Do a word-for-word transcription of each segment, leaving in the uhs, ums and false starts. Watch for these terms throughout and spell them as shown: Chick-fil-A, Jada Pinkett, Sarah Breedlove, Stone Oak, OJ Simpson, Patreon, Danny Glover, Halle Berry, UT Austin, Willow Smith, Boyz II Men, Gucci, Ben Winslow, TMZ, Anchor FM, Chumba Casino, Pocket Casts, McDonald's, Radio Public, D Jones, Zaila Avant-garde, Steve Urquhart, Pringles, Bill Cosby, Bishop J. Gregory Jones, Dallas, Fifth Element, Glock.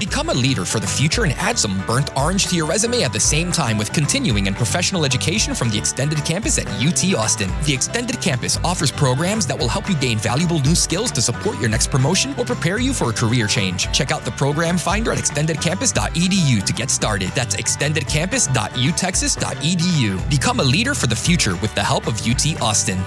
Become a leader for the future and add some burnt orange to your resume at the same time with continuing and professional education from the Extended Campus at U T Austin. The Extended Campus offers programs that will help you gain valuable new skills to support your next promotion or prepare you for a career change. Check out the program finder at extended campus dot e d u to get started. That's extended campus dot u texas dot e d u. Become a leader for the future with the help of U T Austin.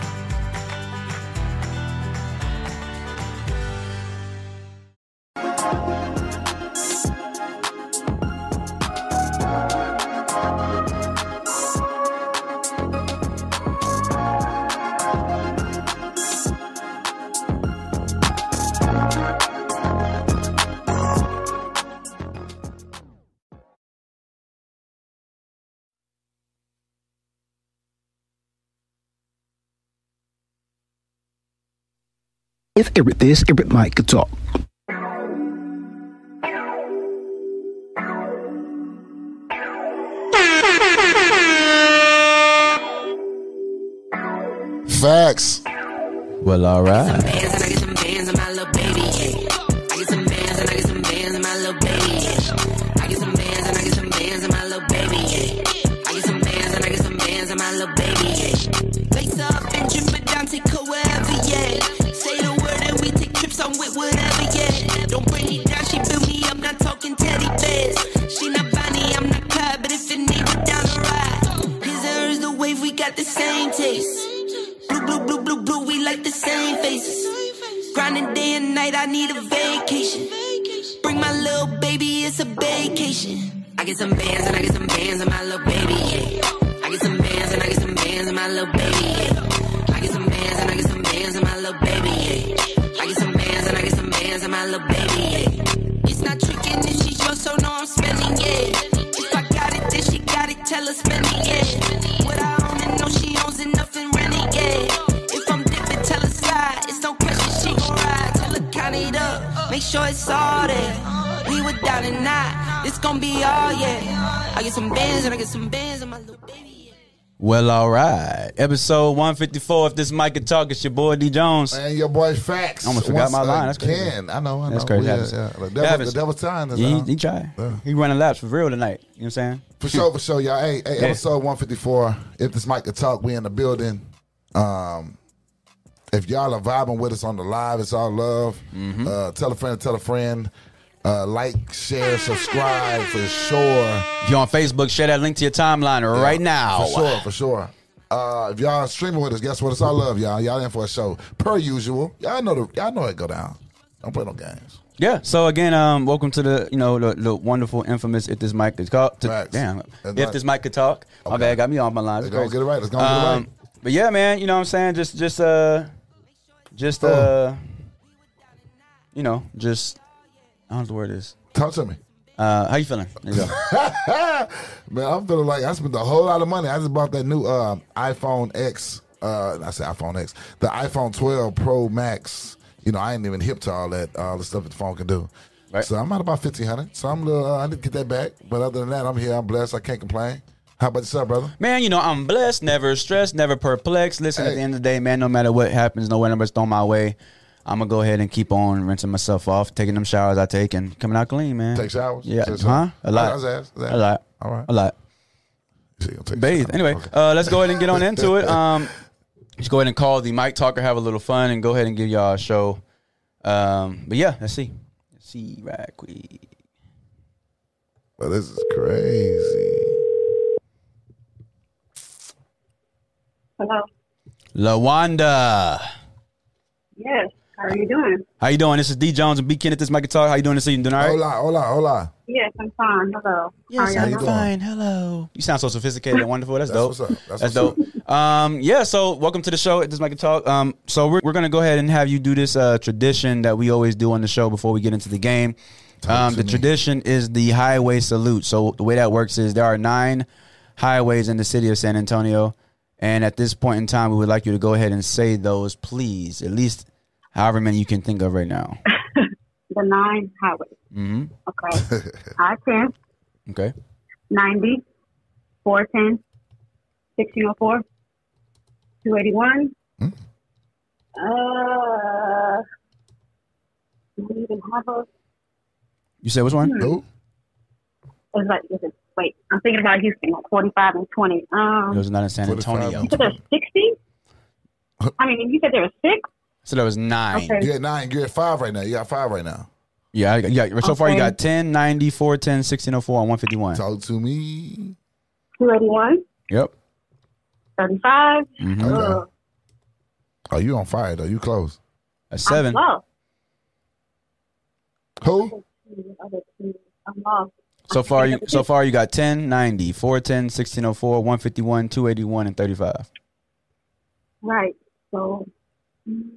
If every this, every mic could talk. Facts. Well, all right. I get some bands in my little baby. I get some bands and I get some bands in my little baby. I get some bands and I get some bands in my little baby. I get some bands and I get some bands in my little baby. Lace up and jump it down, take whatever, yeah. I'm with whatever, yeah. Don't bring me down, she built me up, not talking teddy bears. She not Bonnie, I'm not Clyde, but if it need me down the ride. His hair is the wave, we got the same taste. Blue, blue, blue, blue, blue, we like the same faces. Grinding day and night, I need a vacation. Bring my little baby, it's a vacation. I get some bands and I get some bands in my little baby, yeah. I get some bands and I get some bands in my little baby, yeah. I get some bands and I get some bands in my little baby, yeah. And my little baby, yeah. It's not tricking if she's yours, so no, I'm spending, yeah. If I got it, then she got it, tell her spend it, yeah. What I own and know she owns and nothing renting, yeah. If I'm dipping, tell her slide, it's no question, she gon' ride. Tell her count it up, make sure it's all there. We were down and out, it's gon' be all, yeah. I get some bands and I get some bands and my little baby, yeah. Well, all right. Episode one fifty-four. If this mic could talk, it's your boy D Jones and your boy Facts. I almost forgot Once my line. That's crazy. Can. I know. I know. That's crazy. Yeah, yeah. Like, that was, the devil's time. He, he, he tried. Yeah. He running laps for real tonight. You know what I'm saying? For sure. For sure, y'all. Hey, hey. Yeah. Episode one fifty-four. If this mic could talk, we in the building. Um, if y'all are vibing with us on the live, it's all love. Mm-hmm. Uh, tell a friend. Tell a friend. Uh, like, share, subscribe for sure. If you're on Facebook, share that link to your timeline yeah, right now. For sure, for sure. Uh, if y'all streaming with us, guess what? It's all love, y'all. Y'all in for a show. Per usual, y'all know the, y'all know it go down. Don't play no games. Yeah. So again, um, welcome to the you know the, the wonderful, infamous If This Mic Could Talk. To, damn, That's if this mic could talk. Okay. My bad, got me on my lines. Let's go get it right. Let's go um, get it right. But yeah, man, you know what I'm saying. Just, just, uh, just, uh, oh. you know, just. I don't know where it is. Talk to me. Uh, how you feeling? There you go. Man, I'm feeling like I spent a whole lot of money. I just bought that new uh, iPhone X. Uh, I said iPhone X. The iPhone twelve Pro Max. You know, I ain't even hip to all that, all the stuff that the phone can do. Right. So I'm at about fifteen hundred. So I'm a little, uh, I need to get that back. But other than that, I'm here. I'm blessed. I can't complain. How about yourself, brother? Man, you know, I'm blessed, never stressed, never perplexed. Listen, hey. At the end of the day, man, no matter what happens, no matter what's thrown my way, I'm going to go ahead and keep on rinsing myself off, taking them showers I take and coming out clean, man. Take showers? Yeah. Huh? So. A lot. That's, that's, that's. A lot. All right. A lot. Bathe. Anyway, okay. uh, let's go ahead and get on into it. Um, Let's go ahead and call the mic talker, have a little fun, and go ahead and give y'all a show. Um, But, yeah, let's see. Let's see right quick. Well, this is crazy. Hello. LaWanda. Yes. How are you doing? How you doing? This is D Jones and B Ken at This Mic Talk. How you doing this evening? Doing all right? Hola, hola, hola. Yes, I'm fine. Hello. Yes, I'm fine. Hello. You sound so sophisticated and wonderful. That's, That's dope. That's, That's dope. Um, yeah. So, welcome to the show at This Mic Talk. Um, so we're we're gonna go ahead and have you do this uh, tradition that we always do on the show before we get into the game. Um, the me. tradition is the highway salute. So the way that works is there are nine highways in the city of San Antonio, and at this point in time, we would like you to go ahead and say those, please, at least. However many you can think of right now. The nine highways. Mm-hmm. Okay. I ten. Okay. ninety. four ten. sixteen oh four. two eighty-one. Mm-hmm. Uh, do we even have a... You said which one? Mm-hmm. Who? It was like, it was, wait, I'm thinking about Houston, like forty-five and twenty. Um, it was not in San Antonio. You said there was sixty? I mean, you said there was six? So there was nine. Okay. You had nine. You're at five right now. You got five right now. Yeah, yeah. So okay. far, you got ten, ninety-four, ten, sixteen oh four, and one fifty-one. Talk to me. two eighty-one? Yep. thirty-five? Mm-hmm. Okay. Oh, you on fire, though. You close. A seven. I'm lost. Who? I'm lost. So far, you, so far you got ten, ninety, four ten, sixteen oh four, one fifty-one, two eighty-one, and thirty-five. Right. So, mm,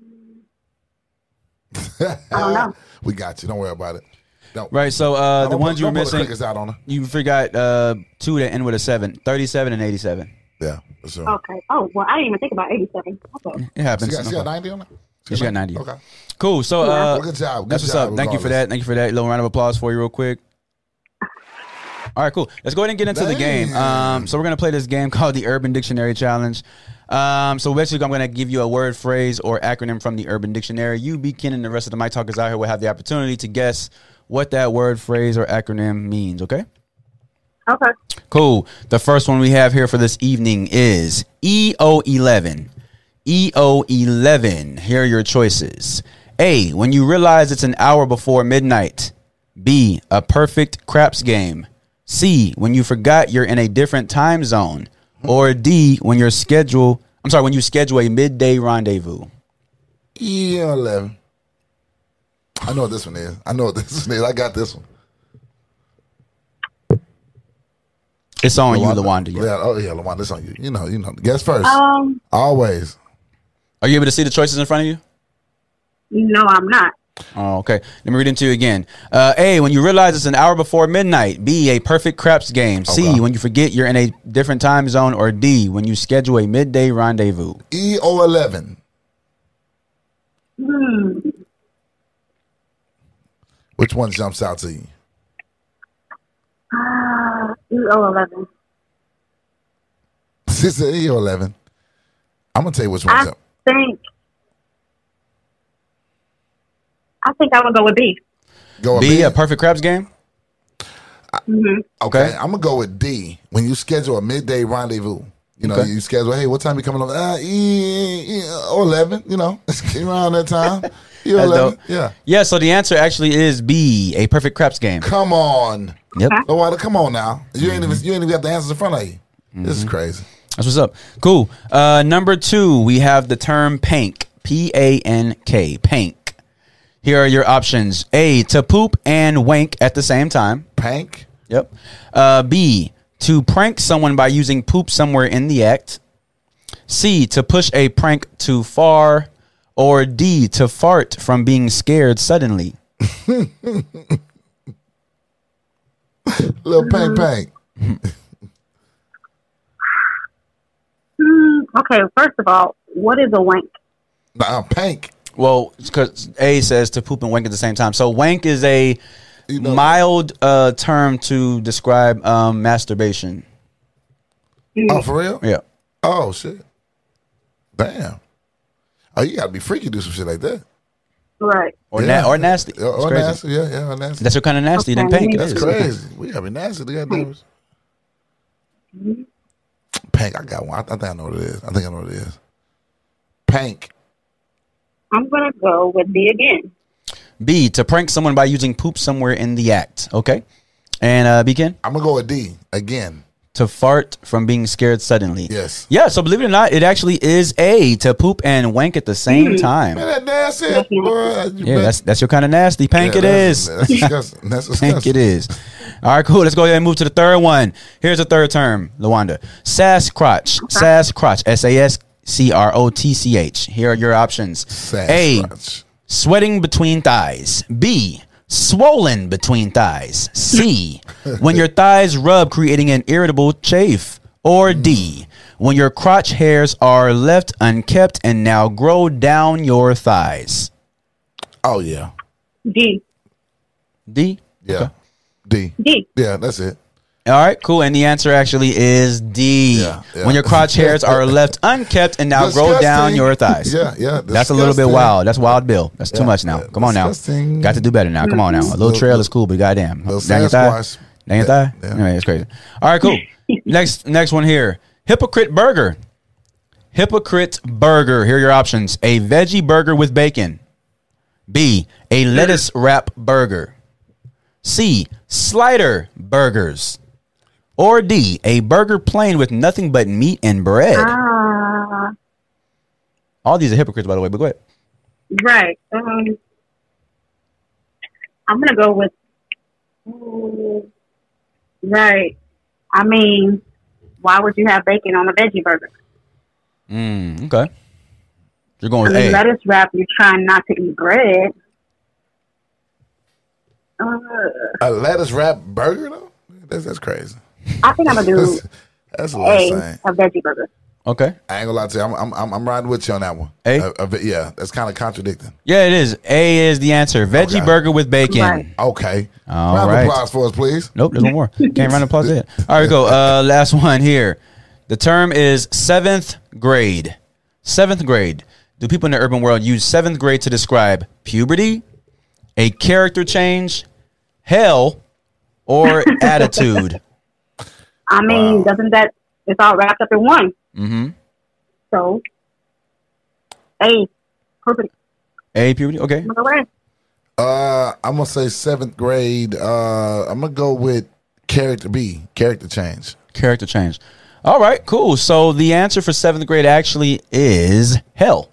I don't know. We got you. Don't worry about it. Don't. Right. So uh, no, the ones you were missing, out on you forgot uh, two that end with a seven, thirty-seven and eighty-seven. Yeah. So. Okay. Oh, well, I didn't even think about eighty-seven. Okay. It happens. So you got, you got ninety on it? She got ninety. Okay. Cool. So uh, well, good job. Good that's what's job, up. Thank you for that. Thank you for that. A little round of applause for you real quick. All right, cool. Let's go ahead and get into Dang. the game. Um, so we're going to play this game called the Urban Dictionary Challenge. Um, so basically, I'm going to give you a word, phrase, or acronym from the Urban Dictionary. You, B, Ken, and the rest of the mic talkers out here will have the opportunity to guess what that word, phrase, or acronym means, okay? Okay. Cool. The first one we have here for this evening is E O eleven. E O eleven. Here are your choices. A, when you realize it's an hour before midnight. B, a perfect craps game. C, when you forgot you're in a different time zone. Or D, when your schedule, I'm sorry, when you schedule a midday rendezvous. E eleven. I know what this one is. I know what this one is. I got this one. It's on you, LaWanda. Yeah. yeah, oh yeah, LaWanda, it's on you. You know, you know. Guess first. Um, Always. Are you able to see the choices in front of you? No, I'm not. Oh, okay. Let me read into you again. Uh, A, when you realize it's an hour before midnight. B, a perfect craps game. C, okay. when you forget you're in a different time zone. Or D, when you schedule a midday rendezvous. E O eleven. Hmm. Which one jumps out to you? Uh, E O eleven. This is E O eleven. I'm going to tell you which one jumps out. I think. I think I would go with B. Go with B, B, a perfect craps game? I, mm-hmm. Okay, I'm going to go with D. When you schedule a midday rendezvous, you know, okay. you schedule, hey, what time you coming over? Uh, e, e, eleven, you know, around that time. E eleven, yeah. Yeah, so the answer actually is B, a perfect craps game. Come on. Yep. Okay. Come on now. You ain't, mm-hmm. even, you ain't even got the answers in front of you. Mm-hmm. This is crazy. That's what's up. Cool. Uh, number two, we have the term pank. P A N K, pank. Here are your options. A, to poop and wank at the same time. Prank. Yep. Uh, B, to prank someone by using poop somewhere in the act. C, to push a prank too far. Or D, to fart from being scared suddenly. Little prank, prank. mm, okay, first of all, what is a wank? Uh, pank. Well, because A says to poop and wank at the same time. So wank is a you know, mild uh, term to describe um, masturbation. Oh, for real? Yeah. Oh, shit. Damn. Oh, you got to be freaky to do some shit like that. Right. Or, yeah. na- or nasty. Or, or nasty, yeah, yeah, or nasty. That's your kind of nasty. Okay. Then pank. That's crazy. We got to be nasty. We got to do Pank, I got one. I, I think I know what it is. I think I know what it is. Pank. I'm going to go with B again. B, to prank someone by using poop somewhere in the act. Okay. And uh, B, Ken? I'm going to go with D again. To fart from being scared suddenly. Yes. Yeah, so believe it or not, it actually is A, to poop and wank at the same mm. time. Man, that nasty. Yeah, that's, that's your kind of nasty. Pank yeah, it that's, is. That's disgusting. That's disgusting. Pank it is. All right, cool. Let's go ahead and move to the third one. Here's the third term, LaWanda. Sasquatch. Sasquatch. S A S C R O T C H. Here are your options. Sasquatch. A, sweating between thighs. B, swollen between thighs. C, when your thighs rub creating an irritable chafe. Or D, when your crotch hairs are left unkept and now grow down your thighs. Oh, yeah. D. D? Yeah. Okay. D. D. Yeah, that's it. All right, cool. And the answer actually is D. Yeah, yeah. When your crotch hairs are left unkept and now disgusting. Grow down your thighs. Yeah, yeah. Disgusting. That's a little bit wild. That's wild, Bill. That's yeah, too much now. Yeah, come on disgusting. Now. Got to do better now. Come on now. A little, little trail is cool, but goddamn. Little dang Sasquatch. Dang your thigh? Yeah. Anyway, it's crazy. All right, cool. next, next one here. Hypocrite burger. Hypocrite burger. Here are your options. A veggie burger with bacon. B, a lettuce wrap burger. C, slider burgers. Or D, a burger plain with nothing but meat and bread. Ah. All these are hypocrites, by the way, but go ahead. Right. Um, I'm going to go with... Um, right. I mean, why would you have bacon on a veggie burger? Mm, okay. You're going with I mean, A. Lettuce wrap, you're trying not to eat bread. Uh, a lettuce wrap burger, though? That's, that's crazy. I think I'm gonna do that's, that's a, a, a veggie burger. Okay, I ain't gonna lie to you. I'm I'm I'm, I'm riding with you on that one. A, a, a yeah, that's kind of contradicting. Yeah, it is. A is the answer. Veggie okay. burger with bacon. Right. Okay. All round right. Of applause for us, please. Nope, there's one more. Can't round of applause yet. All right, we go. Uh, last one here. The term is seventh grade. Seventh grade. Do people in the urban world use seventh grade to describe puberty, a character change, hell, or attitude? I mean, wow. Doesn't that, it's all wrapped up in one. Mm-hmm. So, A, puberty. A, puberty, okay. Uh, I'm going to say seventh grade. Uh, I'm going to go with character B, character change. Character change. All right, cool. So, the answer for seventh grade actually is hell.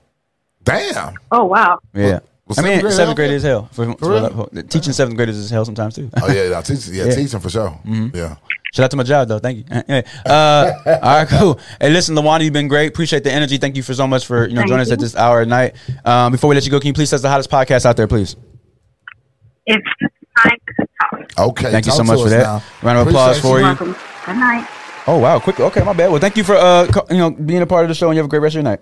Damn. Oh, wow. Yeah. Well, I mean, grade seventh grade is hell. For, for for real? Real. Teaching seventh graders is hell sometimes, too. Oh, yeah, teach, yeah, yeah. Teaching for sure. Mm-hmm. Yeah. Shout out to my job, though. Thank you. Anyway, uh, all right, cool. Hey, listen, LaWanda, you've been great. Appreciate the energy. Thank you for so much for you know Thank joining you. Us at this hour at night. Um, before we let you go, can you please tell us the hottest podcast out there, please? It's Time to Talk. Okay. Thank you so much for that. Now. Round of applause Appreciate for you. Welcome. Good night. Oh, wow. Quick. Okay, my bad. Well, thank you for uh, you know being a part of the show, and you have a great rest of your night.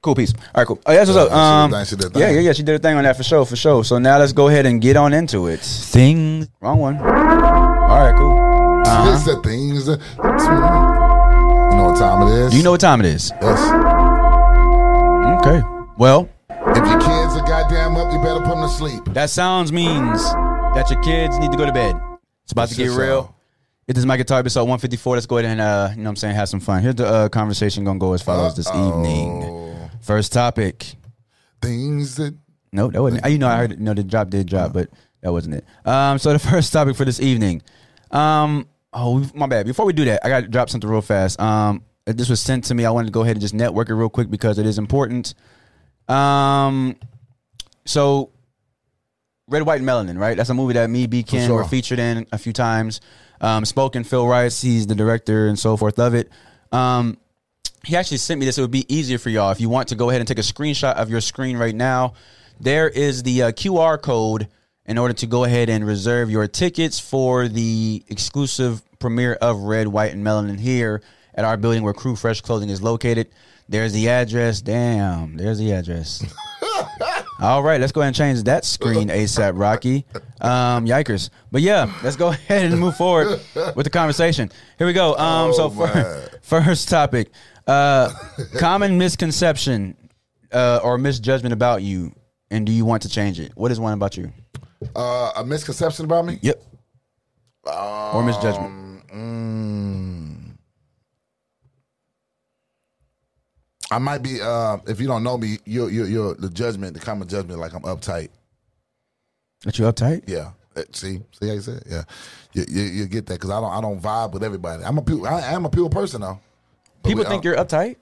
Cool, peace. All right, cool. Oh, yeah, that's what's up. Um, she did her thing. Yeah, yeah, yeah. She did her thing on that for sure, for sure. So now let's go ahead and get on into it. Things. Wrong one. All right, cool. Uh-huh. It's the things. That, you know what time it is? You know what time it is? Yes. Okay. Well. If your kids are goddamn up, you better put them to sleep. That sounds means that your kids need to go to bed. It's about that's to get real. Sound. It is my guitar episode one fifty-four. Let's go ahead and, uh, you know what I'm saying, have some fun. Here's the uh, conversation going to go as follows this Uh-oh. evening. First topic. Things that... No, that wasn't it. You know, I heard it. No, the drop did drop, but that wasn't it. Um, so the first topic for this evening. Um, oh, my bad. Before we do that, I got to drop something real fast. Um, this was sent to me. I wanted to go ahead and just network it real quick because it is important. Um, so Red, White, and Melanin, right? That's a movie that me, B. Ken, sure. were featured in a few times. Um, spoken Phil Rice, he's the director and so forth of it. Um, he actually sent me this. It would be easier for y'all if you want to go ahead and take a screenshot of your screen right now. There is the uh, Q R code in order to go ahead and reserve your tickets for the exclusive premiere of Red, White, and Melanin here at our building where Crew Fresh Clothing is located. There's the address. Damn, there's the address. All right, let's go ahead and change that screen ASAP, Rocky. Um, yikers. But, yeah, let's go ahead and move forward with the conversation. Here we go. Um, oh so, first, first topic, uh, common misconception uh, or misjudgment about you, and do you want to change it? What is one about you? Uh, a misconception about me? Yep. Um, or misjudgment. Mm, I might be, uh, if you don't know me, you're, you're, you're the judgment, the common judgment, like I'm uptight. That you uptight? Yeah. See, see how you said? Yeah. You, you, you get that because I don't, I don't vibe with everybody. I'm a pure, I am a pure person though. But people we, think you're uptight?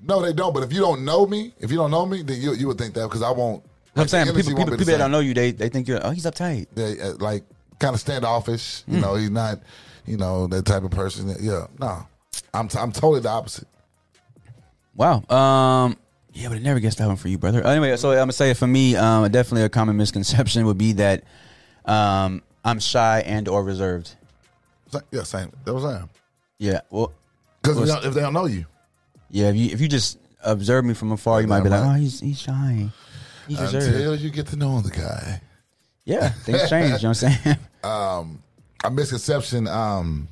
No, they don't. But if you don't know me, if you don't know me, then you, you would think that because I won't. Like, I'm saying people, people, people that don't know you, they, they think you're, oh, he's uptight. They, uh, like kind of standoffish. You mm. know, he's not, you know, that type of person. That, yeah. No, I'm, t- I'm totally the opposite. Wow. Um, yeah, but it never gets that one for you, brother. Anyway, so I'm going to say for me, um, definitely a common misconception would be that um, I'm shy and or reserved. Yeah, same. That was I am. Yeah, well. Because if they don't know you. Yeah, if you if you just observe me from afar, you might be like, oh, he's, he's shy. He's reserved. Until you get to know the guy. Yeah, things change, you know what I'm saying? Um, a misconception. Um,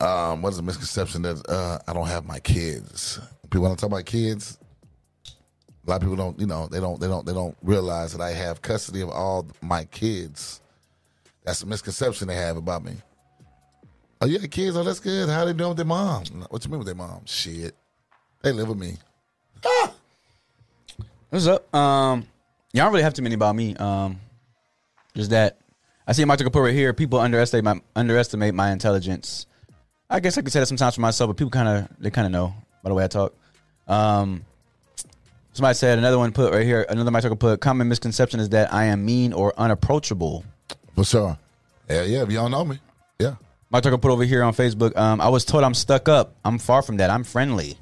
um, what is a misconception that uh, I don't have my kids? People don't talk about kids. A lot of people don't, you know, they don't, they don't, they don't realize that I have custody of all my kids. That's a misconception they have about me. Oh, you have kids? Oh, that's good. How they doing with their mom? What you mean with their mom? Shit, they live with me. Ah! What's up? Um, y'all don't really have too many about me. Um, just that I see my article put right here. People underestimate my underestimate my intelligence. I guess I could say that sometimes for myself, but people kind of they kind of know by the way I talk. Um. Somebody said, another one put right here, another mic put, common misconception is that I am mean or unapproachable. For sure. Yeah, yeah, if y'all know me. Yeah. Mic put over here on Facebook, um, I was told I'm stuck up. I'm far from that. I'm friendly.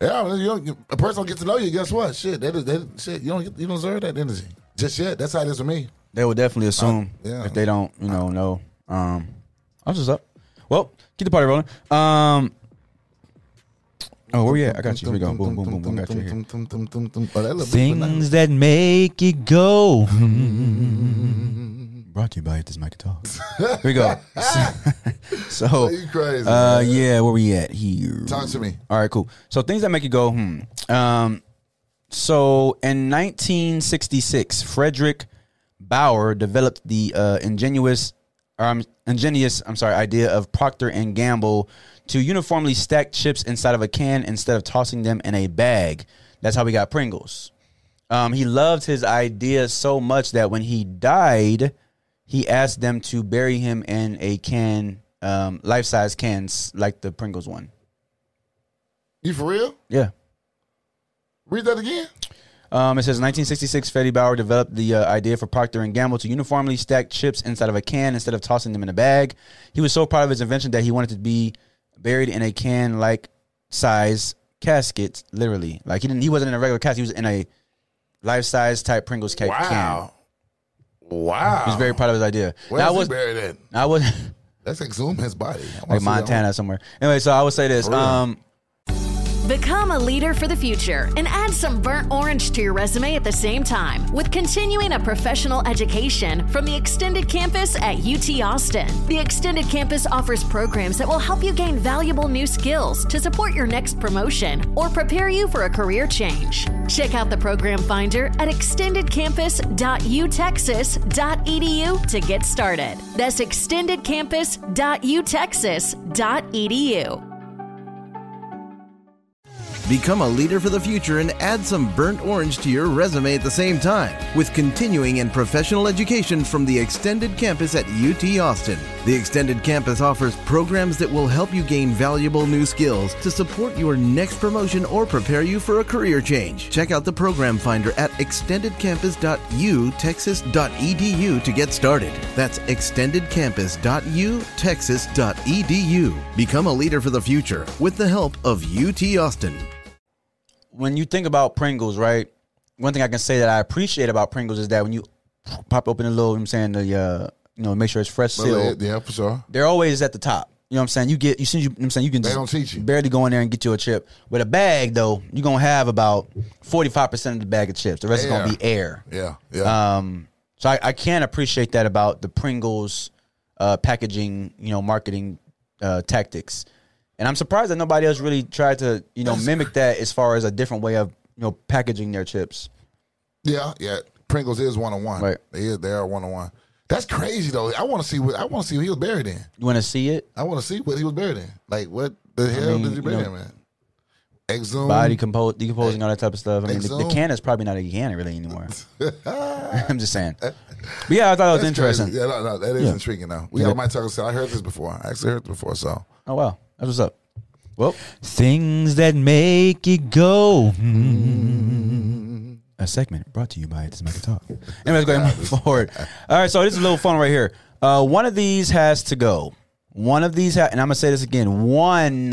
Yeah, you don't, a person don't get to know you, guess what? Shit, they, they, shit you, don't get, you don't deserve that energy. Just yet. That's how it is with me. They will definitely assume I, yeah. if they don't, you know, I, know. Um, I was just up. Well, keep the party rolling. Um... Oh, where we at? I got you. Here we go. Boom, boom, boom, boom. Got you here. Things that make it go. Brought to you by It Is My Guitar. Here we go. So, so you crazy, uh, yeah, where we at here? Talk to me. All right, cool. So things that make you go. Hmm. Um. So in nineteen sixty-six, Frederick Bauer developed the uh, ingenious, or um, ingenious. I'm sorry, idea of Procter and Gamble to uniformly stack chips inside of a can instead of tossing them in a bag. That's how we got Pringles. Um, he loved his idea so much that when he died, he asked them to bury him in a can, um, life-size cans like the Pringles one. You for real? Yeah. Read that again. Um, it says, in nineteen sixty-six, Freddy Bauer developed the uh, idea for Procter and Gamble to uniformly stack chips inside of a can instead of tossing them in a bag. He was so proud of his invention that he wanted to be buried in a can-like size casket, literally. Like, he didn't. He wasn't in a regular casket. He was in a life-size type Pringles cake wow. can. Wow. He was very proud of his idea. Where now, was he buried in? I was, Let's exhume his body. Like Montana somewhere. Anyway, so I would say this. Um, Become a leader for the future and add some burnt orange to your resume at the same time with continuing a professional education from the Extended Campus at U T Austin. The Extended Campus offers programs that will help you gain valuable new skills to support your next promotion or prepare you for a career change. Check out the program finder at extended campus dot u texas dot e d u to get started. That's extended campus dot u texas dot e d u. Become a leader for the future and add some burnt orange to your resume at the same time with continuing and professional education from the Extended Campus at U T Austin. The Extended Campus offers programs that will help you gain valuable new skills to support your next promotion or prepare you for a career change. Check out the program finder at extended campus dot u texas dot e d u to get started. That's extended campus dot u texas dot e d u. Become a leader for the future with the help of U T Austin. When you think about Pringles, right, one thing I can say that I appreciate about Pringles is that when you pop open a little, you know what I'm saying, the, uh, you know, make sure it's fresh sealed. Yeah, for sure. They're always at the top. You know what I'm saying? You get, you, you know what I'm saying, you can they just don't teach you. Barely go in there and get you a chip. With a bag, though, you're going to have about forty-five percent of the bag of chips. The rest air. is going to be air. Yeah, yeah. Um, so I, I can appreciate that about the Pringles uh, packaging, you know, marketing uh, tactics. And I'm surprised that nobody else really tried to, you know, mimic that as far as a different way of, you know, packaging their chips. Yeah, yeah. Pringles is one on one. Right. They is, they are one on one. That's crazy though. I want to see what I want to see what he was buried in. You want to see it? I want to see what he was buried in. Like what the hell I mean, did he bury him in? Exhumed, body compos- decomposing, all that type of stuff. I mean, the, the can is probably not a can really anymore. I'm just saying. But yeah, I thought it was interesting. Crazy. Yeah, no, no, that is yeah. intriguing though. We yeah. got my talking. So I heard this before. I actually heard it before. So. Oh wow. That's what's up. Well, things that make it go. Mm-hmm. A segment brought to you by It Is My Guitar. Anyway, let's go ahead and move forward. All right, so this is a little fun right here. Uh, one of these has to go. One of these, ha- and I'm going to say this again. One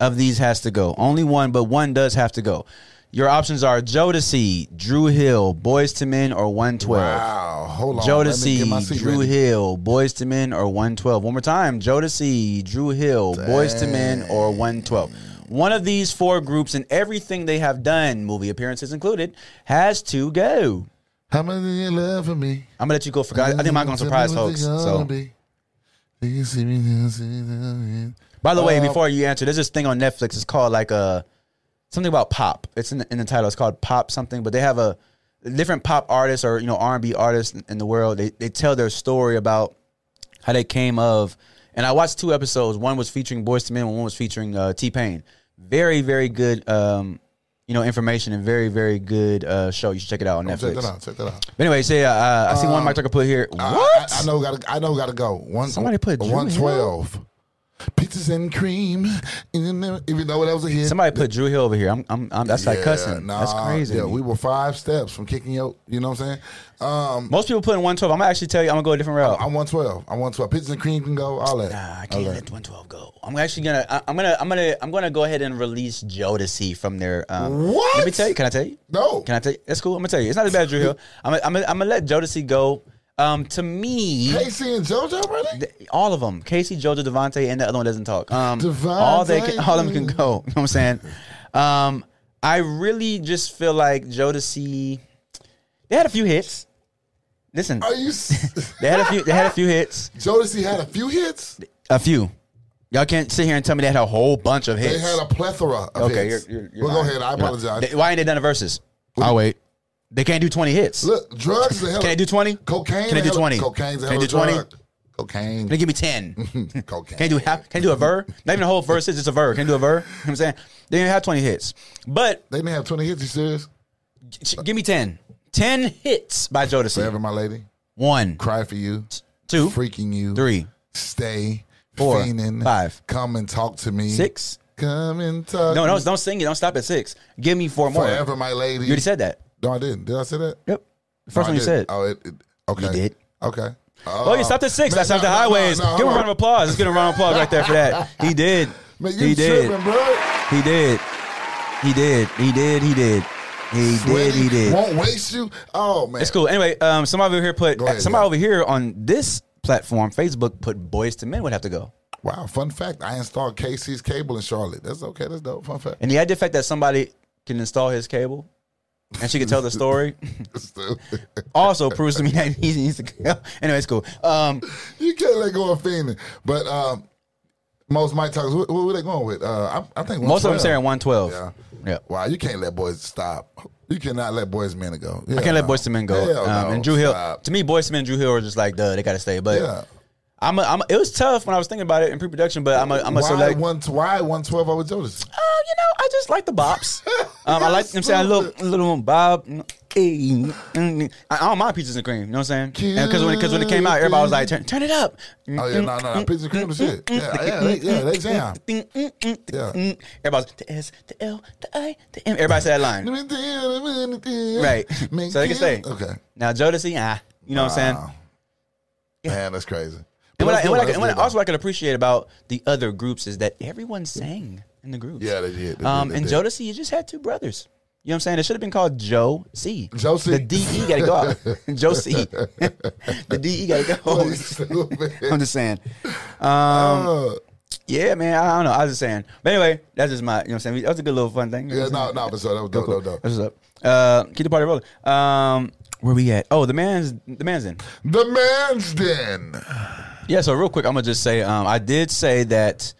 of these has to go. Only one, but one does have to go. Your options are Jodeci, Dru Hill, Boyz two Men, or one twelve. Wow, hold on. Jodeci, Dru ready. Hill, Boyz two Men, or one twelve. One more time. Jodeci, Dru Hill, Boyz two Men, or one twelve. One of these four groups and everything they have done, movie appearances included, has to go. How much do you love for me? I'm gonna let you go for God. I think mine's gonna surprise folks. So. By the way, um, before you answer, there's this thing on Netflix. It's called like a something about pop. It's in the, in the title. It's called Pop something. But they have a different pop artists or you know R and B artists in the world. They they tell their story about how they came of. And I watched two episodes. One was featuring Boyz Two Men. One was featuring uh, T-Pain. Very very good. Um, You know, information and very, very good uh, show. You should check it out on oh, Netflix. Check that out. Check that out. But anyway, say so yeah, uh, I see um, one Mike Tucker put here. What? I, I, I know. Got to. I know. Got to go. One. Somebody put one twelve. Pizzas and cream. Even though that was a hit. Somebody put Dru Hill over here. I'm. I'm. I'm that's yeah, like cussing. Nah, that's crazy. Yeah, we were five steps from kicking your. You know what I'm saying? Um, Most people put in one twelve. I'm gonna actually tell you. I'm gonna go a different route. I'm, I'm one twelve. I'm one twelve. Pizzas and cream can go. All that. Nah, I can't let one twelve go. I'm actually gonna. I, I'm gonna. I'm gonna. I'm gonna go ahead and release Jodeci from their. Um, what? Let me tell you. Can I tell you? No. Can I tell you? That's cool. I'm gonna tell you. It's not as bad as Dru Hill. I'm. I'm. I'm gonna let Jodeci go. Um, to me, Casey and JoJo, really? Th- all of them. Casey, JoJo, Devontae, and the other one doesn't talk. Um, all they, can, all of them can go. You know what I'm saying? Um, I really just feel like Jodeci. They had a few hits. Listen, are you? S- they had a few. They had a few hits. Jodeci had a few hits. A few. Y'all can't sit here and tell me they had a whole bunch of hits. They had a plethora of okay, hits. Okay, you're, you're, you're well, lying. Go ahead. I apologize. They, why ain't they done the verses? What? I'll wait. They can't do twenty hits. Look, drugs. Can they do twenty? Cocaine. Can they do twenty? Cocaine's a hell of a drug. Cocaine. Can they give me ten? Cocaine. Can they do half? Can they do a verb? Not even a whole verse. It's just a verb. Can they do a verb? You know what I'm saying? They didn't have twenty hits, but they didn't have twenty hits. You serious? G- give me ten. Ten hits by Jodeci. Forever My Lady. One. Cry For You. Two. Freaking You. Three. Stay. Four. Fiendin'. Five. Come and Talk To Me. Six. Come and Talk. No, no, don't sing it. Don't stop at six. Give me four more. Forever My Lady. You already said that. No, I didn't. Did I say that? Yep. The first no, one you said. Oh, it, it, okay. You did. Okay. Uh, oh, you stopped at six. Man, I stopped no, at highways. No, no, no, give him a round of applause. Let's get a round of applause right there for that. He did. Man, you he, did. Tripping, bro. He did. He did. He did. He did. He Sweaty, did. He did. Won't waste you. Oh man, it's cool. Anyway, um, somebody over here put ahead, somebody yeah. over here on this platform, Facebook, put Boyz Two Men would have to go. Wow. Fun fact: I installed Casey's cable in Charlotte. That's okay. That's dope. Fun fact. And the idea fact that somebody can install his cable. And she can tell the story. Also proves to me that he needs to go. Anyway, it's cool. Um, you can't let go of Fiendin'. But um, most Mike Talkers, what were they going with? Uh, I, I think most of them saying one twelve. Yeah. yeah. Wow, you can't let boys stop. You cannot let Boyz Two Men go. Yeah, I can't no. let Boyz Two Men go. Hell um, no, and Dru Hill, stop. To me, Boyz Two Men and Dru Hill are just like, duh, they got to stay. But yeah. I'm a, I'm a, it was tough when I was thinking about it in pre-production, but I'm a, I'm a why select. One, why one twelve over Jodeci? Oh, you know, I just like the bops. Um, I like, I'm saying, a little, little bob. I, I don't mind Peaches and Cream, you know what I'm saying? Because when, when it came out, everybody was like, turn, turn it up. Oh, yeah, no, no, no. Peaches and Cream was shit. Yeah, yeah, they, yeah, they jam. Yeah. Everybody was, the S, the L, the I, the M. Everybody said that line. Right. So they can stay. Okay. Now, Jodeci, ah, you know wow. what I'm saying? Yeah. Man, that's crazy. And what, I, and what, I, and what I also I can appreciate about the other groups is that everyone sang in the groups. Yeah, they did. They um, did they and did. Jodeci, you just had two brothers. You know what I'm saying? It should have been called Joe C. Joe C. The D E got to go out. Joe C. The D E got to go. I'm just saying. Um, uh, yeah, man. I don't know. I was just saying. But anyway, that's just my, you know what I'm saying? That was a good little fun thing. You know yeah, no, no, but so that was dope, dope, dope. That's what's up. Uh, keep the party rolling. Um, where we at? Oh, the man's, the man's den. The man's den. Yeah, so real quick, I'm going to just say, um, I did say that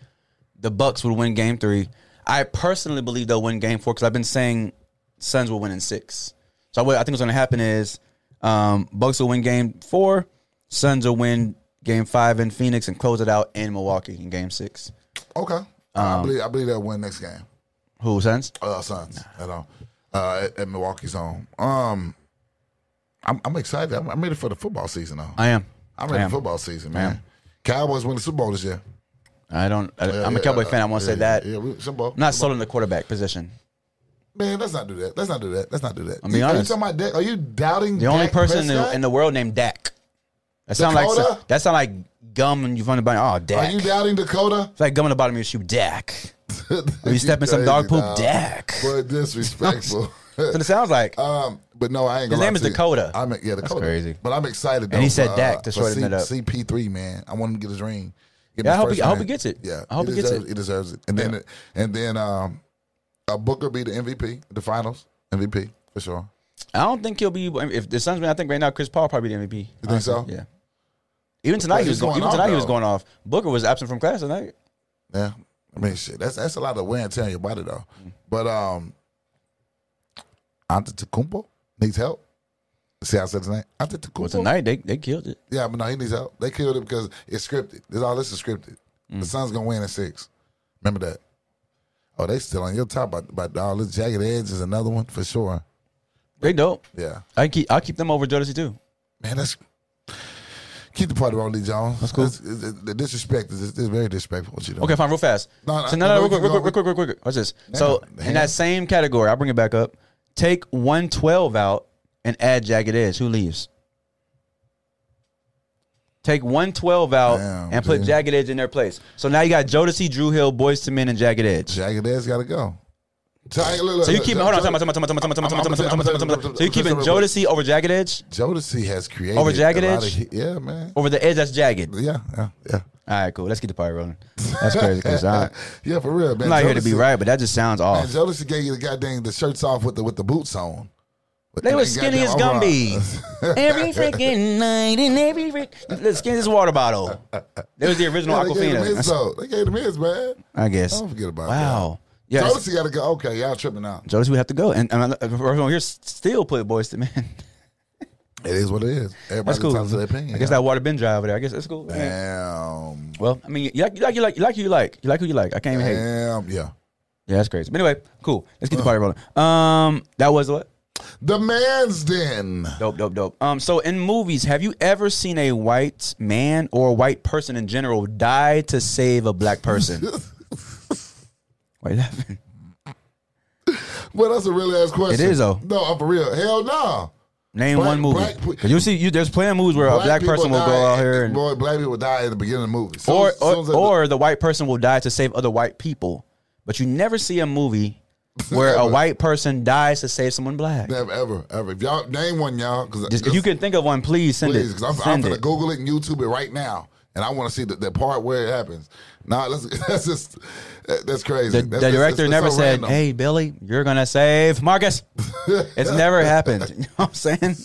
the Bucks would win game three. I personally believe they'll win game four because I've been saying Suns will win in six. So what I think what's going to happen is um, Bucks will win game four, Suns will win game five in Phoenix and close it out in Milwaukee in game six. Okay. Um, I believe I believe they'll win next game. Who, Suns? Uh, Suns, nah. at all. Uh, at, at Milwaukee's home. Um, I'm, I'm excited. I'm, I'm ready for the football season, though. I am. I'm ready for football season, man. Cowboys win the Super Bowl this year. I don't. I, yeah, I'm a Cowboy yeah, fan. I want to yeah, say that. Yeah, we, Super Bowl. Not sold in the quarterback position. Man, let's not do that. Let's not do that. Let's not do that. I'm being honest. Are you, talking about, are you doubting the Dak only person in the, in the world named Dak? That sound Dakota? like that sound like gum and you find the bottom. Oh, Dak. Are you doubting Dakota? It's like gum in the bottom of your shoe, Dak. Are you, you stepping some dog poop, now. Dak? Boy, disrespectful. That's what it sounds like. Um, but no, I ain't gonna. His name is Dakota. I'm, yeah, Dakota. That's crazy. But I'm excited though. And he said Dak to shorten it up. C P three, man. I want him to get his ring. Get yeah, his I, hope he, I hope he gets it. Yeah, I hope he, he deserves, gets it. He deserves it. And yeah. then, and then, um, uh, Booker be the M V P, the Finals M V P for sure. I don't think he'll be. If the Suns, I think right now Chris Paul probably the M V P. You honestly. think so? Yeah. Even tonight he was going. Even off, tonight though. he was going off. Booker was absent from class tonight. Yeah, I mean, shit. That's that's a lot of wear and tear on your body though. Mm. But um, Antetokounmpo needs help. See how I said tonight? Antetokounmpo. Well, tonight they they killed it. Yeah, but no, he needs help. They killed it because it's scripted. This all this is scripted. Mm. The Suns gonna win in six. Remember that. Oh, they still on your top about all this. Jagged Edge is another one for sure. They dope. Yeah. I keep I keep them over Jodeci too. Man, that's keep the party rolling, Jones. That's cool. It's, it's, it's, the disrespect is it's very disrespectful what you do. Okay, fine, real fast. No, no, so no, no, no, no, no real, real, real, real quick, real quick, real quick. What's this? Damn, so damn. in that same category, I'll bring it back up. Take one twelve out and add Jagged Edge. Who leaves? Take one twelve out damn, and dude. put Jagged Edge in their place. So now you got Jodeci, Dru Hill, Boyz two Men, and Jagged Edge. Jagged Edge got to go. So you keeping hold on, so you keeping Jodeci over Jagged Edge? Jodeci has created over Jagged Edge, yeah, man. Over the edge that's jagged, yeah, yeah, yeah. All right, cool. Let's get the party rolling. That's crazy, I, yeah, for real, man. I'm not Jodeci, here to be right, but that just sounds off. Man, Jodeci gave you the goddamn the shirts off with the with the boots on. But they were skinny as Gumbies every freaking night and every freaking skinny as water bottle. That was the original Aquafina. They gave them his, man. I guess. Don't forget about that. Wow. Yeah, Jodeci got to go. Okay, y'all tripping out. Jodeci would have to go. And, and everyone here still put Boyz two Men. It is what it is. Everybody that's cool. Talks to their opinion. I guess that water been dry over there. I guess that's cool. Damn. Man. Well, I mean, you like, you like, you like, you like who you like. You like who you like. I can't even Damn. hate. Damn, yeah. Yeah, that's crazy. But anyway, cool. Let's get the party rolling. Um, That was what? The Man's Den. Dope, dope, dope. Um, So in movies, have you ever seen a white man or a white person in general die to save a black person? Why laughing? Well, that's a real ass question. It is though. No, I'm for real. Hell no. Name black, one movie. Black, you see, you, there's plenty of movies where black a black person will go out here and boy, black people die at the beginning of the movie, so, or or, so or the white person will die to save other white people. But you never see a movie where a white person dies to save someone black. Never, ever, ever. If y'all name one, y'all, because if you can think of one, please send please, it. Please, because I'm, I'm gonna it. Google it and YouTube it right now. And I want to see the, the part where it happens. Nah, that's, that's just, that's crazy. The, that's, the director that's, that's never so said, random. Hey, Billy, you're going to save Marcus. It's never happened. You know what I'm saying?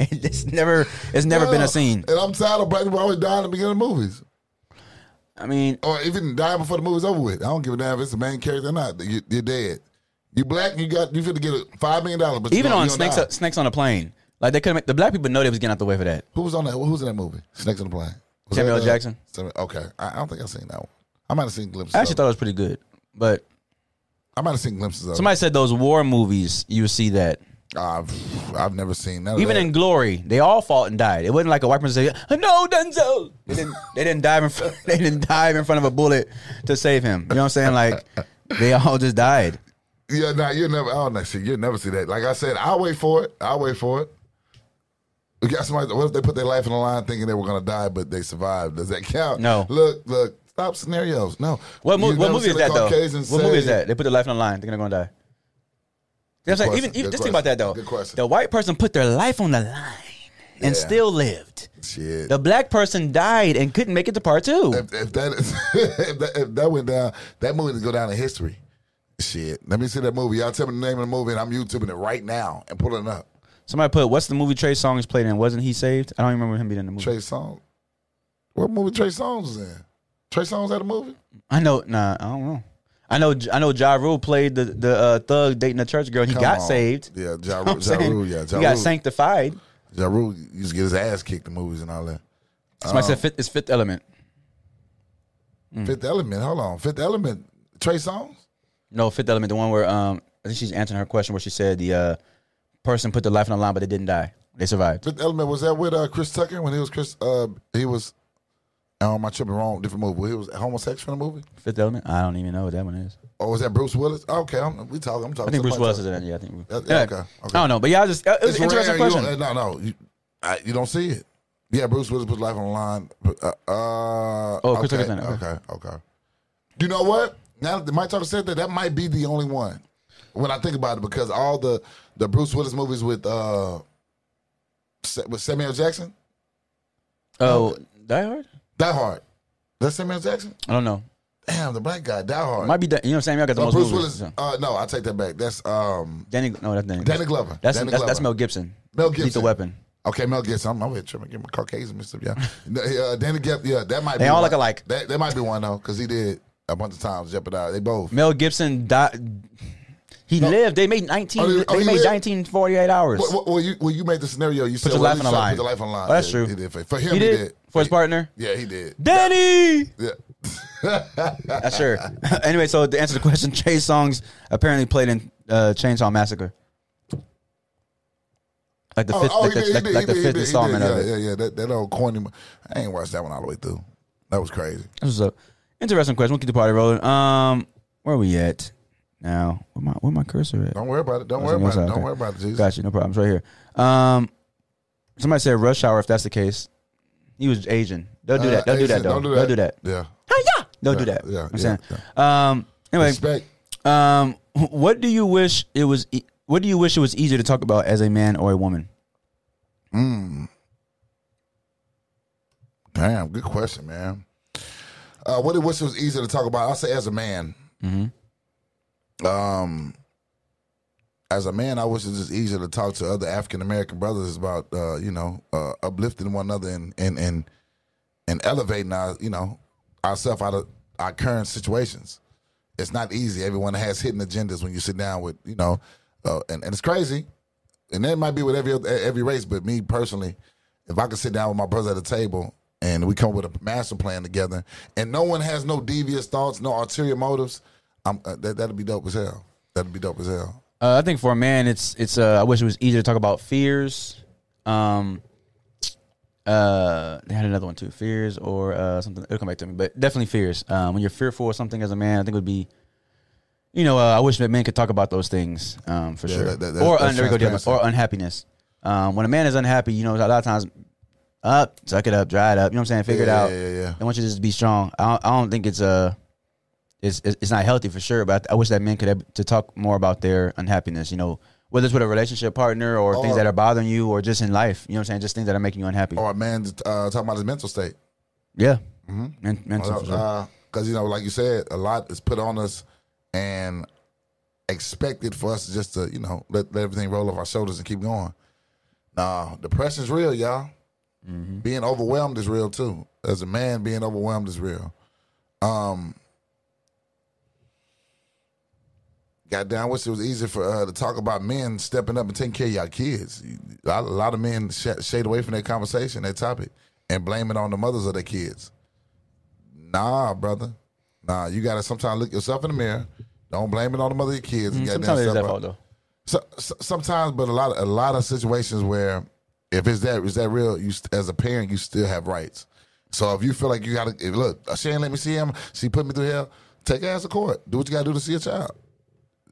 it's never It's never no, been a scene. And I'm tired of black people always dying at the beginning of movies. I mean. Or even dying before the movie's over with. I don't give a damn if it's the main character or not. You, you're dead. You black, you got, you feel to get a five million dollars. But even on Snakes, uh, Snakes on a Plane. Like, they couldn't make, the black people know they was getting out the way for that. Who was on that? Who was in that movie? Snakes on the Plane. Was Samuel L. Jackson. Okay, I, I don't think I've seen that one. I might have seen glimpses. I actually of thought it was pretty good, but I might have seen glimpses of. Somebody it. said those war movies, you see that. I've I've never seen that. Even that. in Glory, they all fought and died. It wasn't like a white person saying, "No, Denzel." They didn't. They didn't dive in front. They didn't dive in front of a bullet to save him. You know what I'm saying? Like, they all just died. Yeah, nah, you'll never. Oh, no, shit, you'll never see that. Like I said, I'll wait for it. I'll wait for it. We got somebody. What if they put their life on the line, thinking they were gonna die, but they survived? Does that count? No. Look, look. Stop scenarios. No. What, mo what movie is that Caucasian though? What movie is that? They put their life on the line, thinking they're gonna die. You know what I'm saying? Even, even just question. think about that though. Good question. The white person put their life on the line and yeah. still lived. Shit. The black person died and couldn't make it to part two. If, if, that, is, if, that, if that went down, that movie would go down in history. Shit. Let me see that movie. Y'all tell me the name of the movie, and I'm YouTubing it right now and pulling it up. Somebody put, what's the movie Trey Songz played in? Wasn't he saved? I don't even remember him being in the movie. Trey Songz? What movie Trey Songz was in? Trey Songz had a movie? I know. Nah, I don't know. I know I know. Ja Rule played the, the uh, thug dating a church girl. He Come got on. saved. Yeah, Ja Rule. You know ja Rule, yeah. Ja Rule. He got sanctified. Ja Rule used to get his ass kicked in movies and all that. Somebody um, said fifth, it's Fifth Element. Mm. Fifth Element? Hold on. Fifth Element? Trey Songz? No, Fifth Element. The one where, um, I think she's answering her question where she said the... Uh, person put their life on the line, but they didn't die. They survived. Fifth Element, was that with uh, Chris Tucker when he was Chris? Uh, he was. Oh, my tripping wrong. Different movie. He was homosexual in the movie. Fifth Element. I don't even know what that one is. Oh, was that Bruce Willis? Okay, I'm, we talking. I'm talking. I think Bruce Willis is in it. Yeah, I think. That, yeah, okay, okay. I don't know, but yeah, I just it was it's an interesting rare, question. No, no, you, I, you don't see it. Yeah, Bruce Willis put life on the line. Uh, uh, oh, Chris Tucker's in it. Okay, okay. You know what? Now that Mike Tucker said that, that might be the only one. When I think about it, because all the, the Bruce Willis movies with uh with Samuel Jackson. Oh, Die Hard? Die Hard. Is that Samuel Jackson? I don't know. Damn, the black guy, Die Hard. Might be, you know what I'm saying? Y'all got the no, most Bruce movies. Willis, uh, no, I take that back. That's um, Danny. No, that's Danny. Danny Glover. That's Danny that's, Glover. that's Mel Gibson. Mel Gibson. Lethal Weapon. Okay, Mel Gibson. I'm over here trying to get my Caucasian mixed up. Yeah, uh, Danny Gibson. Yeah, that might. They be all one. look alike. That, that might be one though, because he did a bunch of times Jeopardy. They both. Mel Gibson died. He no. lived. They made nineteen. Oh, they, oh, they made lived? nineteen forty-eight hours. Well, well, you, well, you made the scenario. You said, put your well, life on the line. Put your life on the line. Oh, that's yeah, true. He did. For him, he did. He did. For his partner. Yeah, he did. Danny. Yeah. That's sure. Anyway, so to answer the question, Chase songs apparently played in uh, Chainsaw Massacre, like the fifth installment of it. Yeah, yeah, that, that old corny. I ain't watched that one all the way through. That was crazy. That's what's up. Interesting question. We'll keep the party rolling. Um, where are we at now? Where my where my cursor at? Don't worry about it. Don't worry about it. Don't worry about it. Jesus. Got you. No problems. Right here. Um, somebody said Rush Hour. If that's the case, he was Asian. Don't do that. Don't do that. Don't do that. Don't do that. Yeah. Yeah. Don't yeah, do that. Yeah, I'm yeah, saying. Yeah. Um, anyway, Respect. um, what do you wish it was? E- what do you wish it was easier to talk about as a man or a woman? Mm. Damn, good question, man. Uh, what do you wish it was easier to talk about? I'll say as a man. Mm-hmm. Um, as a man, I wish it was just easier to talk to other African American brothers about, uh, you know, uh, uplifting one another and and and and elevating our, you know. ourselves out of our current situations. It's not easy. Everyone has hidden agendas when you sit down with, you know, uh, and, and it's crazy. And that might be with every every race, but me personally, if I could sit down with my brother at a table and we come up with a master plan together and no one has no devious thoughts, no ulterior motives, I'm, uh, that, that'd be dope as hell. That'd be dope as hell. Uh, I think for a man, it's, it's uh, I wish it was easier to talk about fears. Um, Uh, they had another one too, fears or uh something. It'll come back to me, but definitely fears. Um, when you're fearful of something as a man, I think it would be, you know, uh, I wish that men could talk about those things. Um, for yeah, sure, that, that, that, or under or unhappiness. Um, when a man is unhappy, you know, a lot of times, up, suck it up, dry it up. You know what I'm saying? Figure yeah, it out. Yeah, yeah, yeah. They want you to just be strong. I don't, I don't think it's uh it's it's not healthy for sure. But I, I wish that men could have, to talk more about their unhappiness. You know. Whether it's with a relationship partner or, or things that are bothering you or just in life. You know what I'm saying? Just things that are making you unhappy. Or a man uh, talking about his mental state. Yeah. Mm-hmm. Men- mental Because, uh, sure. you know, like you said, a lot is put on us and expected for us just to, you know, let, let everything roll off our shoulders and keep going. Nah, depression's real, y'all. Mm-hmm. Being overwhelmed is real, too. As a man, being overwhelmed is real. Um... Goddamn, I wish it was easier for uh, to talk about men stepping up and taking care of y'all kids. A lot, a lot of men sh- shade away from that conversation, that topic, and blame it on the mothers of their kids. Nah, brother. Nah, you got to sometimes look yourself in the mirror. Don't blame it on the mother of your kids. Mm, sometimes it's their fault, though. So, so, sometimes, but a lot, of, a lot of situations where if it's that, is that real, you, as a parent, you still have rights. So if you feel like you got to, look, she ain't let me see him, she put me through hell, take her ass to court. Do what you got to do to see a child.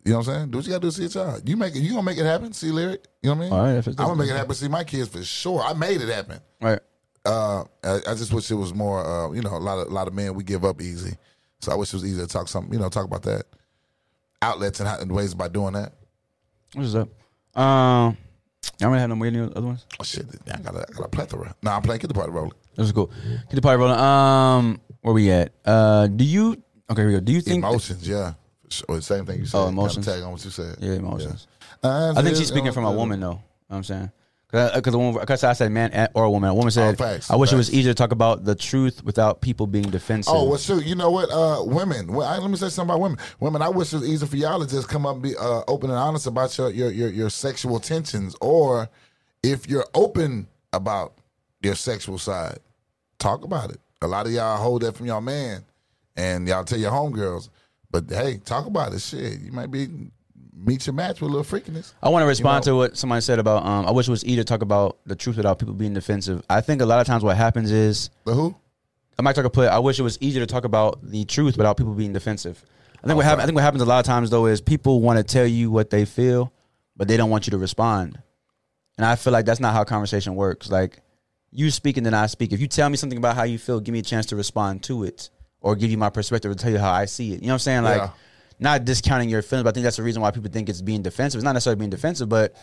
You know what I'm saying? Do what you gotta do to see a child. You make it. You gonna make it happen. See Lyric. You know what I mean? All right, if it I'm gonna make it happen. See my kids for sure. I made it happen. Right. Uh, I, I just wish it was more. Uh, you know, a lot of a lot of men we give up easy. So I wish it was easier to talk something. You know, talk about that. Outlets and, how, and ways by doing that. What's up? Um, y'all really have no weird other ones? Oh shit! I got a, I got a plethora. Nah, I'm playing. Get the party rolling. This is cool. Get the party rolling. Um, where we at? Uh, do you? Okay, here we go. Do you think emotions? That, yeah. Or the same thing you said. Oh, emotions. Kind of tag on what you said. Yeah, emotions. Yeah. I think she's speaking from a woman, though. You know what I'm saying? Because I, I said man or a woman. A woman said, oh, facts, I wish facts. It was easier to talk about the truth without people being defensive. Oh, well, shoot. You know what? Uh, women. Well, I, let me say something about women. Women, I wish it was easier for y'all to just come up and be uh, open and honest about your, your, your, your sexual tensions. Or if you're open about your sexual side, talk about it. A lot of y'all hold that from y'all man, and y'all tell your homegirls. But, hey, talk about it. Shit, you might be meet your match with a little freakiness. I want to respond you know? to what somebody said about, um, I wish it was easier to talk about the truth without people being defensive. I think a lot of times what happens is. The who? I might talk about, I wish it was easier to talk about the truth without people being defensive. I think, okay. what happen, I think what happens a lot of times, though, is people want to tell you what they feel, but they don't want you to respond. And I feel like that's not how conversation works. Like, you speak and then I speak. If you tell me something about how you feel, give me a chance to respond to it. Or give you my perspective or tell you how I see it. You know what I'm saying? Like, yeah. Not discounting your feelings, but I think that's the reason why people think it's being defensive. It's not necessarily being defensive, but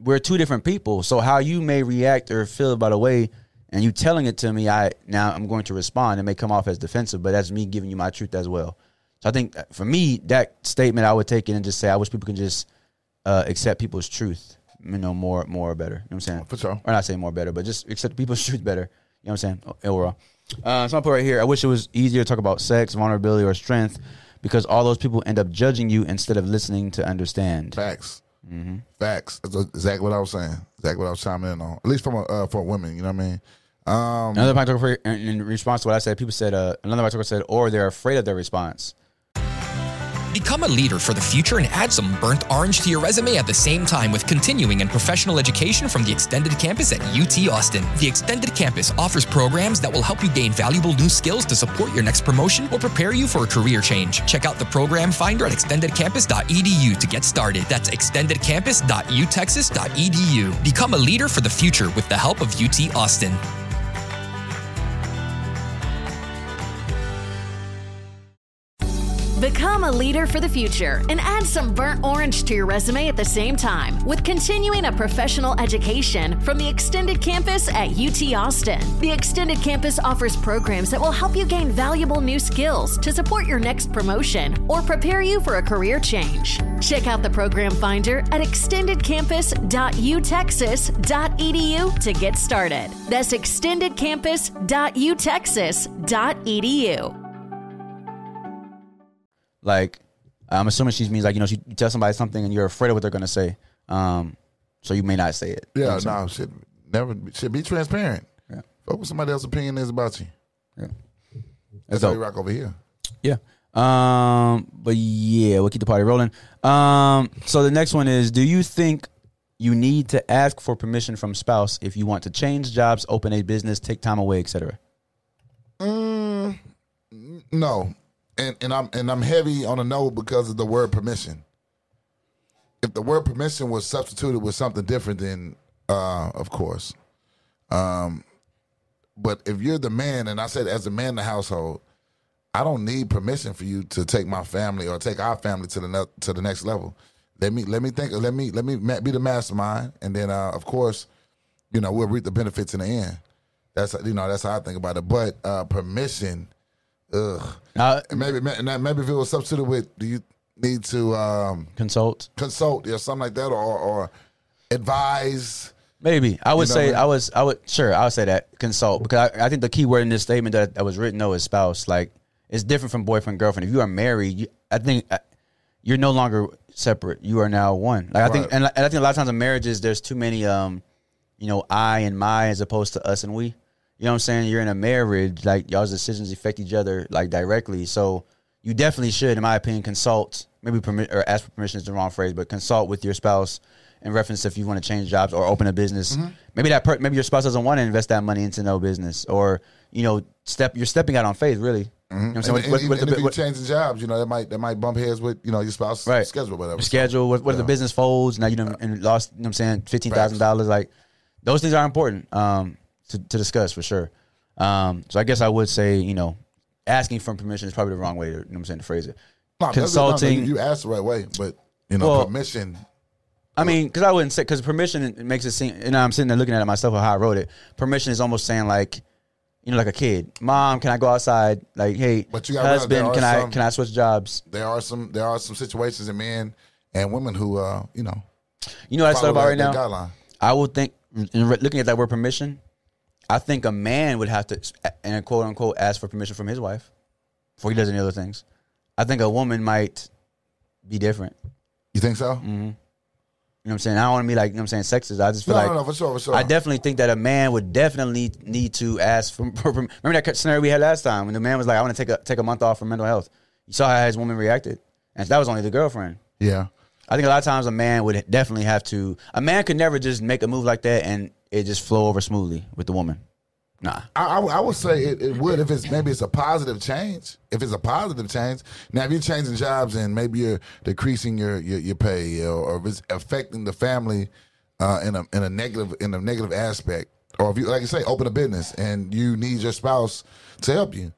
we're two different people. So how you may react or feel about a way and you telling it to me, I now I'm going to respond. It may come off as defensive, but that's me giving you my truth as well. So I think for me, that statement I would take it and just say, I wish people can just uh, accept people's truth, you know, more, more or better. You know what I'm saying? For sure. Or not saying more better, but just accept people's truth better. You know what I'm saying? Overall. Uh, so I put right here, I wish it was easier to talk about sex, vulnerability, or strength, because all those people end up judging you instead of listening to understand. Facts. Mm-hmm. Facts. That's exactly what I was saying. Exactly what I was chiming in on. At least from uh, for women, you know what I mean? Um, another podcast in, in response to what I said, people said, uh, another podcast said, or they're afraid of their response. Become a leader for the future and add some burnt orange to your resume at the same time with continuing and professional education from the Extended Campus at U T Austin. The Extended Campus offers programs that will help you gain valuable new skills to support your next promotion or prepare you for a career change. Check out the program finder at extended campus dot e d u to get started. That's extended campus dot u texas dot e d u. Become a leader for the future with the help of U T Austin. Become a leader for the future and add some burnt orange to your resume at the same time with continuing a professional education from the Extended Campus at U T Austin. The Extended Campus offers programs that will help you gain valuable new skills to support your next promotion or prepare you for a career change. Check out the program finder at extended campus dot u texas dot e d u to get started. That's extended campus dot u texas dot e d u. Like, I'm assuming she means, like, you know, she, you tell somebody something and you're afraid of what they're going to say. Um, so you may not say it. Yeah, no, nah, shit, never, shit, be transparent. Yeah. Fuck what somebody else's opinion is about you. Yeah. That's how we rock over here. Yeah. Um, but, yeah, we'll keep the party rolling. Um, so the next one is, do you think you need to ask for permission from spouse if you want to change jobs, open a business, take time away, et cetera? Mm, no. And, and I'm and I'm heavy on a no because of the word permission. If the word permission was substituted with something different, then uh, of course. Um, but if you're the man, and I said as a man in the household, I don't need permission for you to take my family or take our family to the ne- to the next level. Let me let me think. Let me let me be the mastermind, and then uh, of course, you know, we'll reap the benefits in the end. That's you know that's how I think about it. But uh, permission. Ugh. Uh, maybe maybe if it was substituted with, do you need to um, consult, consult, yeah, something like that, or or advise? Maybe I would you know say I, mean? I was I would sure I would say that consult because I, I think the key word in this statement that, that was written though is spouse. Like it's different from boyfriend girlfriend. If you are married, you, I think uh, you're no longer separate. You are now one. Like right. I think, and, and I think a lot of times in marriages, there's too many, um, you know, I and my as opposed to us and we. You know what I'm saying? You're in a marriage, like y'all's decisions affect each other, like directly. So you definitely should, in my opinion, consult. Maybe permit or ask for permission is the wrong phrase, but consult with your spouse in reference if you want to change jobs or open a business. Mm-hmm. Maybe that per- maybe your spouse doesn't want to invest that money into no business, or you know, step you're stepping out on faith, really. Mm-hmm. You know what I'm saying? And, what, and, what, and what, if what, you change the jobs, you know, that might that might bump heads with you know your spouse's right. schedule, whatever. Schedule. What, what if the business folds? Now you done, and lost. You know what I'm saying? Fifteen thousand dollars. Like those things are important. Um. To, to discuss for sure. Um, so I guess I would say, you know, asking for permission is probably the wrong way to, you know what I'm saying, to phrase it. No, consulting. No, you asked the right way, but, you know, well, permission. I mean, because I wouldn't say, because permission it makes it seem, and I'm sitting there looking at it myself how I wrote it. Permission is almost saying like, you know, like a kid. Mom, can I go outside? Like, hey, but you husband, can some, I can I switch jobs? There are some there are some situations in men and women who, uh, you know. You know what I thought about right now? Guideline. I would think, in re- looking at that word permission, I think a man would have to, and quote unquote, ask for permission from his wife before he does any other things. I think a woman might be different. You think so? Mm-hmm. You know what I'm saying? I don't want to be like, you know what I'm saying, sexist. I just feel no, like. No, no, for sure, for sure. I definitely think that a man would definitely need to ask for, for, for remember that scenario we had last time when the man was like, I want to take a, take a month off for mental health. You saw how his woman reacted. And that was only the girlfriend. Yeah. I think a lot of times a man would definitely have to, a man could never just make a move like that and it just flow over smoothly with the woman. Nah. I, I, I would say it, it would if it's maybe it's a positive change. If it's a positive change. Now, if you're changing jobs and maybe you're decreasing your your, your pay or, or if it's affecting the family uh, in a in a negative in a negative aspect, or if you like I say open a business and you need your spouse to help you,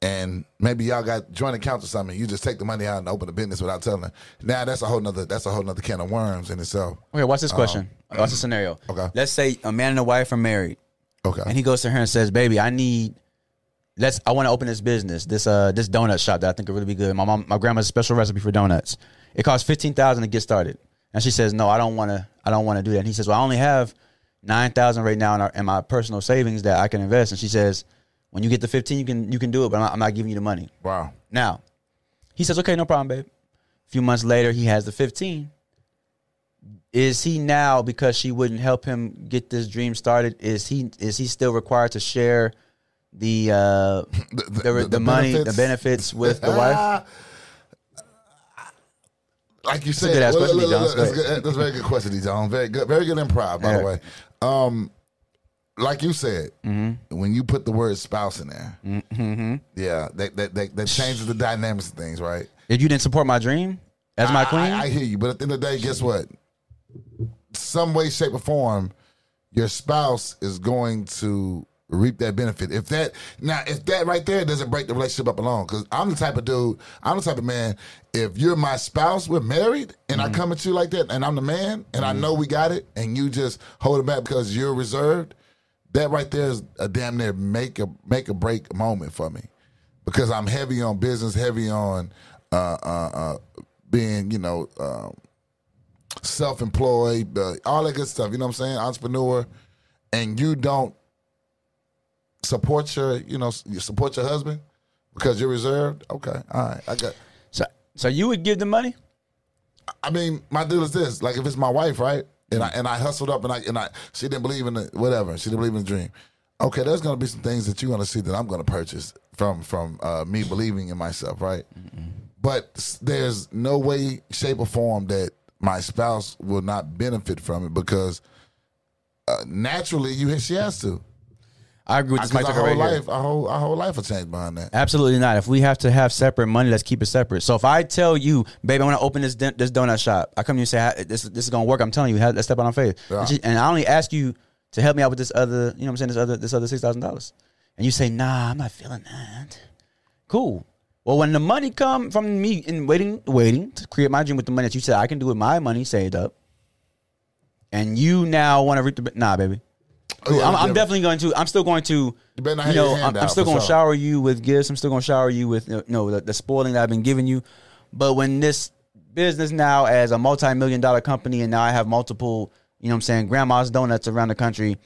and maybe y'all got joint accounts or something, you just take the money out and open a business without telling her. Now that's a whole nother that's a whole nother can of worms in itself. Okay, watch this question. Um, What's the scenario? Okay. Let's say a man and a wife are married. Okay. And he goes to her and says, baby, I need, let's, I want to open this business, this uh this donut shop that I think would really be good. My mom, my grandma's special recipe for donuts. It costs fifteen thousand dollars to get started. And she says, no, I don't want to, I don't want to do that. And he says, well, I only have nine thousand dollars right now in, our, in my personal savings that I can invest. And she says, when you get the fifteen, you can, you can do it, but I'm not, I'm not giving you the money. Wow. Now, he says, okay, no problem, babe. A few months later, he has the fifteen. Is he now, because she wouldn't help him get this dream started, is he is he still required to share the uh, the, the, the, the, the money, benefits. the benefits with the wife? Like you said, that's, well, look, look, look, that's, that's a very good question, D-Zone. Very good, very good improv, by yeah. the way. Um, like you said, mm-hmm. when you put the word spouse in there, mm-hmm. yeah, that that, that that changes the dynamics of things, right? If you didn't support my dream as my I, queen, I, I hear you. But at the end of the day, guess what? Some way, shape, or form, your spouse is going to reap that benefit. If that now, if that right there doesn't break the relationship up alone, because I'm the type of dude, I'm the type of man. If you're my spouse, we're married, and mm-hmm. I come at you like that, and I'm the man, and mm-hmm. I know we got it, and you just hold it back because you're reserved. That right there is a damn near make a make a break moment for me, because I'm heavy on business, heavy on uh, uh, uh, being, you know. Uh, self-employed, uh, all that good stuff, you know what I'm saying, entrepreneur, and you don't support your, you know, you support your husband because you're reserved, okay, all right, I got it. So, so you would give the money? I mean, my deal is this, like if it's my wife, right, and I and I hustled up and I, and I she didn't believe in the, whatever, she didn't believe in the dream, okay, there's going to be some things that you're going to see that I'm going to purchase from, from uh, me believing in myself, right? Mm-mm. But there's no way, shape, or form that my spouse will not benefit from it because uh, naturally you she has to. I agree with this. Because our, right our, whole, our whole life will change behind that. Absolutely not. If we have to have separate money, let's keep it separate. So if I tell you, babe, I want to open this this donut shop, I come to you and say, this, this is going to work. I'm telling you, let's step out on faith. Yeah. And, she, and I only ask you to help me out with this other, you know what I'm saying, this other, this other six thousand dollars. And you say, nah, I'm not feeling that. Cool. Well, when the money come from me and waiting, waiting to create my dream with the money that you said I can do with my money saved up, and you now want to reap the nah, baby. Oh, yeah, I'm, I'm definitely going to. I'm still going to. You, better not you know, I'm, I'm still going to sure. shower you with gifts. I'm still going to shower you with you know the, the spoiling that I've been giving you. But when this business now as a multi-million dollar company, and now I have multiple, you know, what I'm saying, grandma's donuts around the country.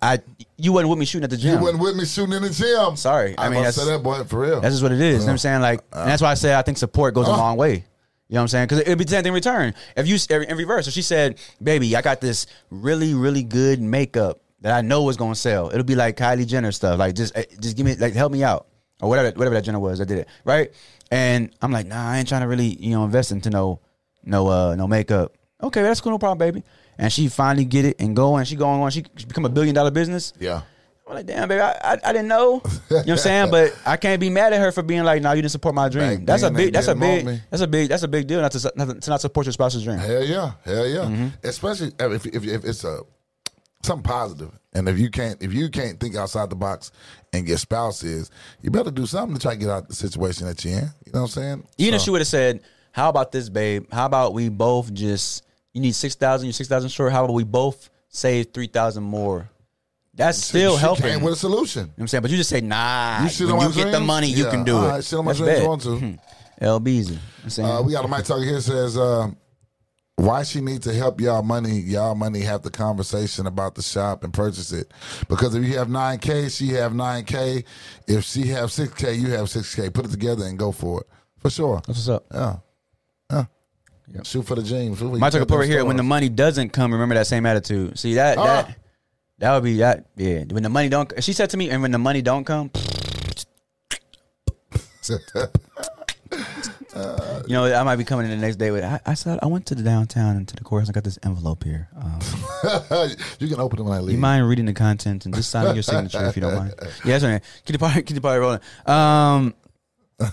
I you wasn't with me shooting at the gym. You wasn't with me shooting in the gym. Sorry, I, I mean that's say that boy for real. That's just what it is. You know what I'm saying? Like, uh, and that's why I say I think support goes uh, a long way. You know what I'm saying? Because it'd be the same thing in return. If you in reverse, if she said, "Baby, I got this really really good makeup that I know is gonna sell," it'll be like Kylie Jenner stuff. Like just just give me like help me out or whatever whatever that Jenner was that did it right. And I'm like, nah, I ain't trying to really you know invest into no no uh no makeup. Okay, that's cool, no problem, baby. And she finally get it and go, and she going on. She, she become a billion dollar business. Yeah. I'm like, damn, baby, I, I, I didn't know. You know what I'm saying? But I can't be mad at her for being like, no, nah, you didn't support my dream. Like, that's, a big, that's, a big, that's a big, that's a big deal not to, not to not support your spouse's dream. Hell yeah, hell yeah. Mm-hmm. Especially if, if if it's a something positive, and if you can't if you can't think outside the box, and your spouse is, you better do something to try to get out of the situation that you're in. You know what I'm saying? Even so. If she would have said, how about this, babe? How about we both just. You need six thousand dollars, you're six thousand dollars short. How about we both save three thousand dollars more? That's still she helping. Came with a solution. You know what I'm saying? But you just say, nah. You, see when you get dreams? The money, yeah. You can do right, it. See that's bad. Want to. L B Z. Uh, we got a mic talking here says, uh, why she need to help y'all money? Y'all money have the conversation about the shop and purchase it. Because if you have nine K, she have nine K. If she have six K, you have six K. Put it together and go for it. For sure. That's what's up. Yeah. Yeah. Yep. Shoot for the dreams. My took up over here. When the money doesn't come, remember that same attitude. See that ah. that that would be that. Yeah. When the money don't, she said to me, and when the money don't come, uh, you know, I might be coming in the next day with. I, I said I went to the downtown and to the course. I got this envelope here. Um, you can open it when I leave. You mind reading the content and just signing your signature if you don't mind? Yeah, that's right. Keep the party, keep the party rolling. Um,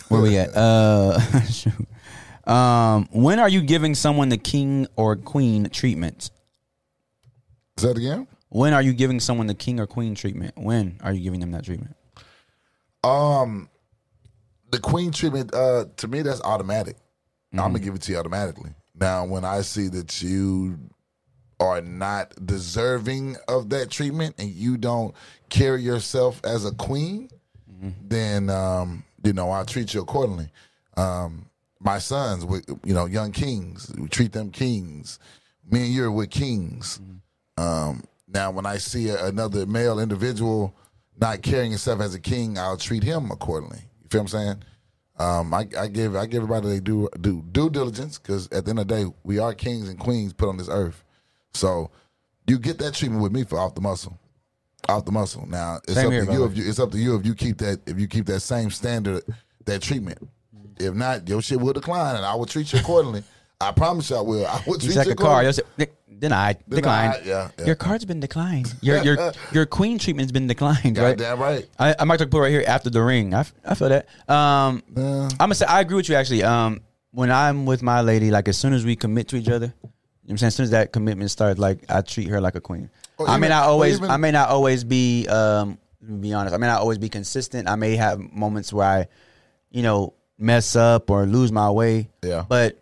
where we at? Uh, shoot. Um, when are you giving someone the king or queen treatment? Is that again? When are you giving someone the king or queen treatment? When are you giving them that treatment? Um, the queen treatment, uh, to me, that's automatic. Mm-hmm. I'm going to give it to you automatically. Now, when I see that you are are not deserving of that treatment and you don't carry yourself as a queen, mm-hmm. then, um, you know, I'll treat you accordingly. Um, my sons, with, you know, young kings, we treat them kings. Me and you are with kings. Mm-hmm. Um, now, when I see a, another male individual not carrying himself as a king, I'll treat him accordingly. You feel what I'm saying? Um, I, I give I give everybody they do do due diligence because at the end of the day, we are kings and queens put on this earth. So you get that treatment with me for off the muscle, off the muscle. Now it's same up here, to you if you, it's up to you if you keep that if you keep that same standard, that treatment. If not, your shit will decline, and I will treat you accordingly. I promise you, I will. I will treat you like accordingly. A car. Denied. Declined. Denied. Yeah, yeah. Your card's been declined. Your your your queen treatment's been declined. Right? Damn right. I, I might talk right here after the ring. I, I feel that. Um, yeah. I'm gonna say I agree with you actually. Um, when I'm with my lady, like as soon as we commit to each other, you know what I'm saying, as soon as that commitment starts, like I treat her like a queen. Or I even, may not always. Even, I may not always be. Um, be honest. I may not always be consistent. I may have moments where I, you know, mess up or lose my way. Yeah. But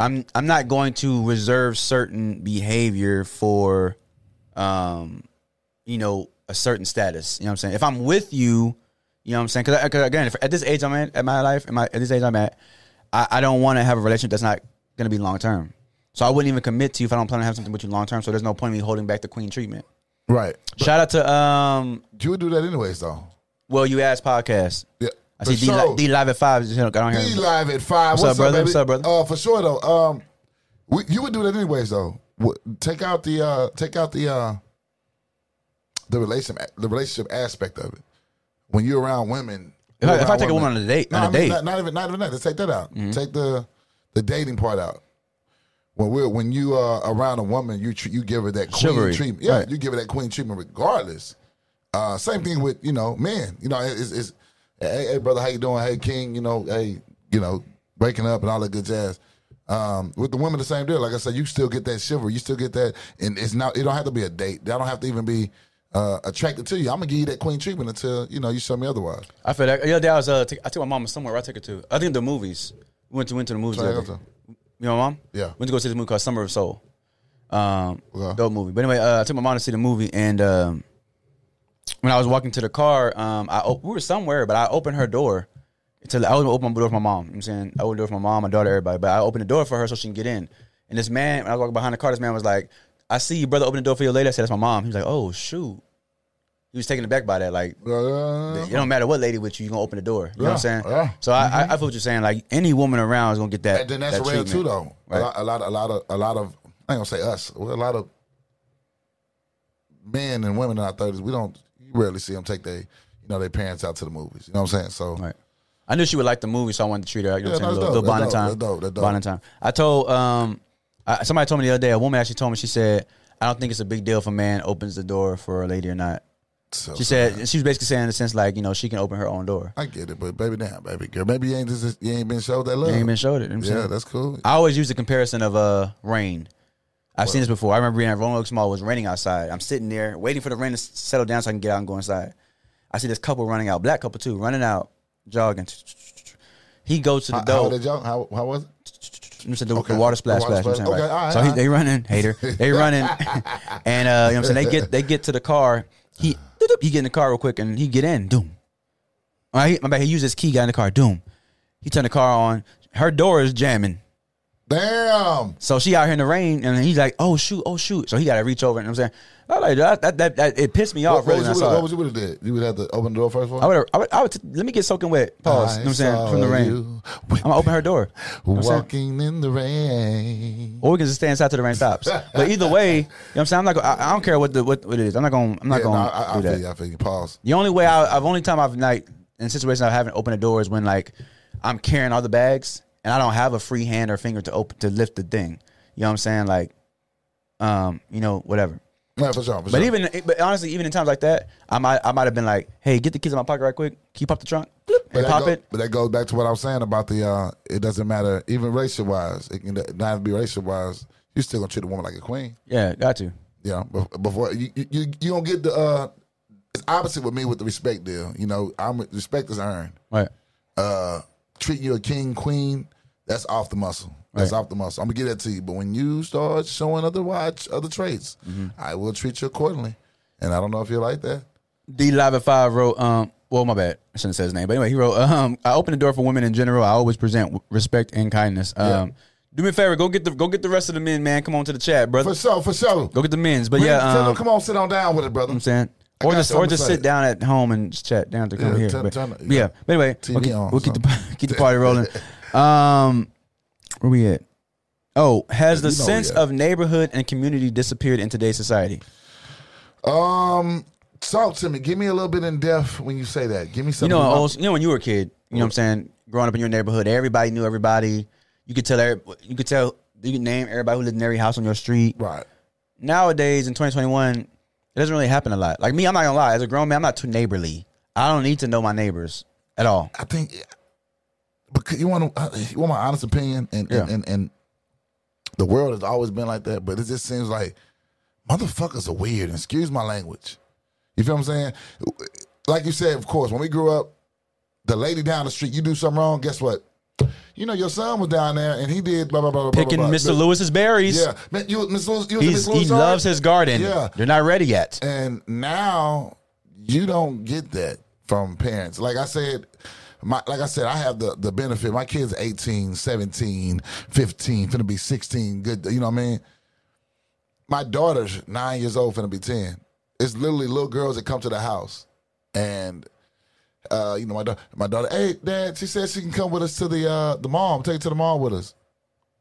I'm I'm not going to reserve certain behavior for, um, you know, a certain status. You know what I'm saying? If I'm with you, you know what I'm saying? Because again, if, at this age I'm at, at my life, at, my, at this age I'm at, I, I don't want to have a relationship that's not going to be long term. So I wouldn't even commit to you if I don't plan to have something with you long term. So there's no point in me holding back the queen treatment. Right. Shout out to um. You would do that anyways, though. Well, you asked podcast. Yeah. I see D, sure. D Live at five. I don't hear D Live at five. What's, What's up, brother? Baby? What's up, brother? Uh, for sure though. Um, we, you would do that anyways though. What, take out the uh, take out the uh, the relationship the relationship aspect of it. When you're around women, if I, if I take women, a woman on a date, no, on a I mean, date, not, not even not even that. Let's take that out. Mm-hmm. Take the the dating part out. When we're when you are around a woman, you you give her that queen Chivalry. treatment. Yeah, right. You give her that queen treatment regardless. Uh, same thing with you know men. You know it's. it's Hey, hey, brother, how you doing? Hey, King, you know, hey, you know, breaking up and all that good jazz. Um, with the women, the same deal. Like I said, you still get that chivalry. You still get that. And it's not, it don't have to be a date. They don't have to even be uh, attracted to you. I'm going to give you that queen treatment until, you know, you show me otherwise. I feel that. The other day I was, uh, t- I took my mama somewhere. I took her to, I think the movies. We went to, went to the movies. So to. You know my mom? Yeah. Went to go see this movie called Summer of Soul. Um, yeah. Dope movie. But anyway, uh, I took my mom to see the movie and, um, when I was walking to the car, um, I we were somewhere, but I opened her door. To, I was open my door for my mom. You know what I'm saying? I opened the door for my mom, my daughter, everybody. But I opened the door for her so she can get in. And this man, when I was walking behind the car, this man was like, I see your brother open the door for your lady. I said, that's my mom. He was like, oh, shoot. He was taken aback by that. Like, uh, it don't matter what lady with you, you're going to open the door. You yeah, know what I'm saying? Yeah. So I, mm-hmm. I, I feel what you're saying. Like, any woman around is going to get that. And then that's that real, too, though. Right? A, lot, a, lot of, a lot of, I ain't going to say us, a lot of men and women in our thirties, we don't, rarely see them take their, you know, their parents out to the movies. You know what I'm saying? So, right. I knew she would like the movie, so I wanted to treat her. You know yeah, what I'm no, saying? Little bonding time. Dope, dope. Bonding time. I told um, I, somebody told me the other day. A woman actually told me. She said, "I don't think it's a big deal if a man opens the door for a lady or not." So she said man. She was basically saying in the sense like you know she can open her own door. I get it, but baby, damn, baby girl, maybe you ain't just, you ain't been showed that love. You ain't been showed it. You know what I'm yeah, saying? That's cool. I always use the comparison of uh rain. I've what? seen this before. I remember being at Roanoke Oaks Mall. It was raining outside. I'm sitting there waiting for the rain to settle down so I can get out and go inside. I see this couple running out, black couple too, running out, jogging. He goes to the how, door. How did they jog? How, how was it? The, okay. the water splash, the water splash. splash. Okay, right. all right, so all right. He, they running, hater. They running, and uh, you know what I'm saying. They get they get to the car. He he get in the car real quick and he get in. Doom. All right, my bad. He used his key. Got in the car. Doom. He turned the car on. Her door is jamming. Damn. So she out here in the rain, and he's like, "Oh shoot, oh shoot!" So he got to reach over, and I'm saying, "I like that, that, that, that." It pissed me off. What, really what, what, what would you would have did? You would have to open the door first. One? I would. I would. I would t- let me get soaking wet. Pause. You know what I'm saying? From the rain, I'm gonna open her door. You know walking in the rain, or we can just stay inside till the rain stops. But either way, you know what I'm saying. I'm not. Gonna, I, I don't care what the what, what it is. I'm not going. I'm not yeah, going. No, I, I, do I feel that. You, I feel you. Pause. The only way I, I've only time I've like in situations I haven't opened the door is when like I'm carrying all the bags. And I don't have a free hand or finger to open to lift the thing. You know what I'm saying? Like, um, you know, whatever. Yeah, for sure, for but sure. even, but honestly, even in times like that, I might, I might have been like, "Hey, get the kids in my pocket right quick. Keep up the trunk, bloop, and pop go, it." But that goes back to what I was saying about the. Uh, it doesn't matter, even racial wise. It can not have to be racial wise. You still gonna treat a woman like a queen. Yeah, got to. Yeah, before you, you, you, you don't get the. Uh, it's opposite with me with the respect deal. You know, I'm respect is earned. Right. Uh. Treat you a king, queen, that's off the muscle. That's right. Optimal. So I'm going to give that to you. But when you start showing otherwise, other traits, mm-hmm. I will treat you accordingly. And I don't know if you're like that. D Live at Five wrote, um, well, my bad. I shouldn't say his name. But anyway, he wrote, um, I open the door for women in general. I always present respect and kindness. Um, yeah. Do me a favor. Go get the go get the rest of the men, man. Come on to the chat, brother. For sure, for sure. Go get the men's. But yeah. Um, tell them, come on, sit on down with it, brother. You know what I'm saying? I or just, or just sit down at home and chat down to come yeah, here. Turn, but, turn, yeah. yeah. But anyway, T V we'll, get, on, we'll keep, the, keep the party rolling. Um, where we at? Oh, has the you know, sense yeah. of neighborhood and community disappeared in today's society? Um, talk to me. Give me a little bit in depth when you say that. Give me something. You know, old, you know, when you were a kid, you know what I'm saying? Growing up in your neighborhood, everybody knew everybody. You could tell. You could tell. You could name everybody who lived in every house on your street. Right. Nowadays, in twenty twenty-one. It doesn't really happen a lot. Like me, I'm not gonna lie. As a grown man, I'm not too neighborly. I don't need to know my neighbors at all. I think, because you want to, you want my honest opinion, and yeah. and, and and the world has always been like that. But it just seems like motherfuckers are weird. Excuse my language. You feel what I'm saying? Like you said, of course. When we grew up, the lady down the street, you do something wrong. Guess what? You know, your son was down there, and he did blah, blah, blah, blah, picking blah, blah. Mister Lewis's berries. Yeah. Man, you, Mister Lewis, you He's, Mister Lewis he already? Loves his garden. Yeah. They're not ready yet. And now you don't get that from parents. Like I said, my, like I said, I have the, the benefit. My kids are eighteen, seventeen, fifteen, finna be sixteen. Good, you know what I mean? My daughter's nine years old, finna be ten. It's literally little girls that come to the house, and Uh, you know, my, da- my daughter, hey, Dad, she said she can come with us to the uh, the mall. Take her to the mall with us.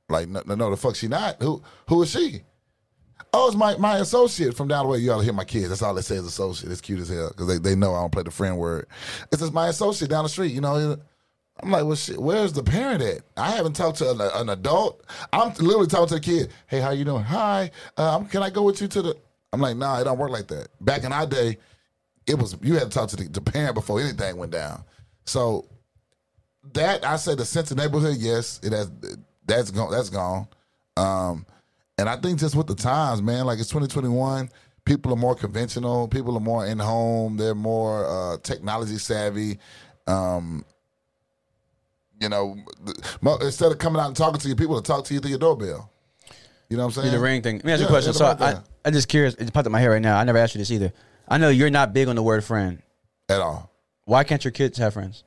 Like, no, no, no, the fuck she not. Who who is she? Oh, it's my, my associate from down the way. You ought to hear my kids. That's all they say is associate. It's cute as hell because they, they know I don't play the friend word. It's just my associate down the street, you know. I'm like, well, shit, where's the parent at? I haven't talked to an, an adult. I'm literally talking to the kid. Hey, how you doing? Hi. Uh, can I go with you to the? I'm like, nah, it don't work like that. Back in our day, it was you had to talk to the, the parent before anything went down. So that I say the sense of neighborhood, yes, it has. That's gone. That's gone. Um, and I think just with the times, man, like it's twenty twenty-one. People are more conventional. People are more in home. They're more uh, technology savvy. Um, you know, instead of coming out and talking to you, people will talk to you through your doorbell. You know what I'm saying? The ring thing. Let me ask you a question. So I, I'm just curious. It popped in my head right now. I never asked you this either. I know you're not big on the word friend. At all. Why can't your kids have friends?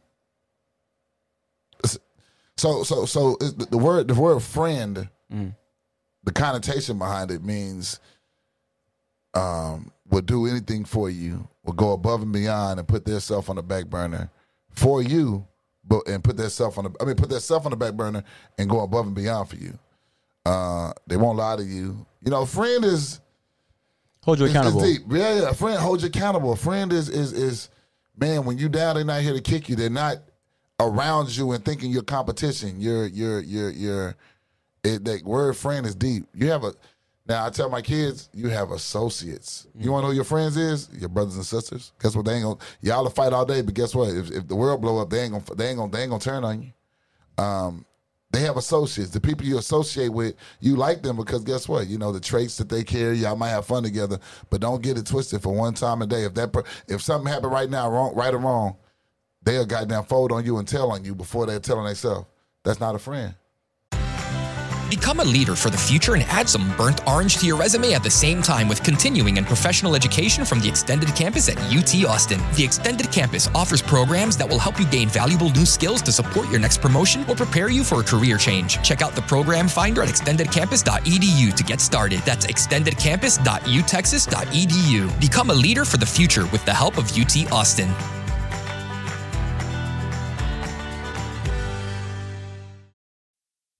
So so so the word the word friend, mm. the connotation behind it means um, will do anything for you, will go above and beyond and put themselves on the back burner for you, but and put themselves on the I mean put themselves on the back burner and go above and beyond for you. Uh, they won't lie to you. You know, friend is hold you accountable. It's, it's deep. Yeah, yeah. A friend holds you accountable. A friend is, is, is man, when you down, they're not here to kick you. They're not around you and thinking you're competition. You're, you're, you're, you're, it, that word friend is deep. You have a, now I tell my kids, you have associates. Mm-hmm. You want to know who your friends is? Your brothers and sisters. Guess what? They ain't going to, y'all will fight all day, but guess what? If, if the world blow up, they ain't going to, they ain't going to, they ain't going to turn on you. Um, They have associates. The people you associate with, you like them because guess what? You know, the traits that they carry, y'all might have fun together, but don't get it twisted for one time a day. If that, if something happened right now, wrong, right or wrong, they'll goddamn fold on you and tell on you before they're telling themselves. That's not a friend. Become a leader for the future and add some burnt orange to your resume at the same time with continuing and professional education from the Extended Campus at U T Austin. The Extended Campus offers programs that will help you gain valuable new skills to support your next promotion or prepare you for a career change. Check out the program finder at extended campus dot e d u to get started. That's extended campus dot u texas dot e d u. Become a leader for the future with the help of U T Austin.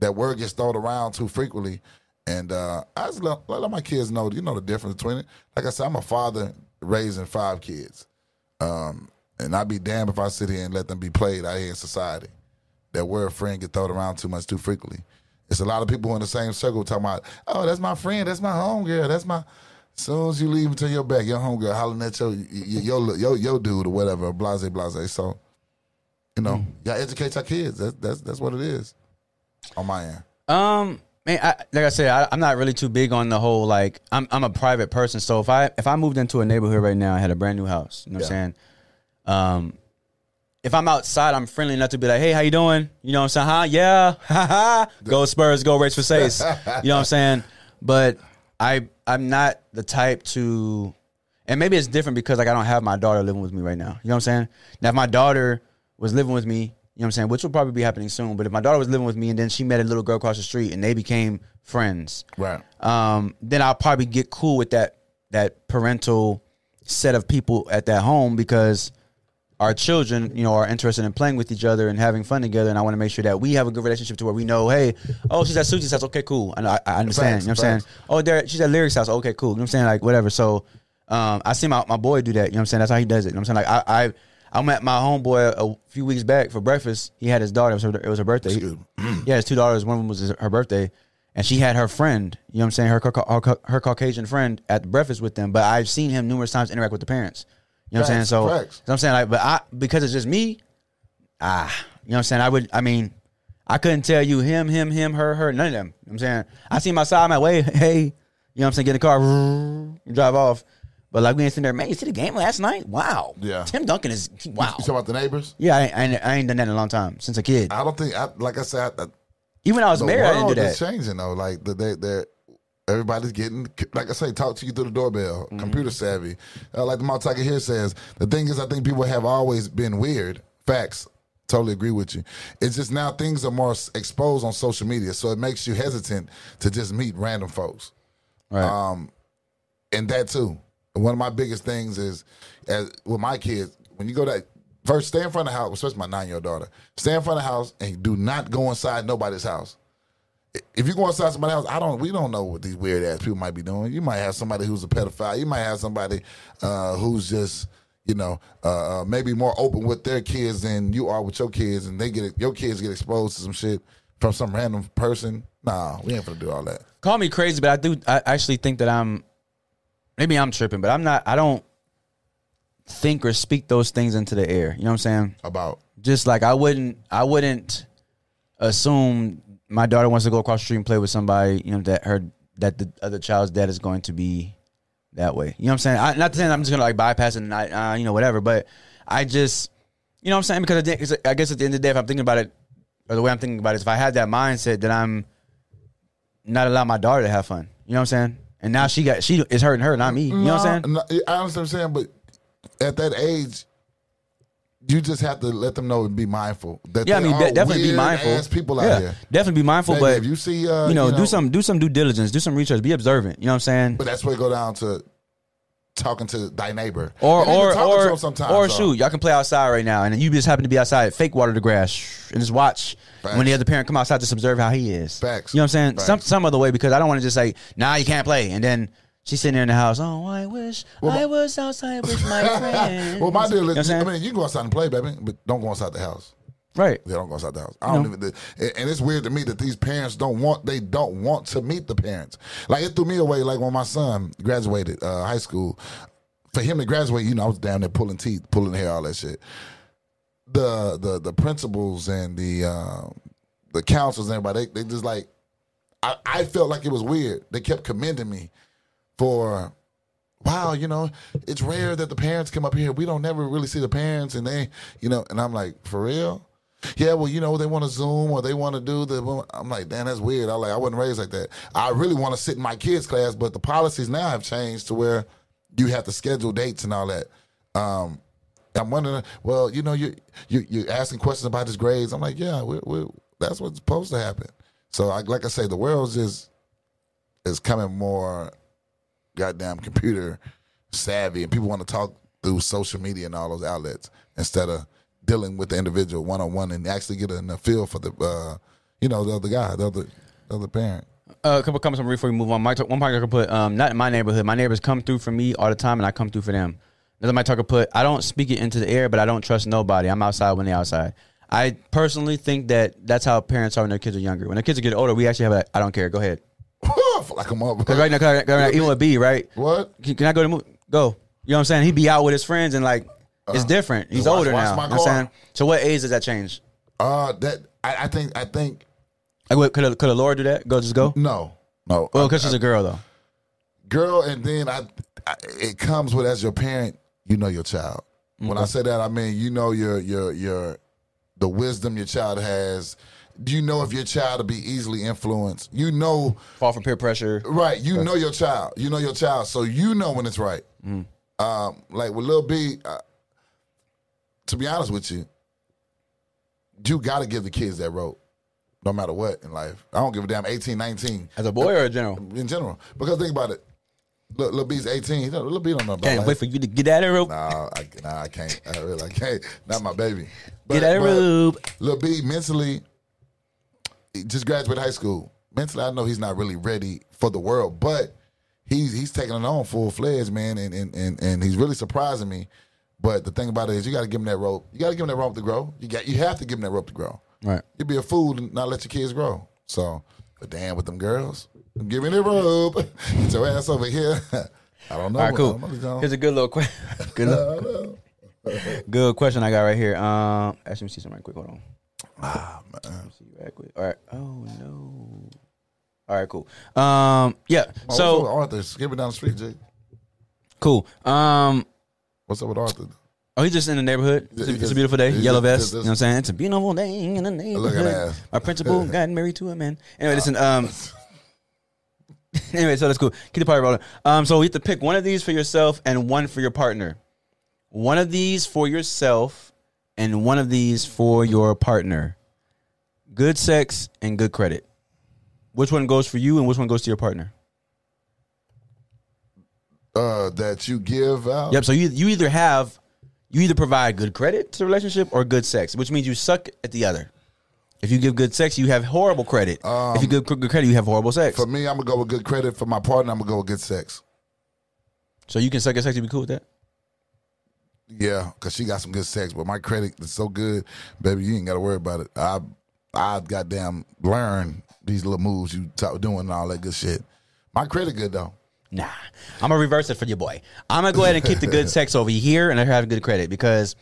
That word gets thrown around too frequently. And uh, I just let, let my kids know, you know, the difference between it. Like I said, I'm a father raising five kids. Um, and I'd be damned if I sit here and let them be played out here in society. That word friend get thrown around too much too frequently. It's a lot of people in the same circle talking about, oh, that's my friend, that's my homegirl, that's my... As soon as you leave into your back, your homegirl hollering at your your, your, your, your dude or whatever, blase, blase. So, you know, mm-hmm. Y'all educate your kids. That's, that's, that's what it is on my end. Um... Man, I, like I said, I, I'm not really too big on the whole, like, I'm I'm a private person. So if I if I moved into a neighborhood right now, I had a brand new house, you know yeah. what I'm saying? Um, if I'm outside, I'm friendly enough to be like, hey, how you doing? You know what I'm saying? Huh? Yeah. Ha ha. Go Spurs. Go Race for Saints. You know what I'm saying? But I, I'm not the type to, and maybe it's different because, like, I don't have my daughter living with me right now. You know what I'm saying? Now, if my daughter was living with me, you know what I'm saying, which will probably be happening soon. But if my daughter was living with me and then she met a little girl across the street and they became friends, right? Um, then I'll probably get cool with that that parental set of people at that home because our children, you know, are interested in playing with each other and having fun together. And I want to make sure that we have a good relationship to where we know, hey, oh, she's at Susie's house, okay, cool. I know, I, I understand. Thanks, you know what I'm saying? Oh, there, she's at Lyric's house, okay, cool. You know what I'm saying? Like whatever. So um, I see my my boy do that. You know what I'm saying? That's how he does it. You know what I'm saying? Like I. I I met my homeboy a few weeks back for breakfast. He had his daughter. It was her, it was her birthday. He, yeah, his two daughters. One of them was her birthday. And she had her friend, you know what I'm saying, her, her, her Caucasian friend at breakfast with them. But I've seen him numerous times interact with the parents. You know what I'm saying? So, you know what I'm saying? Like, but I, because it's just me, ah, you know what I'm saying? I would, I mean, I couldn't tell you him, him, him, her, her, none of them. You know what I'm saying? I see him outside, I'm like, wait, hey, you know what I'm saying? Get in the car, and drive off. But like we ain't sitting there, man, you see the game last night? Wow. Yeah. Tim Duncan is, wow. You talking about the neighbors? Yeah, I, I, ain't, I ain't done that in a long time, since a kid. I don't think, I, like I said. I, Even when I was married, I didn't do that. The world is changing, though. Like, they, they're, everybody's getting, like I say, talk to you through the doorbell, mm-hmm. computer savvy. Uh, like the Mount Tiger here says, the thing is, I think people have always been weird. Facts. Totally agree with you. It's just now things are more exposed on social media, so it makes you hesitant to just meet random folks. Right. Um, and that, too. One of my biggest things is, as with my kids, when you go to, first stay in front of the house, especially my nine-year-old daughter, stay in front of the house and do not go inside nobody's house. If you go inside somebody's house, I don't, we don't know what these weird-ass people might be doing. You might have somebody who's a pedophile. You might have somebody uh, who's just, you know, uh, maybe more open with their kids than you are with your kids, and they get your kids get exposed to some shit from some random person. Nah, we ain't gonna do all that. Call me crazy, but I do, I actually think that I'm, maybe I'm tripping, but I'm not, I don't think or speak those things into the air. You know what I'm saying? About. Just like I wouldn't, I wouldn't assume my daughter wants to go across the street and play with somebody, you know, that her, that the other child's dad is going to be that way. You know what I'm saying? I, not saying I'm just going to like bypass it and not, uh, you know, whatever, but I just, you know what I'm saying? Because I, did, I guess at the end of the day, if I'm thinking about it, or the way I'm thinking about it, is if I had that mindset, then I'm not allowing my daughter to have fun. You know what I'm saying? And now she got she is hurting her, not me. You no, know what I'm saying? No, I understand what I'm saying, but at that age, you just have to let them know and be mindful. That yeah, I mean, de- definitely be mindful. Ass people out yeah, here. Definitely be mindful. Maybe but if you see, uh, you know, you know, do some do some due diligence, do some research, be observant. You know what I'm saying? But that's where it go down to talking to thy neighbor, or and or or sometimes, or so. Shoot, y'all can play outside right now, and you just happen to be outside, fake water the grass, and just watch. Facts. When the other parent come outside, just observe how he is. Facts. You know what I'm saying? Facts. Some some other way, because I don't want to just say, nah, you can't play. And then she's sitting there in the house, oh, I wish well, I was outside with my friends. Well, my deal is, you know I mean, you can go outside and play, baby, but don't go inside the house. Right. They don't go outside the house. I don't no. even. And it's weird to me that these parents don't want. They don't want to meet the parents. Like it threw me away. Like when my son graduated uh, high school, for him to graduate, you know, I was down there pulling teeth, pulling hair, all that shit. The the the principals and the uh, the counselors and everybody, they, they just like. I, I felt like it was weird. They kept commending me for. Wow, you know, it's rare that the parents come up here. We don't never really see the parents, and they, you know, and I'm like, for real. Yeah, well, you know, they want to Zoom or they want to do the. I'm like, damn, that's weird. I like, I wasn't raised like that. I really want to sit in my kids' class, but the policies now have changed to where you have to schedule dates and all that. Um, I'm wondering, well, you know, you you you're asking questions about his grades. I'm like, yeah, we're, we're, that's what's supposed to happen. So, I, like I say, the world's just is coming more goddamn computer savvy, and people want to talk through social media and all those outlets instead of dealing with the individual one-on-one and actually get in the feel for the, uh, you know, the other guy, the other, the other parent. Uh, a couple comments from before we move on. My talk, one part I could put, um, not in my neighborhood. My neighbors come through for me all the time, and I come through for them. Another my talk could put, I don't speak it into the air, but I don't trust nobody. I'm outside when they're outside. I personally think that that's how parents are when their kids are younger. When their kids are getting older, we actually have a, I don't care. Go ahead. Like I'm up. Because right now, cause right now even with B, right? What? Can, can I go to move? Go. You know what I'm saying? He'd be out with his friends, and like, uh, it's different. He's watch, older watch now. You know what I'm saying? So what age does that change? Uh, that I, I think, I think. Like, wait, could a, could a Laura do that? Go, just go? No, no. Well, because she's a girl, though. Girl, and then I, I, it comes with, as your parent, you know your child. Mm-hmm. When I say that, I mean, you know your, your, your, the wisdom your child has. Do you know if your child will be easily influenced? You know. Fall from peer pressure. Right. You know your child. You know your child. So you know when it's right. Mm. Um, like with Lil B, uh, to be honest with you, you got to give the kids that rope, no matter what in life. I don't give a damn eighteen, nineteen. As a boy or in general? In general. Because think about it. Lil, Lil B's eighteen. Lil B don't know about Can't life. Wait for you to get out of the rope. Nah, I, nah, I can't. I really I can't. Not my baby. But, get out of the rope. Lil B mentally... He just graduated high school. Mentally, I know he's not really ready for the world, but he's he's taking it on full fledged, man, and and and and he's really surprising me. But the thing about it is, you got to give him that rope. You got to give him that rope to grow. You got you have to give him that rope to grow. Right? You'd be a fool and not let your kids grow. So, but damn, with them girls, give me the rope. Get your ass over here. I don't know. All right, cool. Know. Here's a good little question. Good little good question I got right here. Um, actually, let me see something right quick. Hold on. Ah, man. All right. Oh no. All right. Cool. Um. Yeah. Oh, so Arthur, skip it down the street, Jake. Cool. Um. What's up with Arthur? Oh, he's just in the neighborhood. It's a, it's a beautiful day. Yellow vest. You know what I'm saying? It's a beautiful day in the neighborhood. Look at that. My principal got married to a man. Anyway, listen. Um. Anyway, so that's cool. Keep the party rolling. Um. So you have to pick one of these for yourself and one for your partner. One of these for yourself. And one of these for your partner. Good sex and good credit. Which one goes for you and which one goes to your partner? Uh, that you give out. Yep, so you, you either have, you either provide good credit to the relationship or good sex, which means you suck at the other. If you give good sex, you have horrible credit. Um, if you give good credit, you have horrible sex. For me, I'm going to go with good credit. For my partner, I'm going to go with good sex. So you can suck at sex and be cool with that? Yeah, because she got some good sex, but my credit is so good, baby, you ain't got to worry about it. I I goddamn learned these little moves you talk, doing and all that good shit. My credit good, though. Nah, I'm going to reverse it for your boy. I'm going to go ahead and keep the good sex over here and let her have good credit because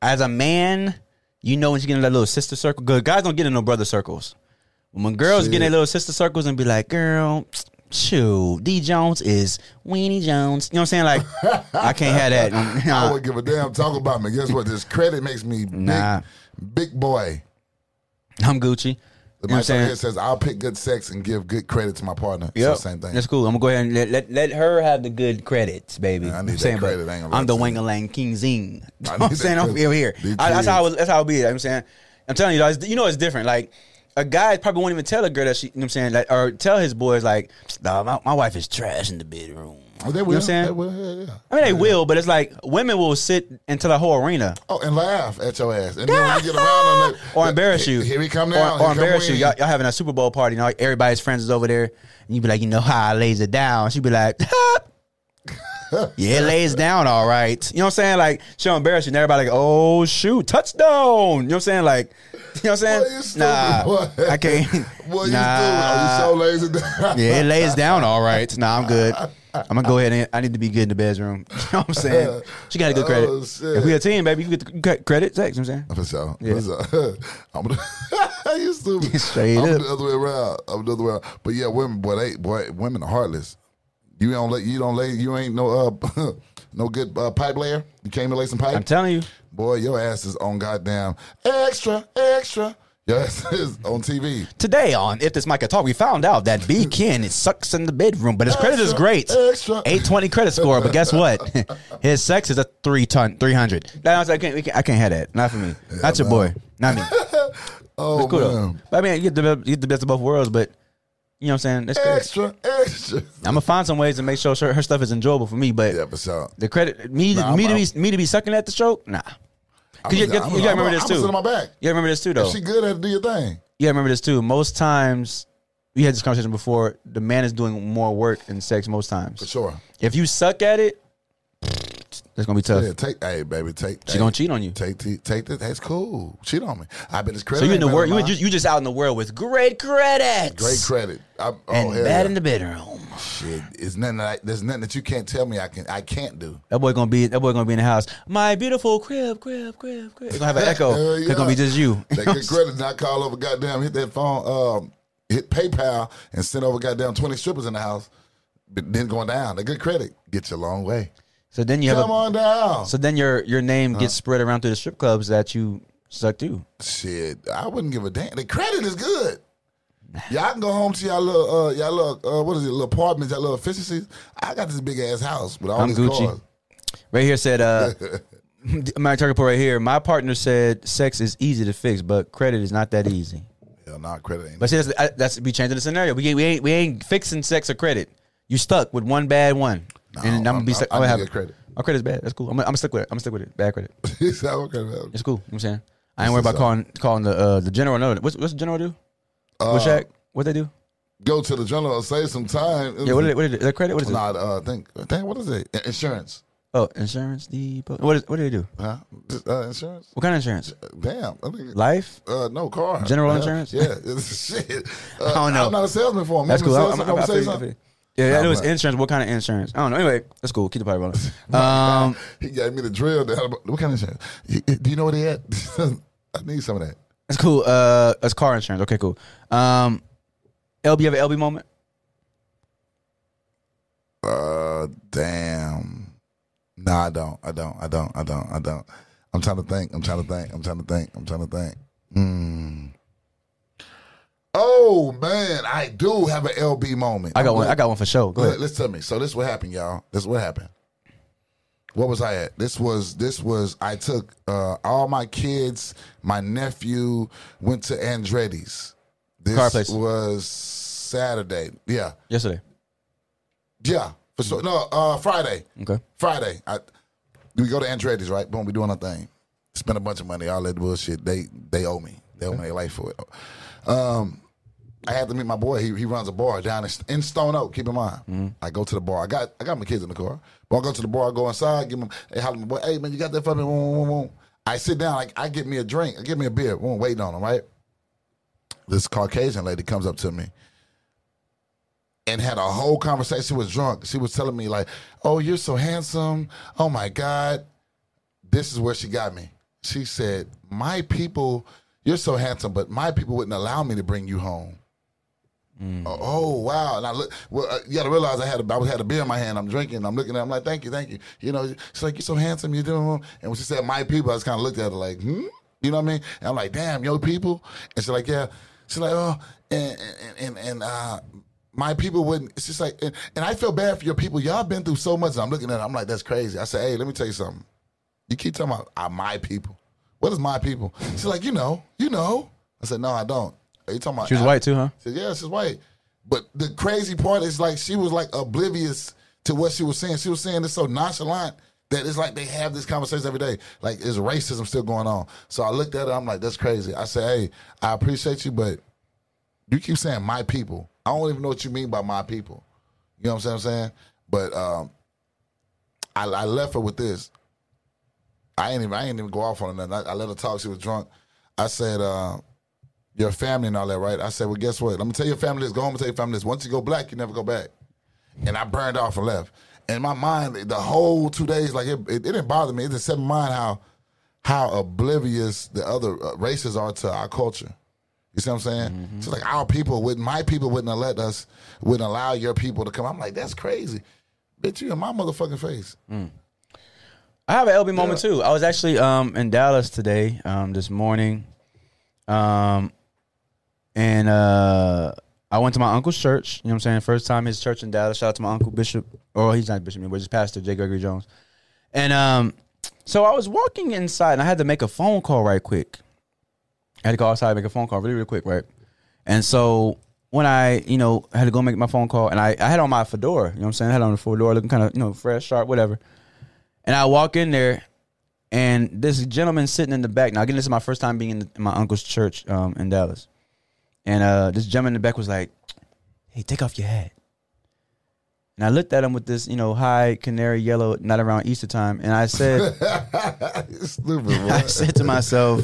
as a man, you know when you get in that little sister circle. Good guys don't get in no brother circles. When girls shit. Get in their little sister circles and be like, girl... Shoot, D Jones is Weenie Jones. You know what I'm saying? Like, I can't have that. You know? I wouldn't give a damn talk about me. Guess what? This credit makes me big, nah. Big boy. I'm Gucci. The you know what I'm saying? Says I'll pick good sex and give good credit to my partner. Yep. So same thing. That's cool. I'm gonna go ahead and let let, let her have the good credits, baby. Yeah, I need I'm that saying, credit. I ain't I'm the Wangalang King Zing. You know what I'm saying? I'm over here. I, that's how I was, that's how it be. You know what I'm saying? I'm telling you, you know it's different. Like. A guy probably won't even tell a girl that she, you know what I'm saying, like, or tell his boys, like, nah, my, my wife is trash in the bedroom. Oh, they will. You know what I'm saying? They will, yeah, yeah. I mean, they yeah. will, but it's like women will sit into the whole arena. Oh, and laugh at your ass. And then when you get around on that. Or embarrass you. Here we come now. Or, or embarrass you. Y'all, y'all having a Super Bowl party, and all, everybody's friends is over there, and you be like, you know how I lays it down. She be like, ha! Yeah, it lays down all right. You know what I'm saying? Like, she'll embarrass you. And everybody like, oh, shoot, touchdown. You know what I'm saying? Like, you know what I'm saying? Boy, you stupid, nah, boy. I can't. Boy, you nah. stupid. Oh, you so lazy down. Yeah, it lays down all right. Nah, I'm good. I'm going to go ahead and I need to be good in the bedroom. You know what I'm saying? She got a good credit. Oh, if we a team, baby, you get the credit. Sex, you know what I'm saying? For sure. For sure. I'm the, you stupid. Straight I'm up. the other way around. I'm the other way around. But yeah, women, boy, they, boy, women are heartless. You don't lay, you don't lay, you ain't no uh, no good uh, pipe layer. You came to lay some pipe. I'm telling you, boy, your ass is on goddamn extra, extra. Your ass is on T V today. On If This Mic Could Talk, we found out that B Ken it sucks in the bedroom, but his extra, credit is great, extra eight twenty credit score. But guess what? His sex is a three ton, three hundred. I can't, I can't have that. Not for me. Yeah, not your man. Boy. Not me. Oh, it's cool. I mean, you get the you get the best of both worlds, but you know what I'm saying? That's extra, good. extra. I'm gonna find some ways to make sure her, her stuff is enjoyable for me, but yeah, for sure. The credit me nah, me I'm, to be me to be sucking at the stroke, nah. Cause I'm, you, I'm, you, I'm, you gotta remember I'm, this too. I'm sitting on my back. You gotta remember this too, though. If she good at do your thing. You gotta remember this too. Most times, we had this conversation before. The man is doing more work than sex most times. For sure. If you suck at it, that's gonna be tough. Yeah, take, hey, baby, take. She hey, gonna cheat on you. Take, take, take that. That's cool. Cheat on me. I bet it's credit. So you in the world? You just, you just out in the world with great credit. Great credit. I, oh, and hell bad yeah. in the bedroom. Shit, it's nothing. That I, there's nothing that you can't tell me I can. I can't do. That boy gonna be. That boy gonna be in the house. My beautiful crib, crib, crib, crib. It's gonna have an echo. uh, yeah. It's gonna be just you. That good credit. Not call over. Goddamn, hit that phone. Um, hit PayPal and send over. Goddamn, twenty strippers in the house. But then going down. That good credit gets you a long way. So then you Come have a, on down. So then your your name gets huh? spread around through the strip clubs that you suck to. Shit, I wouldn't give a damn. The credit is good. Y'all can go home to y'all little uh, y'all little uh, what is it? Little apartments, y'all little efficiencies. I got this big ass house with all I'm these Gucci. Cars. Right here said uh, my target right here. My partner said sex is easy to fix, but credit is not that easy. Yeah, not credit. Ain't but see, that's I, that's we changing the scenario. We we ain't we ain't fixing sex or credit. You stuck with one bad one. No, and I'm, I'm gonna be stuck. I'm, I'm gonna have credit. My credit's bad. That's cool. I'm, I'm gonna stick with it. I'm gonna stick with it. Bad credit. It's cool. You know what I'm saying? I ain't worried about calling calling the uh, the general. No, what's what's the general do? Uh, what's that? What they do? Go to the general and save some time. Yeah. What is it? What is it? The credit? What is it? Nah. Uh, think. Dang, what is it? Insurance. Oh, insurance depot. What is? What do they do? Huh? Uh, insurance. What kind of insurance? Damn. I mean, life. Uh, no car. General yeah. insurance. Yeah. Shit. Uh, I don't know. I'm not a salesman for them. That's cool. I'm gonna say something. Yeah, that no, was insurance. What kind of insurance? I don't know. Anyway, that's cool. Keep the party rolling. Um, he gave me the drill. Down. What kind of insurance? Do you know what he had? I need some of that. That's cool. Uh, that's car insurance. Okay, cool. Um, L B, have an L B moment? Uh, damn. No, I don't. I don't. I don't. I don't. I don't. I'm trying to think. I'm trying to think. I'm trying to think. I'm trying to think. Hmm. Oh man, I do have an L B moment. I got I'm one. Like, I got one for sure. Go ahead. Let's tell me. So this is what happened, y'all. This is what happened. What was I at? This was this was. I took uh, all my kids. My nephew went to Andretti's. This Car place. was Saturday. Yeah. Yesterday. Yeah. For sure. No. Uh, Friday. Okay. Friday. I, we go to Andretti's, right? Boom. We doing our thing. Spent a bunch of money. All that bullshit. They they owe me. They owe me their life for it. Um, I had to meet my boy. He he runs a bar down in Stone Oak. Keep in mind, mm-hmm. I go to the bar. I got I got my kids in the car. But I go to the bar. I go inside. Give them. Hey, holler at my boy. Hey man, you got that for me? I sit down. I, I get me a drink. I get me a beer. We're waiting on him. Right. This Caucasian lady comes up to me and had a whole conversation. She was drunk. She was telling me like, "Oh, you're so handsome. Oh my God." This is where she got me. She said, "My people. You're so handsome, but my people wouldn't allow me to bring you home." Mm. Oh, oh, wow. And I look, well, uh, you got to realize I had a, I had a beer in my hand. I'm drinking. I'm looking at it. I'm like, thank you, thank you. You know, she's like, you're so handsome. You're doing well. And when she said my people, I just kind of looked at her like, hmm? You know what I mean? And I'm like, damn, yo, people? And she's like, yeah. She's like, oh, and, and, and, and uh, my people wouldn't. It's just like, and, and I feel bad for your people. Y'all been through so much. And I'm looking at her. I'm like, that's crazy. I said, hey, let me tell you something. You keep talking about uh, my people. What is my people? She's like, you know, you know. I said, no, I don't. Are you talking about? She was I, white too, huh? She said, yeah, she's white. But the crazy part is like she was like oblivious to what she was saying. She was saying this so nonchalant that it's like they have this conversation every day. Like, is racism still going on? So I looked at her. I'm like, that's crazy. I said, hey, I appreciate you, but you keep saying my people. I don't even know what you mean by my people. You know what I'm saying? But um, I, I left her with this. I ain't even I ain't even go off on her nothing. I, I let her talk. She was drunk. I said, uh, your family and all that, right? I said, well, guess what? Let me tell your family this. Go home and tell your family this. Once you go black, you never go back. And I burned off and left. And my mind, the whole two days, like it, it, it didn't bother me. It just set my mind how how oblivious the other races are to our culture. You see what I'm saying? Mm-hmm. It's like our people wouldn't, my people wouldn't let us, wouldn't allow your people to come. I'm like, that's crazy. Bitch, you in my motherfucking face. Mm. I have an L B moment yeah. too. I was actually um, in Dallas today, um, this morning, um, and uh, I went to my uncle's church. You know what I'm saying? First time his church in Dallas. Shout out to my uncle Bishop, or he's not Bishop, but he's Pastor J. Gregory Jones. And um, so I was walking inside, and I had to make a phone call right quick. I had to go outside and make a phone call really, really quick, right? And so when I, you know, had to go make my phone call, and I, I had on my fedora, you know what I'm saying? I had on the fedora looking kind of, you know, fresh, sharp, whatever. And I walk in there, and this gentleman sitting in the back. Now, again, this is my first time being in, the, in my uncle's church um, in Dallas. And uh, this gentleman in the back was like, hey, take off your hat. And I looked at him with this, you know, high canary yellow, not around Easter time. And I said, stupid, I said to myself,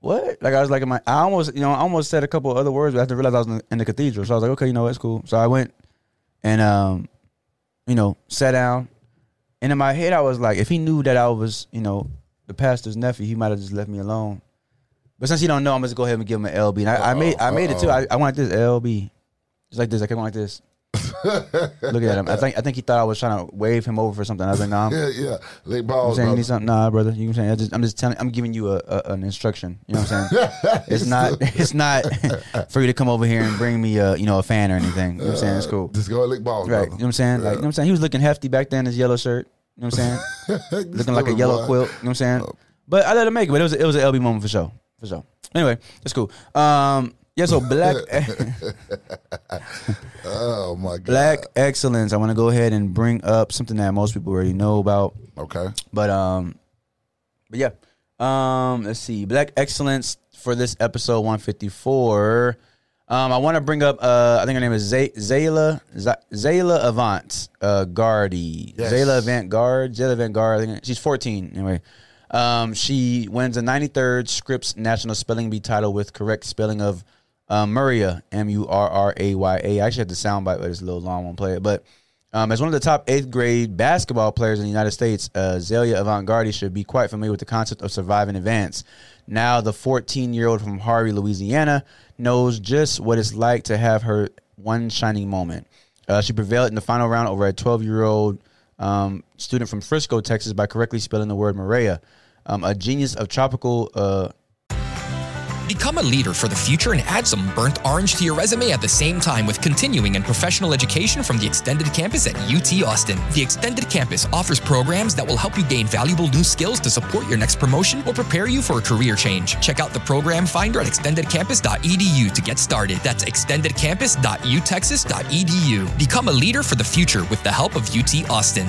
what? Like, I was like, in my, I almost, you know, I almost said a couple of other words, but I had to realize I was in the, in the cathedral. So I was like, okay, you know, that's cool. So I went and, um, you know, sat down. And in my head, I was like, if he knew that I was, you know, the pastor's nephew, he might have just left me alone. But since he don't know, I'm just going to go ahead and give him an L B. And I, I made I made uh-oh. it, too. I, I went like this, L B. Just like this. I came like this. Look at him. I think I think he thought I was trying to wave him over for something. I was like, nah. Yeah, yeah. Late balls, I'm saying, need something. Nah, brother. You know what I'm saying? I just, I'm just telling. I'm giving you a, a an instruction. You know what I'm saying? It's not. It's not for you to come over here and bring me a you know a fan or anything. You know what I'm saying? It's cool. Just go and lick balls, right? Brother. You know what I'm saying? Yeah. Like, you know what I'm saying? He was looking hefty back then in his yellow shirt. You know what I'm saying? Looking like a yellow boy. Quilt. You know what I'm saying? Oh. But I let him make it. But it was a, it was an L B moment for sure. For sure. Anyway, that's cool. Um. Yeah, so black oh my God. Black excellence. I want to go ahead and bring up something that most people already know about. Okay. But um but yeah. Um let's see. Black excellence for this episode one fifty-four. Um I want to bring up uh I think her name is Zaila Zaila Avant uh Garde. Yes. Zaila Avant-garde. Zaila Avant-garde. I think she's fourteen anyway. Um she wins the ninety-third Scripps National Spelling Bee title with correct spelling of Uh, Murraya, M U R R A Y A. I actually had the soundbite, but it's a little long. I won't play it. But um, as one of the top eighth grade basketball players in the United States, uh, Zaila Avant-garde should be quite familiar with the concept of survive and advance. Now, the fourteen-year-old from Harvey, Louisiana, knows just what it's like to have her one shining moment. Uh, she prevailed in the final round over a twelve-year-old um, student from Frisco, Texas, by correctly spelling the word Murraya. Um, a genius of tropical... Uh, Become a leader for the future and add some burnt orange to your resume at the same time with continuing and professional education from the Extended Campus at U T Austin. The Extended Campus offers programs that will help you gain valuable new skills to support your next promotion or prepare you for a career change. Check out the program finder at extended campus dot e d u to get started. That's extended campus dot u texas dot e d u. Become a leader for the future with the help of U T Austin.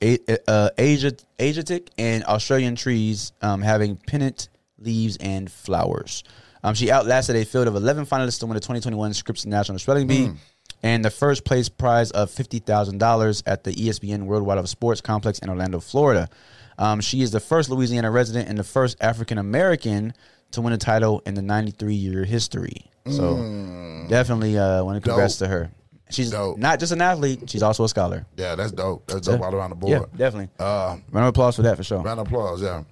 A, uh, Asia, Asiatic and Australian trees um, having pennant leaves and flowers. Um, she outlasted a field of eleven finalists to win the twenty twenty-one Scripps National Spelling Bee mm. and the first place prize of fifty thousand dollars at the E S P N Worldwide of Sports Complex in Orlando, Florida. Um, she is the first Louisiana resident and the first African-American to win a title in the ninety-three-year history. So mm. definitely uh, want to congrats Dope. to her. She's dope. Not just an athlete, she's also a scholar. Yeah, that's dope. That's dope yeah. all around the board. Yeah, definitely. Uh, round of applause for that, for sure. Round of applause, yeah.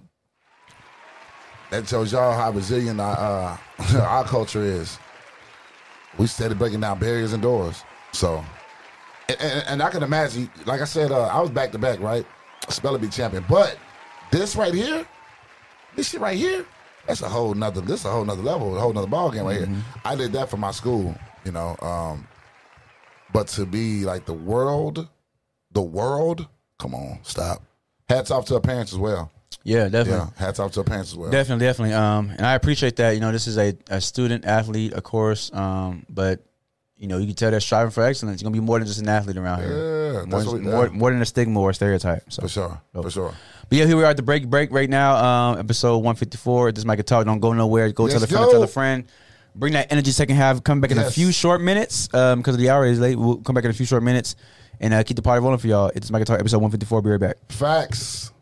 That shows y'all how resilient our, uh, our culture is. We steady breaking down barriers and doors. So, and, and, and I can imagine, like I said, uh, I was back-to-back, right? Spelling Bee champion. But this right here, this shit right here, that's a whole nother, this is a whole nother level, a whole nother ball game right mm-hmm. here. I did that for my school, you know, um, but to be like the world, the world, come on, stop. Hats off to her parents as well. Yeah, definitely. Yeah, hats off to her parents as well. Definitely, definitely. Um, and I appreciate that. You know, this is a, a student athlete, of course, um, but you know, you can tell they're striving for excellence. It's gonna be more than just an athlete around yeah, here. More, that's what, more, yeah, more than a stigma or a stereotype. So. For sure, so. for sure. But yeah, here we are at the break. Break right now. Um, episode one fifty four. This Mike Talk. Don't go nowhere. Go yes, tell a friend. Yo. Tell a friend. Bring that energy. Second half. Come back yes. in a few short minutes. Um, because the hour is late. We'll come back in a few short minutes, and uh, keep the party rolling for y'all. It's Mike Talk. Episode one fifty four. Be right back. Facts.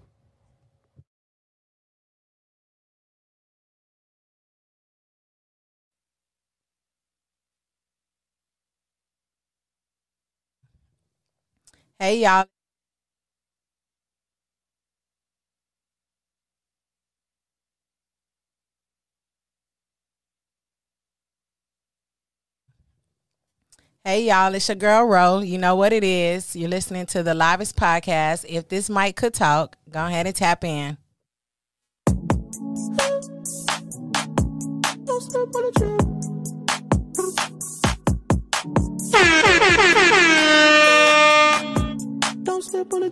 Hey, y'all. Hey, y'all. It's your girl, Ro. You know what it is. You're listening to the livest podcast. If this mic could talk, go ahead and tap in. Don't step on the trip. Don't step on the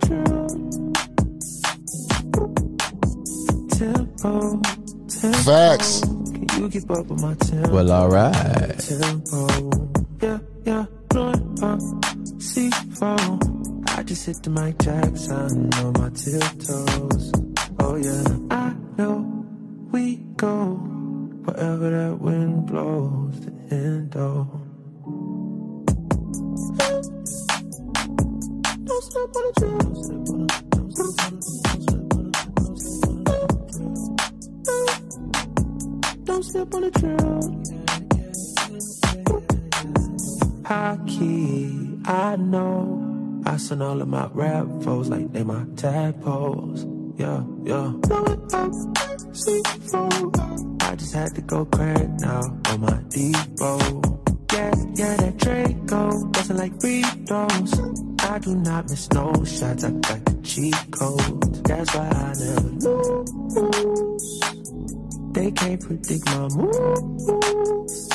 trail. Facts. Can you keep up with my tempo? Well, all right. Yeah, yeah, C four. I just hit the mic jacks. I know my tiptoes. Oh, yeah. I know we go wherever that wind blows. The end all. Don't step on the trail. Hockey, I know. I send all of my rap foes like they my tadpoles. Yeah, yeah. I just had to go crack now on my Debo. Yeah, yeah, that Draco doesn't like free throws. I do not miss no shots, I got the cheat code. That's why I never lose. They can't predict my moves.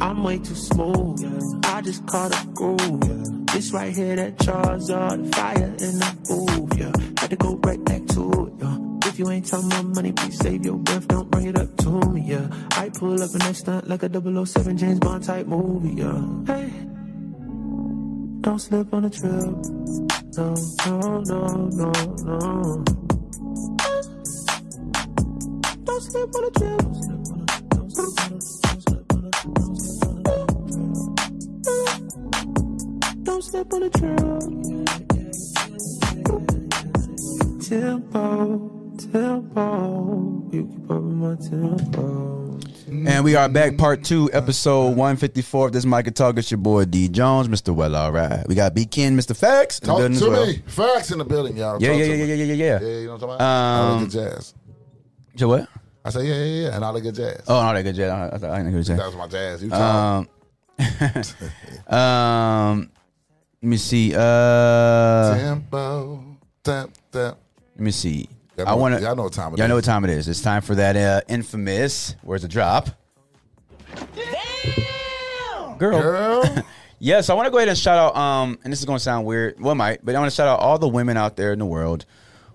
I'm way too smooth, yeah. I just caught a groove, yeah. This right here, that Charizard, fire in the groove, yeah. Had to go right back to it, yeah. If you ain't talking my money, please save your breath, don't bring it up to me, yeah. I pull up and I stunt like a double oh seven James Bond type movie, yeah. Hey. Don't slip on the trip. No, no, no, no, no. Don't slip on the trip. Don't slip on the trip. Tempo, tempo. You keep up with my tempo. And we are back, part two, episode one fifty-four. This is Mike and Talk. It's your boy D Jones, Mister Well, all right. We got B Ken, Mister Facts. In Talk the building to as well. me. Facts in the building, y'all. Yeah, yeah, yeah, yeah, yeah, yeah, yeah. Yeah, you know what I'm talking about? Um, all that good jazz. So what? I said, yeah, yeah, yeah, and all that good jazz. Oh, all that good jazz. I, I thought I didn't good jazz. That was my jazz. You talking? Um, um, let me see. Uh, Tempo, tap, tap. Let me see. I want to. Y'all know what time it is. Y'all know what time it is. It's time for that uh, infamous. Where's the drop? Damn! Girl. Girl. Yeah, so I want to go ahead and shout out. Um, and this is going to sound weird. Well, it might, but I want to shout out all the women out there in the world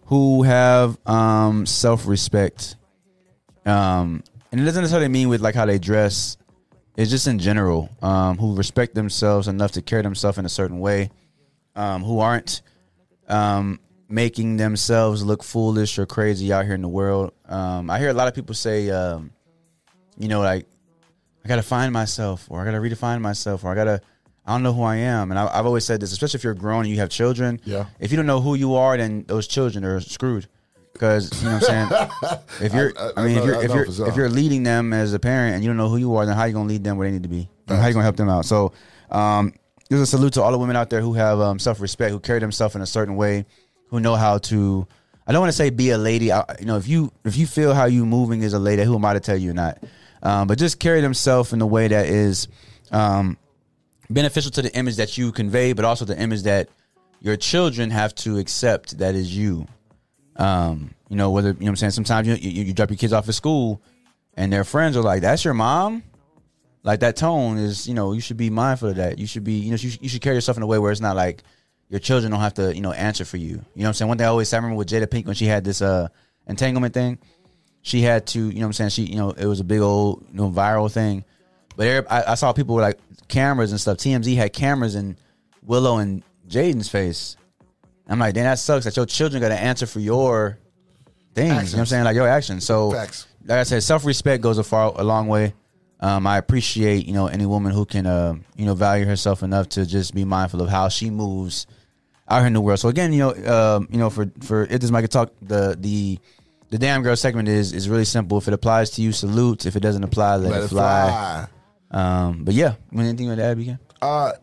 who have um self-respect. Um, and it doesn't necessarily mean with like how they dress. It's just in general. Um, who respect themselves enough to carry themselves in a certain way. Um, who aren't. Um. Making themselves look foolish or crazy out here in the world. Um, I hear a lot of people say, um, you know, like, I got to find myself, or I got to redefine myself, or I got to, I don't know who I am. And I, I've always said this, especially if you're grown and you have children. Yeah. If you don't know who you are, then those children are screwed. Because, you know what I'm saying? If you're, I, I, I mean, I know, if, you're, if, you're, sure. if you're leading them as a parent and you don't know who you are, then how are you going to lead them where they need to be? Right. How are you going to help them out? So um, there's a salute to all the women out there who have um, self-respect, who carry themselves in a certain way, who know how to, I don't want to say be a lady. I, you know, if you if you feel how you moving as a lady, who am I to tell you you're not? Um, but just carry themselves in a way that is um, beneficial to the image that you convey, but also the image that your children have to accept that is you. Um, you know, whether, you know what I'm saying? Sometimes you, you, you drop your kids off at school and their friends are like, that's your mom? Like, that tone is, you know, you should be mindful of that. You should be, you know, you, you should carry yourself in a way where it's not like, your children don't have to, you know, answer for you. You know what I'm saying? One thing I always say, I remember with Jada Pink when she had this uh, entanglement thing. She had to, you know what I'm saying? She, you know, it was a big old, you know, viral thing. But I, I saw people were like cameras and stuff. T M Z had cameras in Willow and Jaden's face. I'm like, damn, that sucks that your children got to answer for your things. Actions. You know what I'm saying? Like, your actions. So, facts. Like I said, self-respect goes a far, a long way. Um, I appreciate, you know, any woman who can, uh, you know, value herself enough to just be mindful of how she moves out here in the world. So again, you know, um, you know, for for if this mic could talk, the the the damn girl segment is is really simple. If it applies to you, salute. If it doesn't apply, let, let it fly. fly. Um, but yeah, anything with that, again? Uh,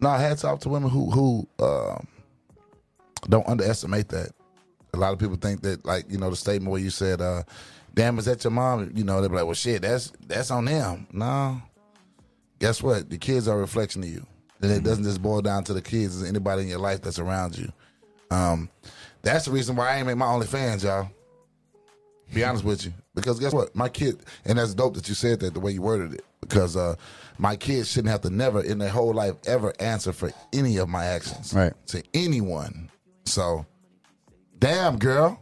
no, hats off to women who who uh, don't underestimate that. A lot of people think that, like, you know, the statement where you said, uh. damn, is that your mom? You know, they'll be like, well, shit, that's that's on them. No. Guess what? The kids are a reflection of you. And it mm-hmm. doesn't just boil down to the kids. It's anybody in your life that's around you. Um, that's the reason why I ain't make my OnlyFans, y'all. Be honest with you. Because guess what? My kid, and that's dope that you said that the way you worded it. Because uh, my kids shouldn't have to never in their whole life ever answer for any of my actions. Right. To anyone. So, damn, girl.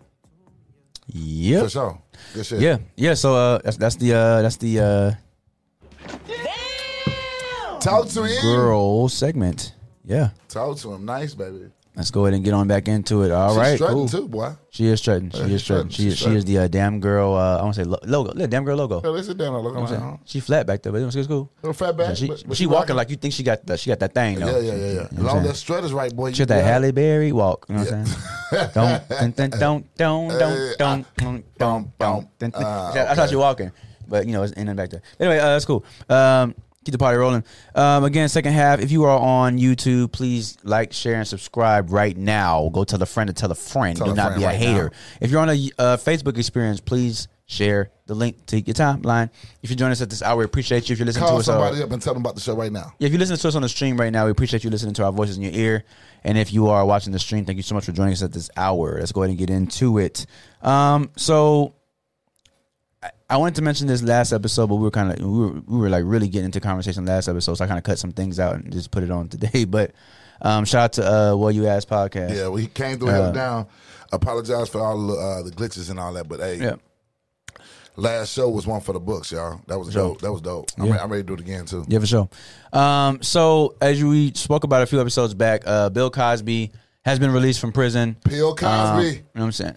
Yeah. For sure. Good shit. Yeah. Yeah, so uh that's that's the uh that's the uh Damn! Talk to him. Girl segment. Yeah. Talk to him. Nice, baby. Let's go ahead and get on back into it. All She's right. Strutting cool. too, boy. She is strutting. She is strutting. She is she is the uh, damn girl uh I want to say lo logo. Yeah, damn girl logo. Yeah, that's a damn girl logo. You know she flat back there, but it's cool. Little fat back. Yeah, she, but, but she walking, walking like you think she got the, she got that thing though. Yeah, yeah, yeah, yeah. You know, as long as that strut is right, boy. She got that Halle Berry walk, you know yeah. what I'm saying? Don't, don't, don't, don't, don't, don't, don't, don't. I thought you were walking, but you know, it's in and back there. Anyway, uh, that's cool. Um, keep the party rolling. Um, again, second half. If you are on YouTube, please like, share, and subscribe right now. Go tell a friend to tell a friend. Tell Do a not friend be a right hater. Now. If you're on a uh, Facebook experience, please share the link to your timeline. If you join us at this hour, we appreciate you. If you listen Call to us, somebody uh, up and tell them about the show right now. Yeah, if you listen to us on the stream right now, we appreciate you listening to our voices in your ear. And if you are watching the stream, thank you so much for joining us at this hour. Let's go ahead and get into it. Um, so I, I wanted to mention this last episode, but we were kind of we were, we were like really getting into conversation last episode, so I kind of cut some things out and just put it on today. But um, shout out to uh, What You Asked podcast. Yeah, we came through uh, him down. Apologize for all uh, the glitches and all that, but hey. Yeah. Last show was one for the books, y'all. That was dope. Sure. That was dope. I'm, yeah. ready, I'm ready to do it again, too. Yeah, for sure. Um, so, as we spoke about a few episodes back, uh, Bill Cosby has been released from prison. Bill Cosby. Um, you know what I'm saying?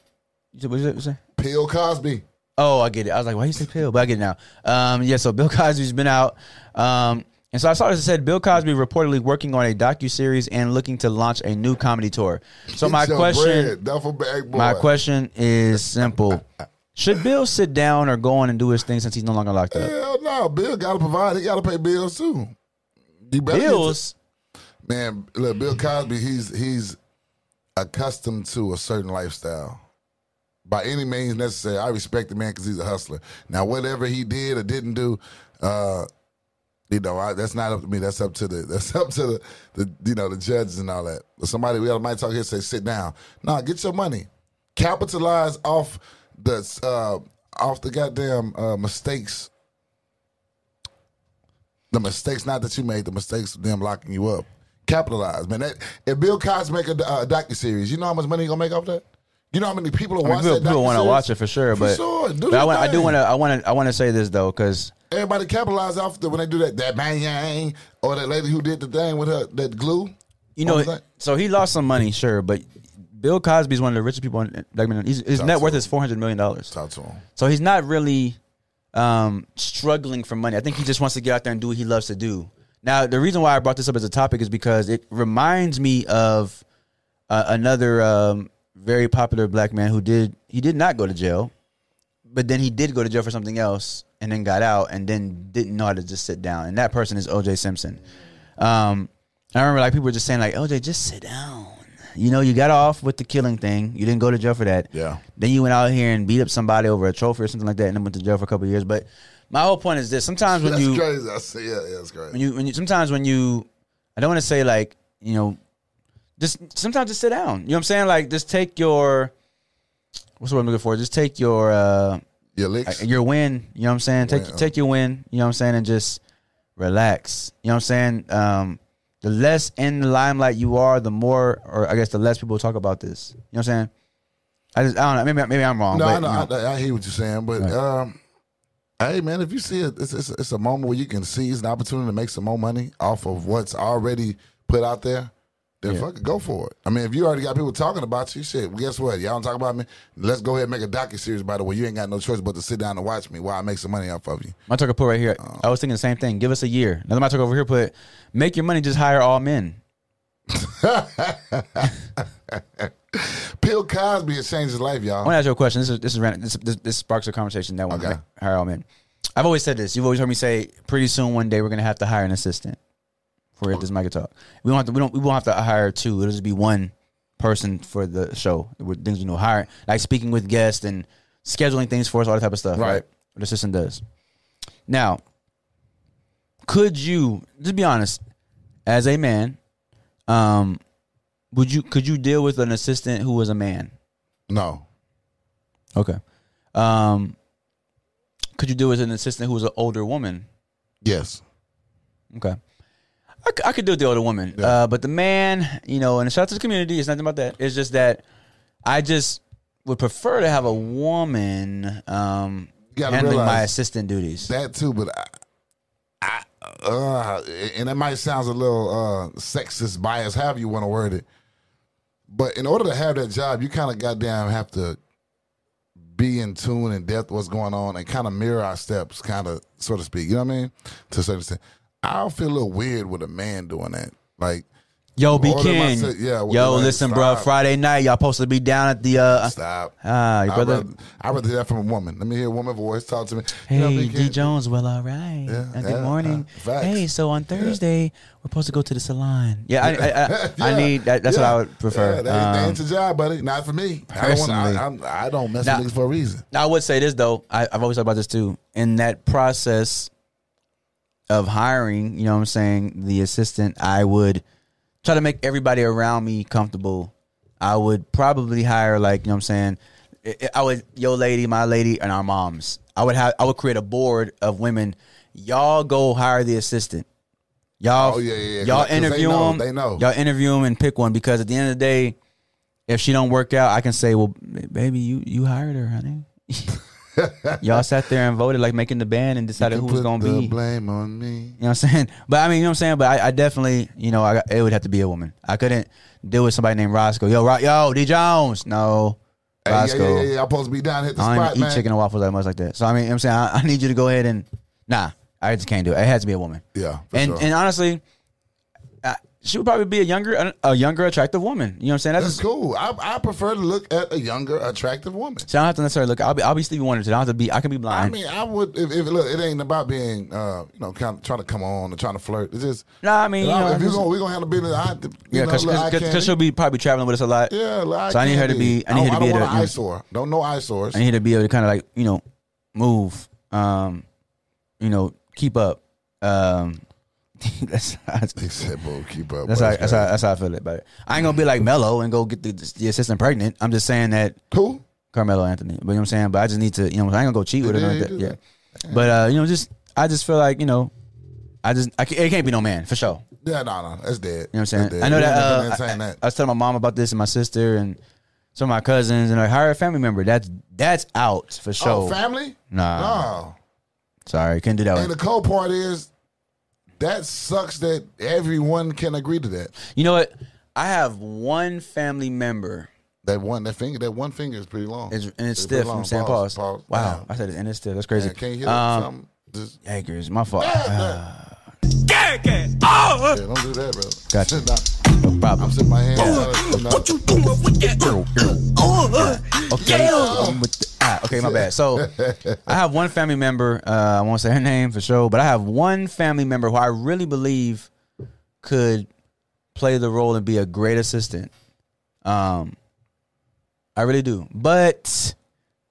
What did you say? Bill Cosby. Oh, I get it. I was like, why you say Bill? But I get it now. Um, yeah, so Bill Cosby's been out. Um, and so I saw this. It said, Bill Cosby reportedly working on a docuseries and looking to launch a new comedy tour. So, my question, bread, my question is simple. Should Bill sit down or go on and do his thing since he's no longer locked up? Hell no, Bill got to provide. He got to pay bills too. Bills, man. Look, Bill Cosby. He's he's accustomed to a certain lifestyle by any means necessary. I respect the man because he's a hustler. Now, whatever he did or didn't do, uh, you know, I, that's not up to me. That's up to the that's up to the, the you know the judges and all that. But somebody we might talk here say sit down. No, get your money. Capitalize off. That's uh, off the goddamn uh, mistakes. The mistakes, not that you made, the mistakes of them locking you up. Capitalize, man. That, if Bill Cosby make a, a docuseries, you know how much money he gonna make off that? You know how many people will I mean, watch people, that docuseries? People want to watch it for sure, for but, sure. Do but I, wanna, I do want to. I want to. I want to say this though, because everybody capitalize off the when they do that that bang yang or that lady who did the thing with her that glue. You what know, so he lost some money, sure, but. Bill Cosby is one of the richest people. In, like, he's, his Talk net worth him. is four hundred million dollars. So he's not really um, struggling for money. I think he just wants to get out there and do what he loves to do. Now, the reason why I brought this up as a topic is because it reminds me of uh, another um, very popular black man who did he did not go to jail, but then he did go to jail for something else and then got out and then didn't know how to just sit down. And that person is O J Simpson. Um, I remember like people were just saying like O J, just sit down. You know, you got off with the killing thing. You didn't go to jail for that. Yeah. Then you went out here and beat up somebody over a trophy or something like that, and then went to jail for a couple of years. But my whole point is this: sometimes when that's you, crazy. I see, yeah, yeah, that's crazy. When you, when you, sometimes when you, I don't want to say like, you know, just sometimes just sit down. You know what I'm saying? Like, just take your, what's the word I'm looking for? Just take your, uh, your licks, your win. You know what I'm saying? Take, win. take your win. You know what I'm saying? And just relax. You know what I'm saying? Um. The less in the limelight you are, the more, or I guess the less people talk about this. You know what I'm saying? I just, I don't know. Maybe, maybe I'm wrong. No, but, no, you know. I, I hear what you're saying, but right. um, Hey, man, if you see it, it's, it's, it's a moment where you can seize an opportunity to make some more money off of what's already put out there, then yeah. fuck it, go for it. I mean, if you already got people talking about you, shit, well, guess what? Y'all don't talk about me? Let's go ahead and make a docuseries, by the way. You ain't got no choice but to sit down and watch me while I make some money off of you. My talker put right here, um, I was thinking the same thing. Give us a year. Another my talker over here put, make your money, just hire all men. Bill Cosby has changed his life, y'all. I want to ask you a question. This is this is random. This, this, this sparks a conversation that one. Okay. Hire all men. I've always said this. You've always heard me say, pretty soon one day we're gonna have to hire an assistant for okay. this mic talk. We don't have to. We don't. We won't have to hire two. It'll just be one person for the show. With things you know, hire like speaking with guests and scheduling things for us, all that type of stuff. Right. right? What the assistant does. Now, could you just be honest as a man? Um. Would you could you deal with an assistant who was a man? No. Okay. Um, could you deal with an assistant who was an older woman? Yes. Okay. I, I could deal with the older woman, yeah. uh, but the man, you know, and shout out to the community. It's nothing about that. It's just that I just would prefer to have a woman um, handling my assistant duties. That too, but I. I uh, and that might sound a little uh, sexist bias, however you want to word it. But in order to have that job, you kind of goddamn have to be in tune and depth what's going on and kind of mirror our steps, kind of, so to speak. You know what I mean? To a certain extent. I'll feel a little weird with a man doing that. Like, yo, B. King. Myself, yeah, well, yo, like, listen, stop. Bro. Friday night, y'all supposed to be down at the. Uh, stop. Ah, uh, your brother. I'd rather, I'd rather hear that from a woman. Let me hear a woman voice talk to me. Hey, you know, B. D. Jones. Well, all right. Yeah, uh, good yeah, morning. Uh, hey, so on Thursday, yeah. we're supposed to go to the salon. Yeah, I, I, I, yeah, I need. That, that's yeah. what I would prefer. Yeah, that, that ain't um, your job, buddy. Not for me. Personally, I don't, wanna, I, I don't mess now, with niggas for a reason. Now, I would say this though. I, I've always thought about this too. In that process of hiring, you know, what I'm saying, the assistant, I would. Try to make everybody around me comfortable. I would probably hire, like, you know what I'm saying? I would, your lady, my lady, and our moms. I would have, I would create a board of women. Y'all go hire the assistant. Y'all, oh, yeah, yeah. y'all interview they know, them. They know. Y'all interview them and pick one because at the end of the day, if she don't work out, I can say, well, baby, you, you hired her, honey. Y'all sat there and voted, like making the band, and decided who was gonna be. Blame on me. You know what I'm saying? But I mean, you know what I'm saying? But I, I definitely, you know, I, it would have to be a woman. I couldn't deal with somebody named Roscoe. Yo, Ro- yo, D. Jones. No, Roscoe. Hey, yeah, yeah, yeah, yeah. I'm supposed to be down hit the spot, man. I don't even eat chicken and waffles that much like that. So I mean, you know what I'm saying, I, I need you to go ahead and nah, I just can't do it. It has to be a woman. Yeah, for and sure. and honestly, I, she would probably be a younger, a younger attractive woman. You know what I'm saying? That's, That's just, cool. I, I prefer to look at a younger attractive woman. So I don't have to necessarily look. I'll be, I'll be Stevie Wonder. I don't have to be. I can be blind. I mean, I would. If, if look, it ain't about being, uh, you know, kind of trying to come on or trying to flirt. It's just. No, nah, I mean, you know, if you're gonna, we're gonna have to be. I, yeah, because she'll be probably traveling with us a lot. Yeah, like, so I need her to be. I need her to be an eyesore. Don't know eyesores. I need her to be able to kind of like you know, move, um, you know, keep up, um. that's how I, they said, bro, keep up. That's how, that's, how, that's how I feel about it. I ain't gonna be like Mello and go get the, the assistant pregnant. I'm just saying that. Who? Carmelo Anthony. But you know what I'm saying? But I just need to, you know, I ain't gonna go cheat with yeah, her. Like yeah. yeah. But, uh, you know, just, I just feel like, you know, I just, I, it can't be no man, for sure. Yeah, no, no. That's dead. You know what I'm saying? I know that, uh, I, that. I was telling my mom about this and my sister and some of my cousins and like, hire a family member. That's, that's out for sure. Oh, family? Nah. Oh. Sorry, couldn't do that one. And the cool part is, that sucks that everyone can agree to that. You know what? I have one family member. That one, that finger, that one finger is pretty long. It's, and it's, it's stiff from Saint Paul's. Wow, wow. I said it, and it's stiff. That's crazy. Man, can't hear um, something. Anchors, my fault. Yeah, yeah. yeah, don't do that, bro. Gotcha. Nah, no problem. I'm sitting my hands. Uh, nah. What you doing with that? Uh, okay. Yeah. With the, ah, okay, my bad. So I have one family member. Uh, I won't say her name for sure, but I have one family member who I really believe could play the role and be a great assistant. Um, I really do, but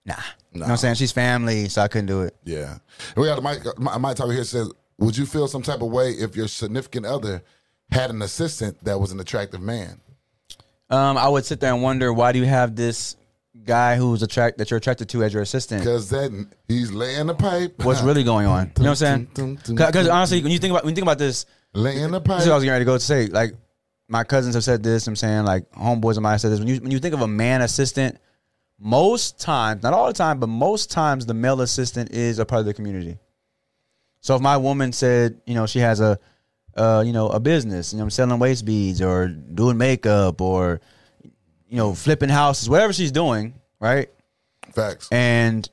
nah. nah. You know what I'm saying? She's family, so I couldn't do it. Yeah, we got a mic. My, my talker here says, would you feel some type of way if your significant other had an assistant that was an attractive man? Um, I would sit there and wonder, why do you have this guy who's attract that you're attracted to as your assistant? Because that he's laying the pipe. What's really going on? You know what I'm saying? Because honestly, when you think about when you think about this, laying the pipe. This is what I was getting ready to go to say. Like my cousins have said this. I'm saying like homeboys of mine said this. When you when you think of a man assistant, most times, not all the time, but most times the male assistant is a part of the community. So if my woman said, you know, she has a, uh, you know, a business, you know, selling waist beads or doing makeup or, you know, flipping houses, whatever she's doing, right? Facts. And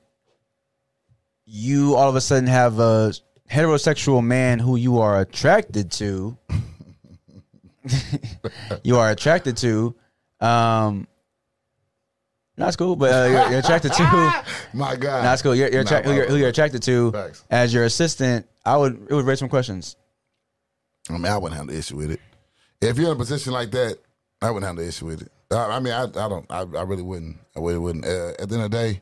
you all of a sudden have a heterosexual man who you are attracted to. You are attracted to. Um, not cool, but uh, you're, you're attracted to. My God. Not cool. You're, you're attra- who, you're, who you're attracted to. Facts. As your assistant, I would it would raise some questions. I mean, I wouldn't have an issue with it. If you're in a position like that, I wouldn't have an issue with it. I, I mean, I, I don't. I, I really wouldn't. I really wouldn't. Uh, at the end of the day.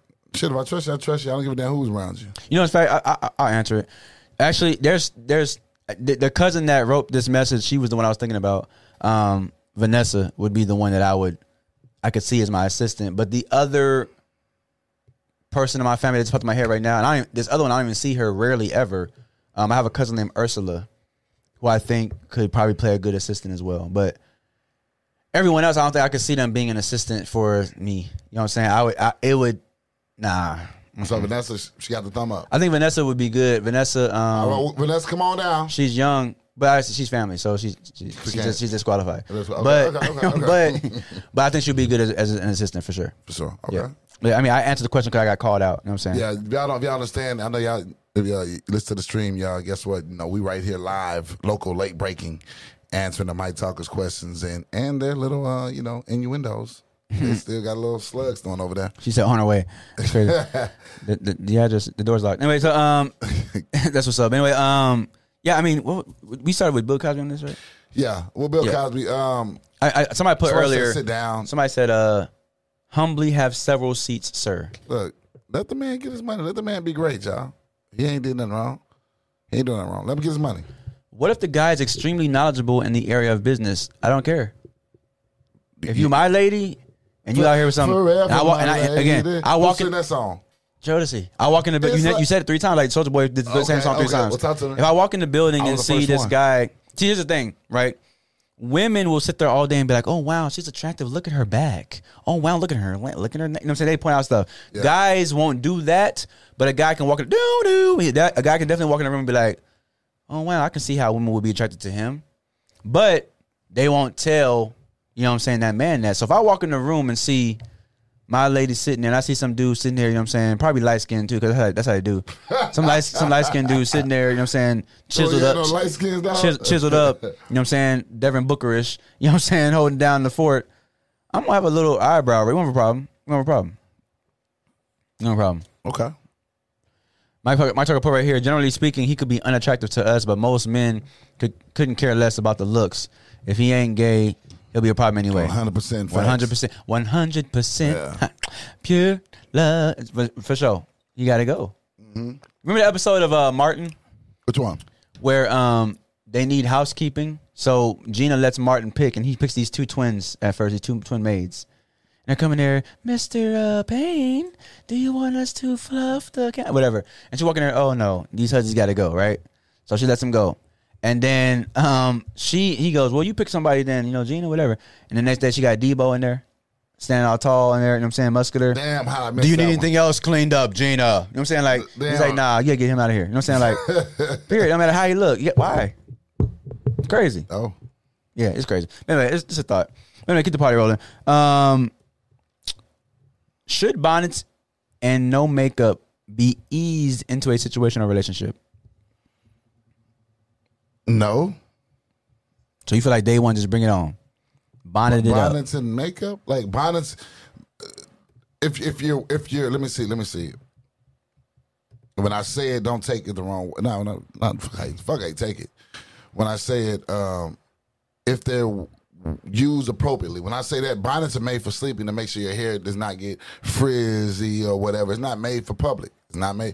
Shit, if I trust you, I trust you. I don't give a damn who's around you. You know, in fact, I, I, I'll answer it. Actually, there's there's the, the cousin that wrote this message. She was the one I was thinking about. Um, Vanessa would be the one that I would I could see as my assistant. But the other person in my family that's popped in my head right now, and I this other one I don't even see her rarely ever. Um, I have a cousin named Ursula, who I think could probably play a good assistant as well. But everyone else, I don't think I could see them being an assistant for me. You know what I'm saying? I would. I, it would. Nah. Mm-hmm. So Vanessa, she got the thumb up. I think Vanessa would be good. Vanessa, um, right, Vanessa, come on down. She's young, but she's family, so she's she's, she's, just, she's disqualified. Okay, but okay, okay, okay. but but I think she'd be good as, as an assistant for sure. For sure. Okay. Yeah. Yeah, I mean, I answered the question because I got called out. You know what I'm saying? Yeah. If y'all don't, if y'all understand, I know y'all, if y'all listen to the stream, y'all. Guess what? You know, we right here live, local, late breaking, answering the mic talkers' questions and and their little uh, you know, innuendos. They still got a little slug going over there. She said, "On her way." That's crazy. the, the, the address, the door's locked. Anyway, so um, that's what's up. Anyway, um, yeah, I mean, what, we started with Bill Cosby on this, right? Yeah, well, Bill yeah. Cosby. Um, I, I somebody put earlier. Said, sit down. Somebody said, "Uh, humbly have several seats, sir." Look, let the man get his money. Let the man be great, y'all. He ain't did nothing wrong. He ain't doing nothing wrong. Let him get his money. What if the guy is extremely knowledgeable in the area of business? I don't care. If you my lady. And you out here with something. Forever, and I walk, and I, again, I walk in that song. Jodeci. I walk in the building. You, like, you said it three times. Like Soulja Boy did the okay, same song three okay. times. Well, if I walk in the building and see this one. guy, see, here's the thing, right? Women will sit there all day and be like, "Oh wow, she's attractive. Look at her back. Oh wow, look at her. Look at her." You know what I'm saying? They point out stuff. Yeah. Guys won't do that, but a guy can walk in. Do do. That a guy can definitely walk in the room and be like, "Oh wow, I can see how women would be attracted to him," but they won't tell. You know what I'm saying? That man that. So if I walk in the room and see my lady sitting there and I see some dude sitting there, you know what I'm saying? Probably light-skinned too, because that's, that's how they do. Some light some light-skinned dude sitting there, you know what I'm saying? Chiseled oh, yeah, up. No chis- chiseled up. You know what I'm saying? Devin Bookerish. You know what I'm saying? Holding down the fort. I'm going to have a little eyebrow. We won't have a problem. We won't have a problem. No problem. Okay. My my talk right here. Generally speaking, he could be unattractive to us, but most men could, couldn't care less about the looks. If he ain't gay... It'll be a problem anyway. one hundred percent facts. one hundred percent. one hundred percent. Yeah. Pure love. For, for sure. You got to go. Mm-hmm. Remember the episode of uh, Martin? Which one? Where um they need housekeeping. So Gina lets Martin pick, and he picks these two twins at first, these two twin maids. And they're coming there, Mister Uh, Payne, do you want us to fluff the cat? Whatever. And she's walking there, oh, no, these husbands got to go, right? So she lets him go. And then um, she he goes, well, you pick somebody then, you know, Gina, whatever. And the next day she got Debo in there, standing all tall in there, you know what I'm saying, muscular. Damn, how I missed that. Do you need anything else cleaned up, Gina? You know what I'm saying? Like, damn. He's like, nah, you got to get him out of here. You know what I'm saying? Like, period. No matter how you look. You get, why? Crazy. Oh. Yeah, it's crazy. Anyway, it's, it's a thought. Anyway, get the party rolling. Um, should bonnets and no makeup be eased into a situation or relationship? No. So you feel like day one, just bring it on. Bonnet it up. Bonnets and makeup? Like bonnets, if if you're, if you're, let me see, let me see. When I say it, don't take it the wrong way. No, no, not, fuck, I take it. When I say it, um, if they're used appropriately. When I say that, bonnets are made for sleeping to make sure your hair does not get frizzy or whatever. It's not made for public. It's not made,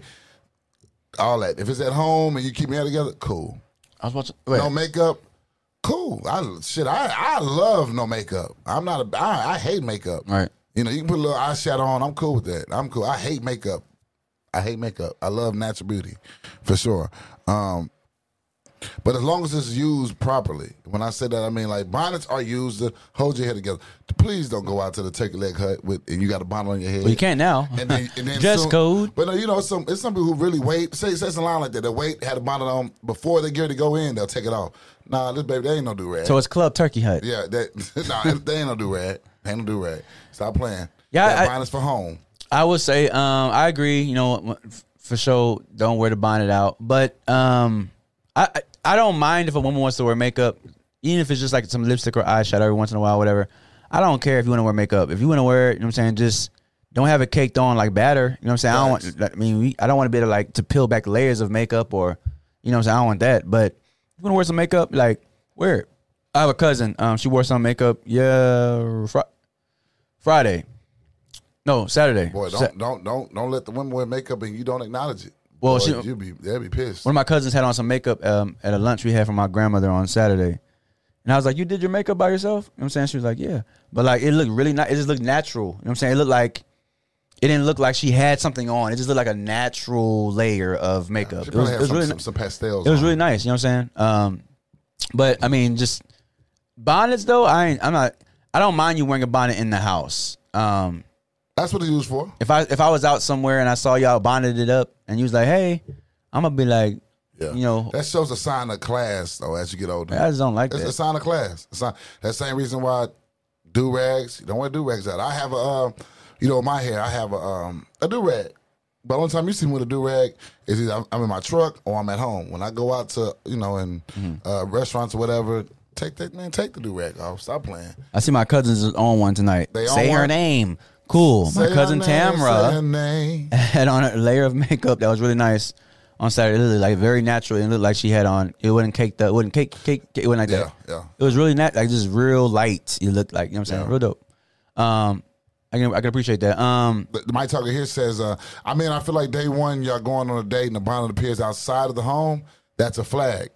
all that. If it's at home and you keep your hair together, cool. I was watching. Wait. No makeup, cool. I shit. I, I love no makeup. I'm not a. I, I hate makeup. All right. You know, you can put a little eyeshadow on. I'm cool with that. I'm cool. I hate makeup. I hate makeup. I love natural beauty, for sure. Um. But as long as it's used properly, when I say that, I mean like bonnets are used to hold your head together. Please don't go out to the turkey leg hut with and you got a bonnet on your head. Well, you can't now. And then, and then just soon, code. But no, you know, some it's some people who really wait. Say say some line like that. They wait, had a bonnet on before they get to go in. They'll take it off. Nah, this baby, they ain't no do rag. So it's club turkey hut. Yeah, that, nah, they ain't no do rag. They ain't no do rag. Stop playing. Yeah, that I, bonnets for home. I would say, um, I agree. You know, for sure, don't wear the bonnet out, but. Um, I I don't mind if a woman wants to wear makeup, even if it's just like some lipstick or eyeshadow every once in a while, whatever. I don't care if you want to wear makeup. If you want to wear it, you know what I'm saying, just don't have it caked on like batter. You know what I'm saying? Yes. I don't want, I mean, we, I don't want to be able to like to peel back layers of makeup or, you know what I'm saying? I don't want that. But if you want to wear some makeup, like wear it. I have a cousin. Um, she wore some makeup. Yeah, fr- Friday. No, Saturday. Boy, don't Sa- don't don't don't let the women wear makeup and you don't acknowledge it. Well, Boy, she, be, they'd be pissed. One of my cousins had on some makeup um, at a lunch we had from my grandmother on Saturday. And I was like, you did your makeup by yourself? You know what I'm saying? She was like, yeah. But like, it looked really nice. It just looked natural. You know what I'm saying? It looked like, it didn't look like she had something on. It just looked like a natural layer of makeup. She it was, had it was some, really, some, some pastels It was on. Really nice. You know what I'm saying? Um, but I mean, just bonnets though. I ain't, I'm not, I don't mind you wearing a bonnet in the house. Um, That's what it's used for. If I if I was out somewhere and I saw y'all bonneted up and you was like, hey, I'm going to be like, yeah. you know. That shows a sign of class, though, as you get older. I just don't like it's that. It's a sign of class. It's not, that same reason why do-rags, you don't wear do-rags out. I have a, uh, you know, in my hair, I have a um, a do-rag. But the only time you see me with a do-rag is either I'm, I'm in my truck or I'm at home. When I go out to, you know, in mm-hmm. uh, restaurants or whatever, take that, man, take the do-rag off. Stop playing. I see my cousins on one tonight. They Say her one. name. Cool. My say cousin name, Tamra had on a layer of makeup that was really nice on Saturday. It looked like very natural. It looked like she had on. It wasn't caked up. It wasn't cake. Cake. It wasn't like yeah, that. Yeah. It was really not like just real light. It looked like you know what I'm saying. Yeah. Real dope. Um, I can I can appreciate that. Um, the, the Mike Talker here says, uh, I mean, I feel like day one y'all going on a date and the bonnet appears outside of the home. That's a flag.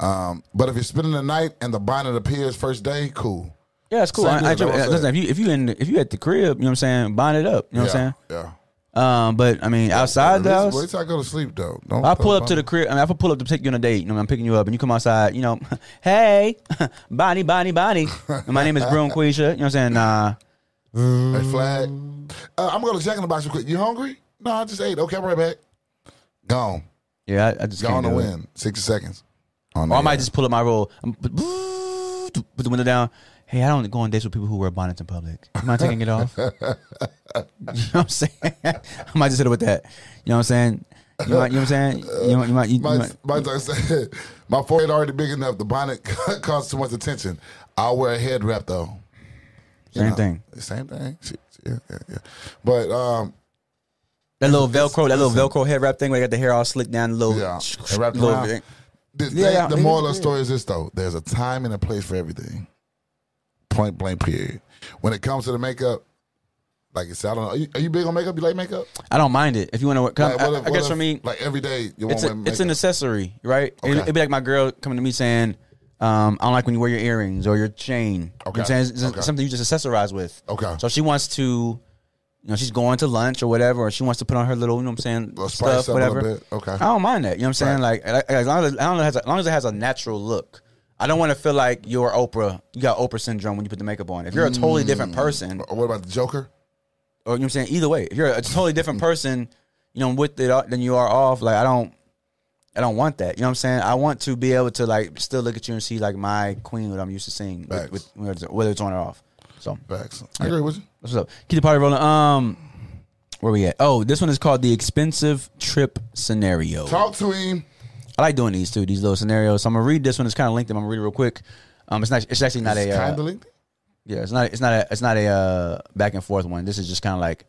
Um, but if you're spending the night and the bonnet appears first day, cool. Yeah, it's cool. I, I, I, listen, if you if you in the, if you at the crib, you know what I'm saying, bonnet up. You know yeah, what I'm saying? Yeah. Um, but I mean, yeah, outside the house. Wait till I go to sleep though. Don't I pull up to the crib. I mean, if I pull up to take you on a date, you know, I'm picking you up, and you come outside. You know, hey, Bonnie, Bonnie, Bonnie. And my name is Broom Quisha. You know what I'm saying? Nah. Hey, flag. Uh, I'm gonna go to Jack in the Box real quick. You hungry? No, I just ate. Okay, I'm right back. Gone. Yeah, I, I just gone to win. Sixty seconds. Or I might just pull up my roll. Put the window down. Hey, I don't go on dates with people who wear bonnets in public. I'm not taking it off. You know what I'm saying? I might just hit it with that. You know what I'm saying? You, might, you know what I'm saying? You might. You might. You my, might. My, my, my forehead already big enough. The bonnet causes too much attention. I'll wear a head wrap though. Same you know, thing. Same thing. Yeah, yeah, yeah. But um, that little Velcro, that little Velcro head wrap thing where they got the hair all slicked down, little yeah, wrapped little around. Thing. This, yeah, they, yeah, the yeah, moral yeah. of the story is this though: there's a time and a place for everything. Point blank period. When it comes to the makeup, like I said, I don't know. Are you, are you big on makeup? You like makeup? I don't mind it. If you want to, like, I, if, I guess if, for me, like every day, you it's, a, it's an accessory, right? Okay. It'd, it'd be like my girl coming to me saying, Um, I don't like when you wear your earrings or your chain. Okay. You know what I'm saying? It's okay. Something you just accessorize with. Okay. So she wants to, you know, she's going to lunch or whatever, or she wants to put on her little, you know what I'm saying, little stuff, whatever. A bit. Okay. I don't mind that. You know what I'm right. saying? Like, as long as, I don't know, as long as it has a natural look. I don't want to feel like you're Oprah. You got Oprah syndrome when you put the makeup on. If you're a totally different person. Or what about the Joker? Or, you know what I'm saying? Either way, if you're a totally different person, you know, with it, then you are off. Like, I don't, I don't want that. You know what I'm saying? I want to be able to, like, still look at you and see, like, my queen, what I'm used to seeing, with, with, whether it's on or off. So, Facts. I agree with you. What's up? Keep the party rolling. Um, where we at? Oh, this one is called the expensive trip scenario. Talk to him. I like doing these too, these little scenarios. So I'm gonna read this one. It's kind of linked. I'm gonna read it real quick. Um, it's not. It's actually not it's a kind of uh, linked. Yeah, it's not. It's not a. It's not a uh, back and forth one. This is just kind of like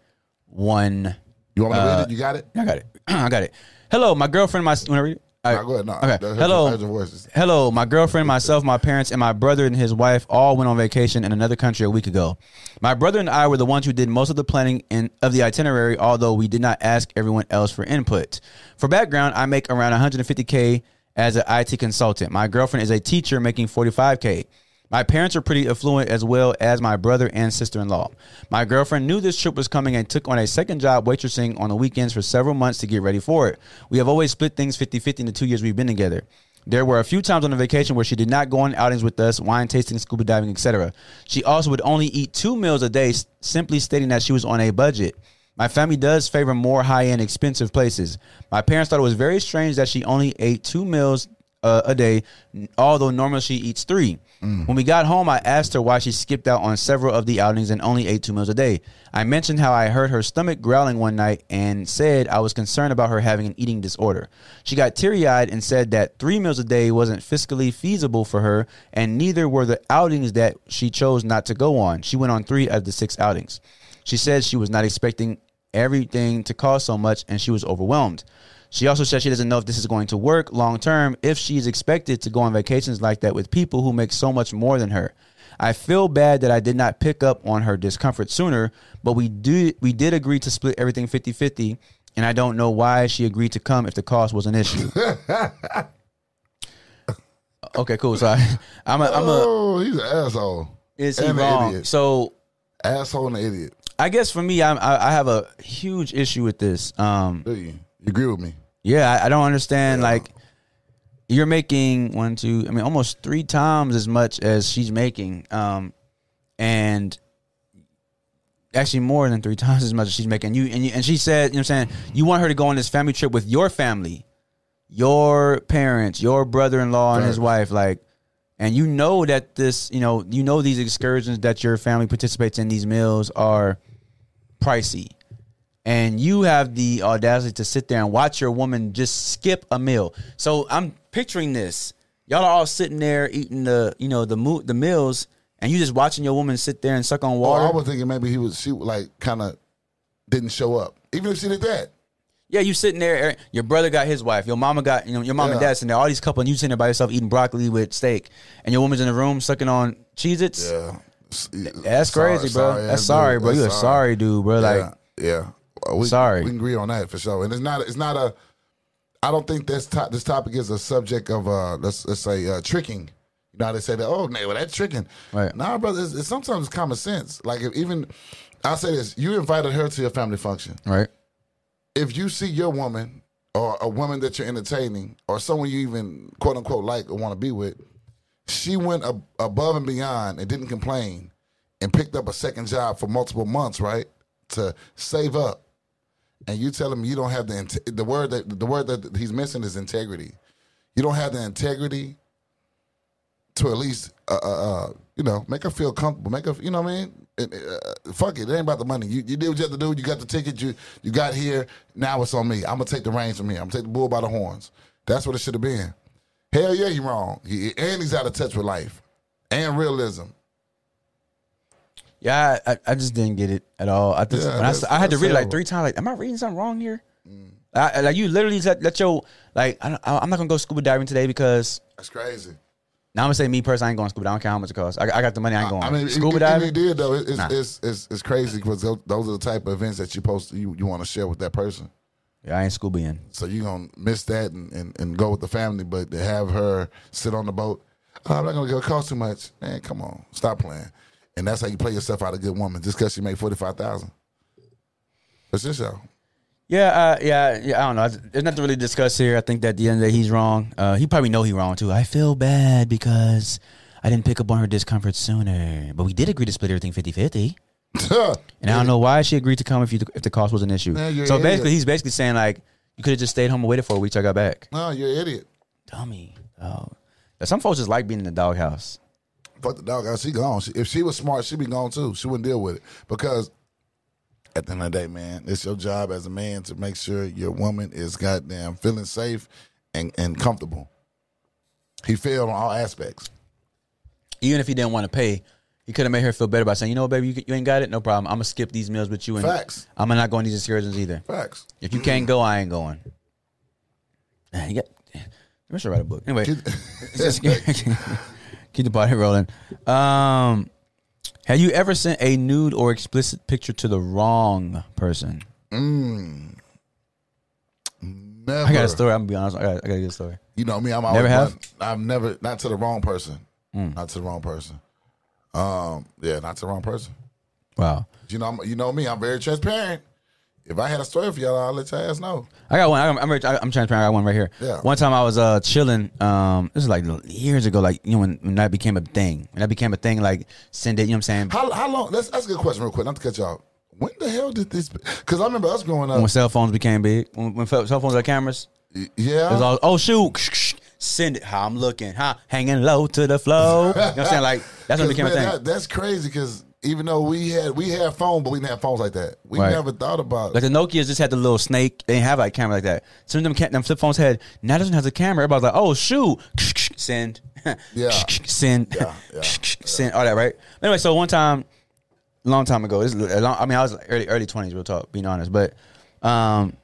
one. You want me uh, to read it? You got it. I got it. I got it. Hello, my girlfriend. My. Wanna read it? All right. Nah, go ahead. Nah, okay. That, hello. That hello, my girlfriend, myself, my parents, and my brother and his wife all went on vacation in another country a week ago. My brother and I were the ones who did most of the planning and of the itinerary, although we did not ask everyone else for input. For background, I make around one hundred fifty K as an I T consultant. My girlfriend is a teacher making forty-five K. My parents are pretty affluent, as well as my brother and sister-in-law. My girlfriend knew this trip was coming and took on a second job waitressing on the weekends for several months to get ready for it. We have always split things fifty fifty in the two years we've been together. There were a few times on the vacation where she did not go on outings with us, wine tasting, scuba diving, et cetera. She also would only eat two meals a day, simply stating that she was on a budget. My family does favor more high-end, expensive places. My parents thought it was very strange that she only ate two meals Uh, a day, although normally she eats three. Mm. When we got home, I asked her why she skipped out on several of the outings and only ate two meals a day. I mentioned how I heard her stomach growling one night and said I was concerned about her having an eating disorder. She got teary-eyed and said that three meals a day wasn't fiscally feasible for her, and neither were the outings that she chose not to go on. She went on three of the six outings. She said she was not expecting everything to cost so much, and she was overwhelmed. She also said she doesn't know if this is going to work long term if she is expected to go on vacations like that with people who make so much more than her. I feel bad that I did not pick up on her discomfort sooner, but we do we did agree to split everything fifty fifty, and I don't know why she agreed to come if the cost was an issue. Okay, cool. So I, I'm a I'm a oh, he's an asshole. Is he wrong? So asshole and an idiot. I guess for me, I'm, I I have a huge issue with this. Um, do you? You agree with me? Yeah, I, I don't understand. Yeah. Like, you're making one, two, I mean, almost three times as much as she's making. Um, and actually more than three times as much as she's making. You and, you, and she said, you know what I'm saying, you want her to go on this family trip with your family, your parents, your brother-in-law and his wife, like, and you know that this, you know, you know these excursions that your family participates in, these meals are pricey. And you have the audacity to sit there and watch your woman just skip a meal. So I'm picturing this. Y'all are all sitting there eating the, you know, the mo- the meals, and you just watching your woman sit there and suck on water. Oh, I was thinking maybe he was, she like kind of didn't show up, even if she did that. Yeah, you sitting there. Your brother got his wife. Your mama got, you know, your mom yeah. and dad's in there. All these couples, and you sitting there by yourself eating broccoli with steak, and your woman's in the room sucking on Cheez-Its. Yeah, that's sorry, crazy, bro. Sorry, that's sorry, dude. bro. That's you a sorry. sorry dude, bro. Yeah. Like, yeah. We, Sorry, we can agree on that for sure. And it's not, it's not a. I don't think this to, this topic is a subject of uh, let's let's say uh, tricking. You know how they say that? Oh, well, that's tricking. Right. Nah, brother. It's, it's sometimes it's common sense. Like if even I say this, you invited her to your family function, right? If you see your woman or a woman that you're entertaining or someone you even quote unquote like or want to be with, she went ab- above and beyond and didn't complain and picked up a second job for multiple months, right, to save up. And you tell him you don't have the the word that the word that he's missing is integrity. You don't have the integrity to at least uh, uh, uh, you know, make her feel comfortable. Make her, you know what I mean? It, uh, fuck it, it ain't about the money. You, you did what you had to do. You got the ticket. You you got here. Now it's on me. I'm gonna take the reins from here. I'm gonna take the bull by the horns. That's what it should have been. Hell yeah, you're wrong. He, and he's out of touch with life and realism. Yeah, I, I just didn't get it at all. I just, yeah, when I, I had to read it like three times. Like, am I reading something wrong here? Mm. I, like, you literally let, let your, like, I don't, I'm not going to go scuba diving today because. That's crazy. Now, I'm going to say me personally, I ain't going scuba diving. I don't care how much it costs. I, I got the money, I ain't going. I mean, scuba diving. If you did, though, it's, nah. it's, it's, it's crazy because those, those are the type of events that you post, you, you want to share with that person. Yeah, I ain't scuba-ing. So you're going to miss that and, and, and go with the family, but to have her sit on the boat. Oh, I'm not going to go. It costs too much. Man, come on. Stop playing. And that's how you play yourself out of good woman, just because she made forty-five thousand dollars. That's your show. Yeah, uh, yeah, yeah. I don't know. There's nothing really to discuss here. I think that at the end of the day, he's wrong. Uh, he probably know he's wrong, too. I feel bad because I didn't pick up on her discomfort sooner. But we did agree to split everything fifty fifty. And yeah. I don't know why she agreed to come if you if the cost was an issue. Man, so basically, idiot. he's basically saying, like, you could have just stayed home and waited for a week till I got back. No, you're an idiot. Dummy. Oh. Some folks just like being in the doghouse. Fuck the doghouse. She gone. She, if she was smart, she'd be gone, too. She wouldn't deal with it. Because at the end of the day, man, it's your job as a man to make sure your woman is goddamn feeling safe and, and comfortable. He failed on all aspects. Even if he didn't want to pay, he could have made her feel better by saying, you know what, baby, you, you ain't got it? No problem. I'm going to skip these meals with you. And facts. I'm not going to these excursions either. Facts. If you can't go, I ain't going. You got... I should write a book. Anyway, just keep the body rolling. Um, have you ever sent a nude or explicit picture to the wrong person? Mm. Never. I got a story. I'm going to be honest. I got, I got a good story. You know me. I'm never have? I've never, not to the wrong person. Mm. Not to the wrong person. Um, yeah, not to the wrong person. Wow. You know, you know me. I'm very transparent. If I had a story for y'all, I'll let y'all ass know. I got one. I'm, I'm, I'm transparent. I got one right here. Yeah. One time I was uh, chilling. Um, this is like years ago. Like, you know, when, when that became a thing. When that became a thing, like, send it. You know what I'm saying? How, how long? That's, that's a good question real quick. Not to cut y'all. When the hell did this? Because I remember us growing up. When cell phones became big. When, when cell phones are cameras. Yeah. It was all, oh, shoot. Send it. How I'm looking. Huh? Hanging low to the flow. You know what I'm saying? Like, that's when it became man, a thing. That, that's crazy because. Even though we had we had phone, but we didn't have phones like that. We right. never thought about it. Like the Nokias just had the little snake. They didn't have like a camera like that. Some of them, them flip phones had, now this one has a camera. Everybody's like, oh, shoot. Send. Yeah. Send. Yeah. Yeah. Send. All that, right? Anyway, so one time, long time ago, this is a long, I mean, I was early early twenties, real talk, being honest. But um,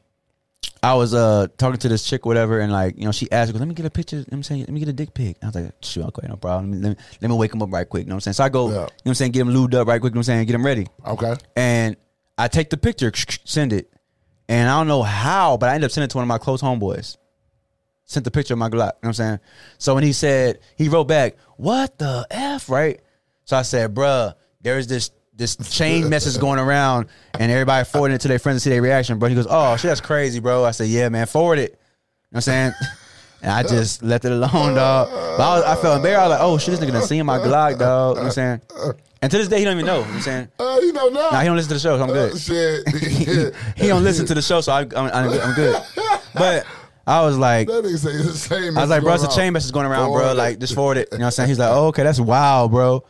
I was uh, talking to this chick, whatever, and like, you know, she asked, let me get a picture. You know what I'm saying? Let me get a dick pic. I was like, shoot, okay, no problem. Let me, let me, let me wake him up right quick. You know what I'm saying? So I go, yeah. You know what I'm saying? Get him lubed up right quick. You know what I'm saying? Get him ready. Okay. And I take the picture, send it. And I don't know how, but I end up sending it to one of my close homeboys. Sent the picture of my Glock. You know what I'm saying? So when he said, he wrote back, what the F, right? So I said, bruh, there's this. This chain message going around, and everybody forwarding it to their friends to see their reaction, bro. He goes, oh, shit, that's crazy, bro. I said, yeah, man, forward it. You know what I'm saying? And I just left it alone, dog. But I, was, I felt embarrassed. I was like, oh, shit, this nigga done seen my Glock, dog. You know what I'm saying? And to this day, he don't even know. You know what I'm saying? Uh, you know, now. Nah, he don't listen to the show, so I'm good. Uh, shit. he, he don't listen to the show, so I, I'm, I'm good. But I was like, that nigga say the same I was like, bro, it's a chain message going around, forward bro. It. Like, just forward it. You know what I'm saying? He's like, oh, okay, that's wild, bro.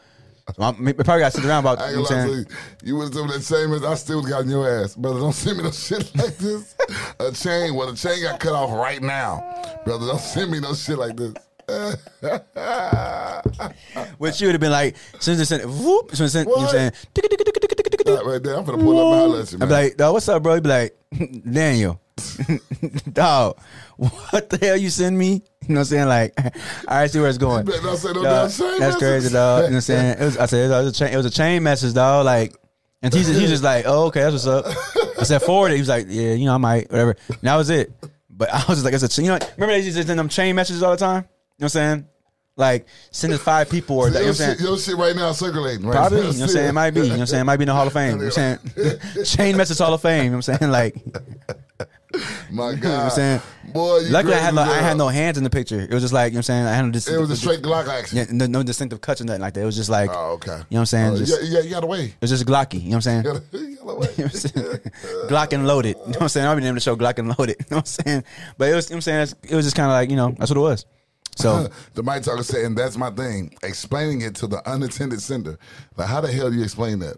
So I probably got to sit around about. I ain't gonna lie to you. You would have done that same as I still got in your ass, brother. Don't send me no shit like this. A chain, well, the chain got cut off right now, brother. Don't send me no shit like this. Which you would have been like, since they sent, whoop, since they sent, you know what I'm saying? Right, right there, I'm gonna pull up my hollers. I'm like, dog, what's up, bro? You be like, Daniel, dog, what the hell you send me? You know what I'm saying? Like, I see where it's going. Don't say no dog, chain that's message. Crazy, dog. You know what I'm saying? It was, I said, it was, a chain, it was a chain message, dog. Like, and he's just, he's just like, oh, okay, that's what's up. I said, forward it. He was like, yeah, you know, I might, whatever. And that was it. But I was just like, it's a, you know, remember they just send them chain messages all the time? You know what I'm saying? Like, send us five people or so that, you know what I'm saying? Your shit right now circulating, right? Probably, you know what I'm saying? It might be, you know what I'm saying? It might be in the Hall of Fame. You know what I'm saying? Chain message Hall of Fame, you know what I'm saying? Like, my God. You know what I'm saying? Boy, you luckily, I had, like, I had no hands in the picture. It was just like, you know what I'm saying? I had no distinctive. It was a straight Glock action. Yeah, no, no distinctive cuts or nothing like that. It was just like, oh, okay. You know what I'm saying? Uh, just, yeah, you got away. It was just Glocky, you know what I'm saying? You got away. Glock and loaded. You know what I'm saying? I'll be naming the show Glock and loaded. You know what I'm saying? But it was, you know what I'm saying? It was just kind of like, you know, that's what it was. So the mic talker said, and that's my thing, explaining it to the unattended sender. Like, how the hell do you explain that?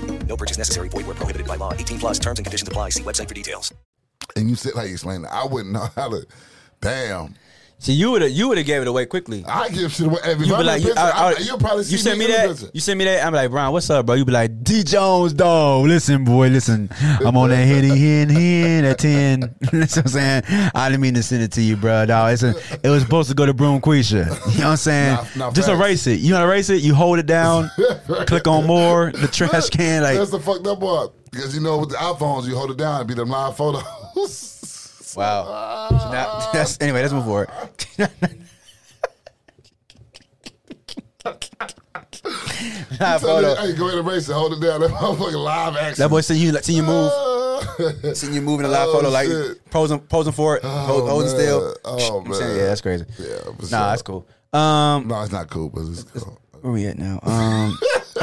No purchase necessary. Void where prohibited by law. eighteen plus terms and conditions apply. See website for details. And you said, like, explain that. I wouldn't know how to. Damn. See, you would have you would have gave it away quickly. I give shit away. Every you be like, you, I, I, you'll probably see you send me, me that. You send me that. I'm like, Brian, what's up, bro? You be like, D Jones, dog. Listen, boy, listen. I'm on that hitty hen hen at ten. You know what I'm saying? I didn't mean to send it to you, bro. Dog, it's a, it was supposed to go to Broomquisha. You know what I'm saying? Nah, nah, just facts. Erase it. You know how to erase it? You hold it down, click on more. The trash can. Like that's the fucked up one because you know with the iPhones, you hold it down and be them live photos. Wow. Uh, now, that's, anyway, let's move forward. Nah, photo. Hey, go ahead and erase it. Hold it down. That motherfucking live action. That boy seen you, like, seen you move. Uh, seen you move in a live oh, photo, like shit. posing, posing for it, oh, holding still. Oh man, yeah, that's crazy. Yeah, nah, sure. That's cool. Um, no, it's not cool, but it's cool. Where we at now? Um,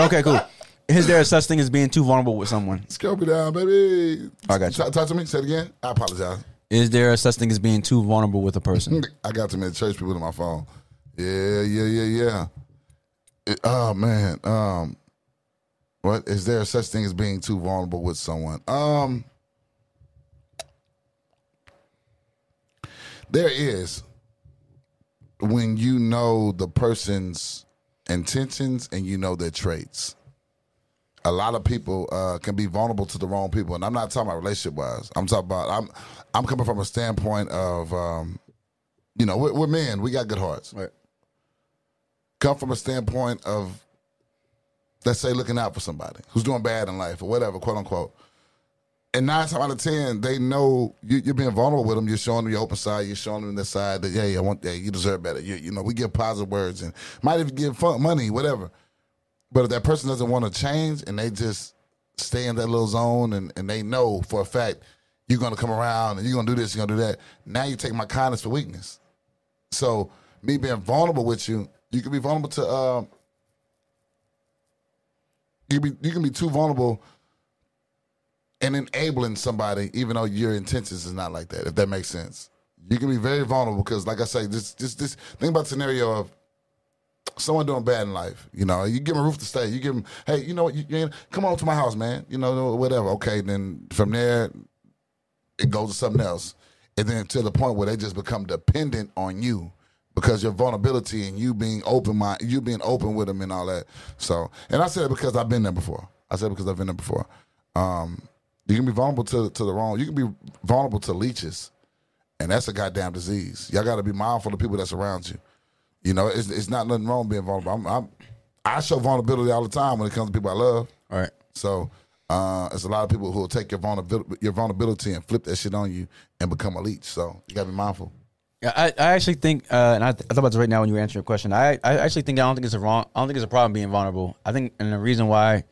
okay, cool. Is there a such thing as being too vulnerable with someone? Scope it down, baby. Oh, I got you. Talk, talk to me. Say it again. I apologize. Is there a such thing as being too vulnerable with a person? I got too many church people on my phone. Yeah, yeah, yeah, yeah. It, oh, man. Um, what? Is there a such thing as being too vulnerable with someone? Um, there is. When you know the person's intentions and you know their traits. A lot of people uh, can be vulnerable to the wrong people, and I'm not talking about relationship-wise. I'm talking about I'm I'm coming from a standpoint of, um, you know, we're, we're men. We got good hearts. Right. Come from a standpoint of, let's say, looking out for somebody who's doing bad in life or whatever, quote unquote. And nine times out of ten, they know you, you're being vulnerable with them. You're showing them your open side. You're showing them the side that, hey, I want that. You deserve better. You, you know, we give positive words and might even give fun, money, whatever. But if that person doesn't want to change and they just stay in that little zone and, and they know for a fact you're going to come around and you're going to do this, you're going to do that, now you take my kindness for weakness. So me being vulnerable with you, you can be vulnerable to, uh, you, be, you can be too vulnerable and enabling somebody even though your intentions is not like that, if that makes sense. You can be very vulnerable because, like I say, this, this, this think about the scenario of, someone doing bad in life, you know, you give them a roof to stay. You give them, hey, you know what, you, you, come on to my house, man. You know, whatever. Okay, then from there, it goes to something else. And then to the point where they just become dependent on you because your vulnerability and you being open mind, you being open with them and all that. So, and I said it because I've been there before. I said it because I've been there before. Um, you can be vulnerable to, to the wrong. You can be vulnerable to leeches. And that's a goddamn disease. Y'all got to be mindful of the people that's around you. You know, it's it's not nothing wrong being vulnerable. I'm, I'm, I show vulnerability all the time when it comes to people I love. All right. So uh, it's a lot of people who will take your vulnerability, your vulnerability and flip that shit on you and become a leech. So you got to be mindful. Yeah, I, I actually think, uh, and I, th- I thought about this right now when you were answering your question. I, I actually think I don't think it's a wrong. I don't think it's a problem being vulnerable. I think, and the reason why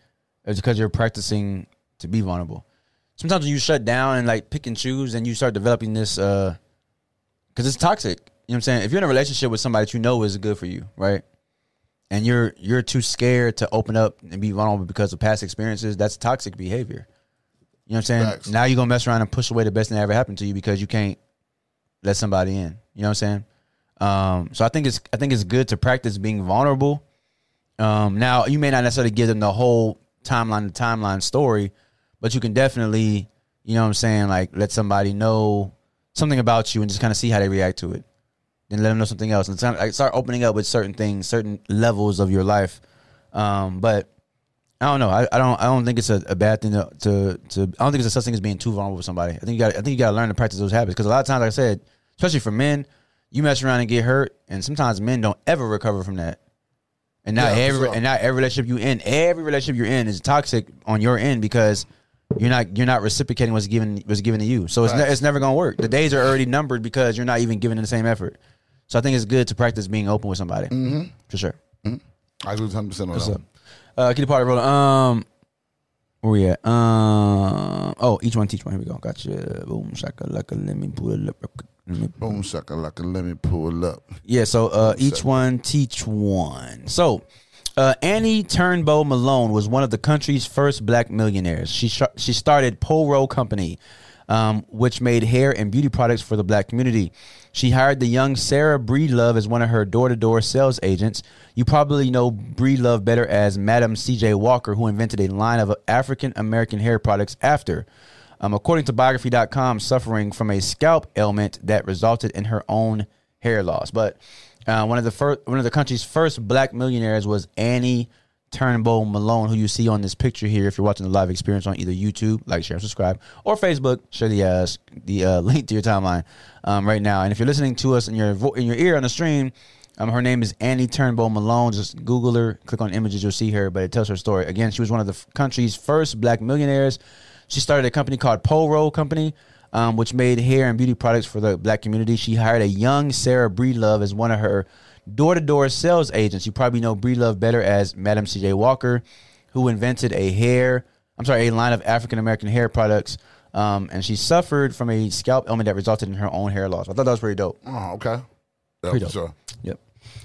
is because you're practicing to be vulnerable. Sometimes when you shut down and like pick and choose, and you start developing this because uh, it's toxic. You know what I'm saying? If you're in a relationship with somebody that you know is good for you, right? And you're you're too scared to open up and be vulnerable because of past experiences, that's toxic behavior. You know what I'm saying? Facts. Now you're going to mess around and push away the best thing that ever happened to you because you can't let somebody in. You know what I'm saying? Um, so I think it's I think it's good to practice being vulnerable. Um, now, you may not necessarily give them the whole timeline to timeline story, but you can definitely, you know what I'm saying, like let somebody know something about you and just kind of see how they react to it. Then let them know something else. And start opening up with certain things, certain levels of your life. Um, but I don't know. I, I don't. I don't think it's a, a bad thing to, to. To. I don't think it's a such thing as being too vulnerable with somebody. I think you got. I think you got to learn to practice those habits, because a lot of times, like I said, especially for men, you mess around and get hurt, and sometimes men don't ever recover from that. And not yeah, every. Sure. And not every relationship you in. Every relationship you're in is toxic on your end, because you're not. You're not reciprocating what's given. What's given to you. So it's. Right. Ne- it's never gonna work. The days are already numbered because you're not even giving the same effort. So I think it's good to practice being open with somebody. Mm-hmm. For sure. Mm-hmm. I agree one hundred percent on that. Uh, keep the party rolling. Um, where we at? Um, oh, each one teach one. Here we go. Gotcha. Boom shakalaka. Let me pull up. Let me pull. Boom shakalaka. Let me pull up. Yeah. So uh, each one teach one. So uh, Annie Turnbow Malone was one of the country's first black millionaires. She sh- she started Poro Company, um, which made hair and beauty products for the black community. She hired the young Sarah Breedlove as one of her door-to-door sales agents. You probably know Breedlove better as Madam C J Walker, who invented a line of African-American hair products after. Um, according to Biography dot com, suffering from a scalp ailment that resulted in her own hair loss. But uh, one of the first, one of the country's first black millionaires was Annie Turnbow Malone, who you see on this picture here. If you're watching the live experience on either YouTube, like, share, and subscribe, or Facebook, share the uh, the uh, link to your timeline um, right now. And if you're listening to us in your vo- in your ear on the stream, um, her name is Annie Turnbow Malone. Just Google her, click on images, you'll see her. But it tells her story. Again, she was one of the f- country's first black millionaires. She started a company called Poro Company, um, which made hair and beauty products for the black community. She hired a young Sarah Breedlove as one of her door-to-door sales agents. You probably know Breedlove better as Madam C J Walker, who invented a hair, I'm sorry, a line of African-American hair products, um, and she suffered from a scalp ailment that resulted in her own hair loss. I thought that was pretty dope. Oh, okay. That pretty dope. Sure. Yep.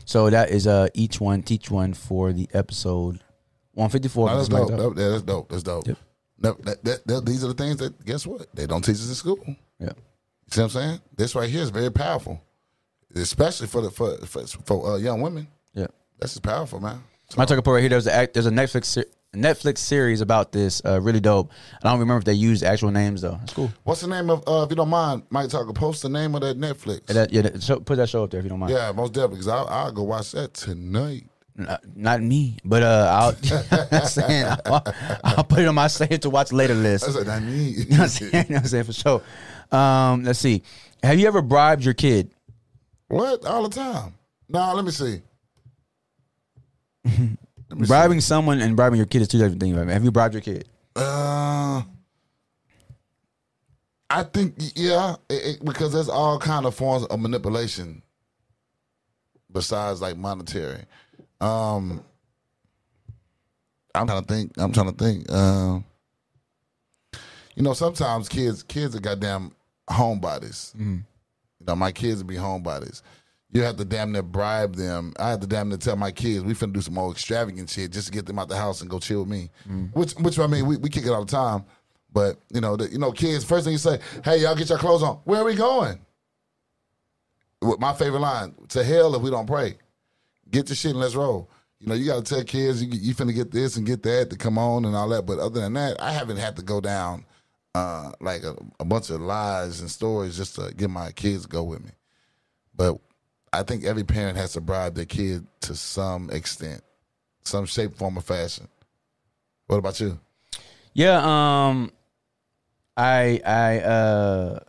So that is uh, each one, teach one for the episode one fifty-four. No, that's, dope, dope. Yeah, that's dope. That's dope. Yep. No, that, that, that, these are the things that, guess what? They don't teach us in school. Yeah. You see what I'm saying? This right here is very powerful. Especially for the for for, for uh, young women, yeah, that's just powerful, man. So. My talking point right here. There's a there's a Netflix ser- Netflix series about this, uh, really dope. I don't remember if they used actual names though. It's cool. What's the name of? Uh, if you don't mind, Mike Tucker, post the name of that Netflix. Yeah, that, yeah that, so put that show up there if you don't mind. Yeah, most definitely. Because I'll, I'll go watch that tonight. Not, not me, but uh, I'll, I'm saying, I'll, I'll put it on my save to watch later list. That's what I mean. You know what I'm saying? You know what I'm saying? For sure. Um, let's see. Have you ever bribed your kid? What? All the time. No, let me see. Let me bribing see. someone and bribing your kid is two different things. Have you bribed your kid? Uh, I think, yeah, it, it, because there's all kind of forms of manipulation besides, like, monetary. Um, I'm trying to think. I'm trying to think. Uh, you know, sometimes kids, kids are goddamn homebodies. Mm-hmm. You know, my kids would be homebodies. You have to damn near bribe them. I have to damn near tell my kids we finna do some old extravagant shit just to get them out the house and go chill with me. Mm. Which, which I mean, we, we kick it all the time. But you know, the, you know, kids. First thing you say, hey, y'all get your clothes on. Where are we going? My favorite line: to hell if we don't pray. Get your shit and let's roll. You know, you gotta tell kids you, you finna get this and get that to come on and all that. But other than that, I haven't had to go down. Uh, like a, a bunch of lies and stories just to get my kids to go with me. But I think every parent has to bribe their kid to some extent, some shape, form, or fashion. What about you? Yeah, um, I I uh,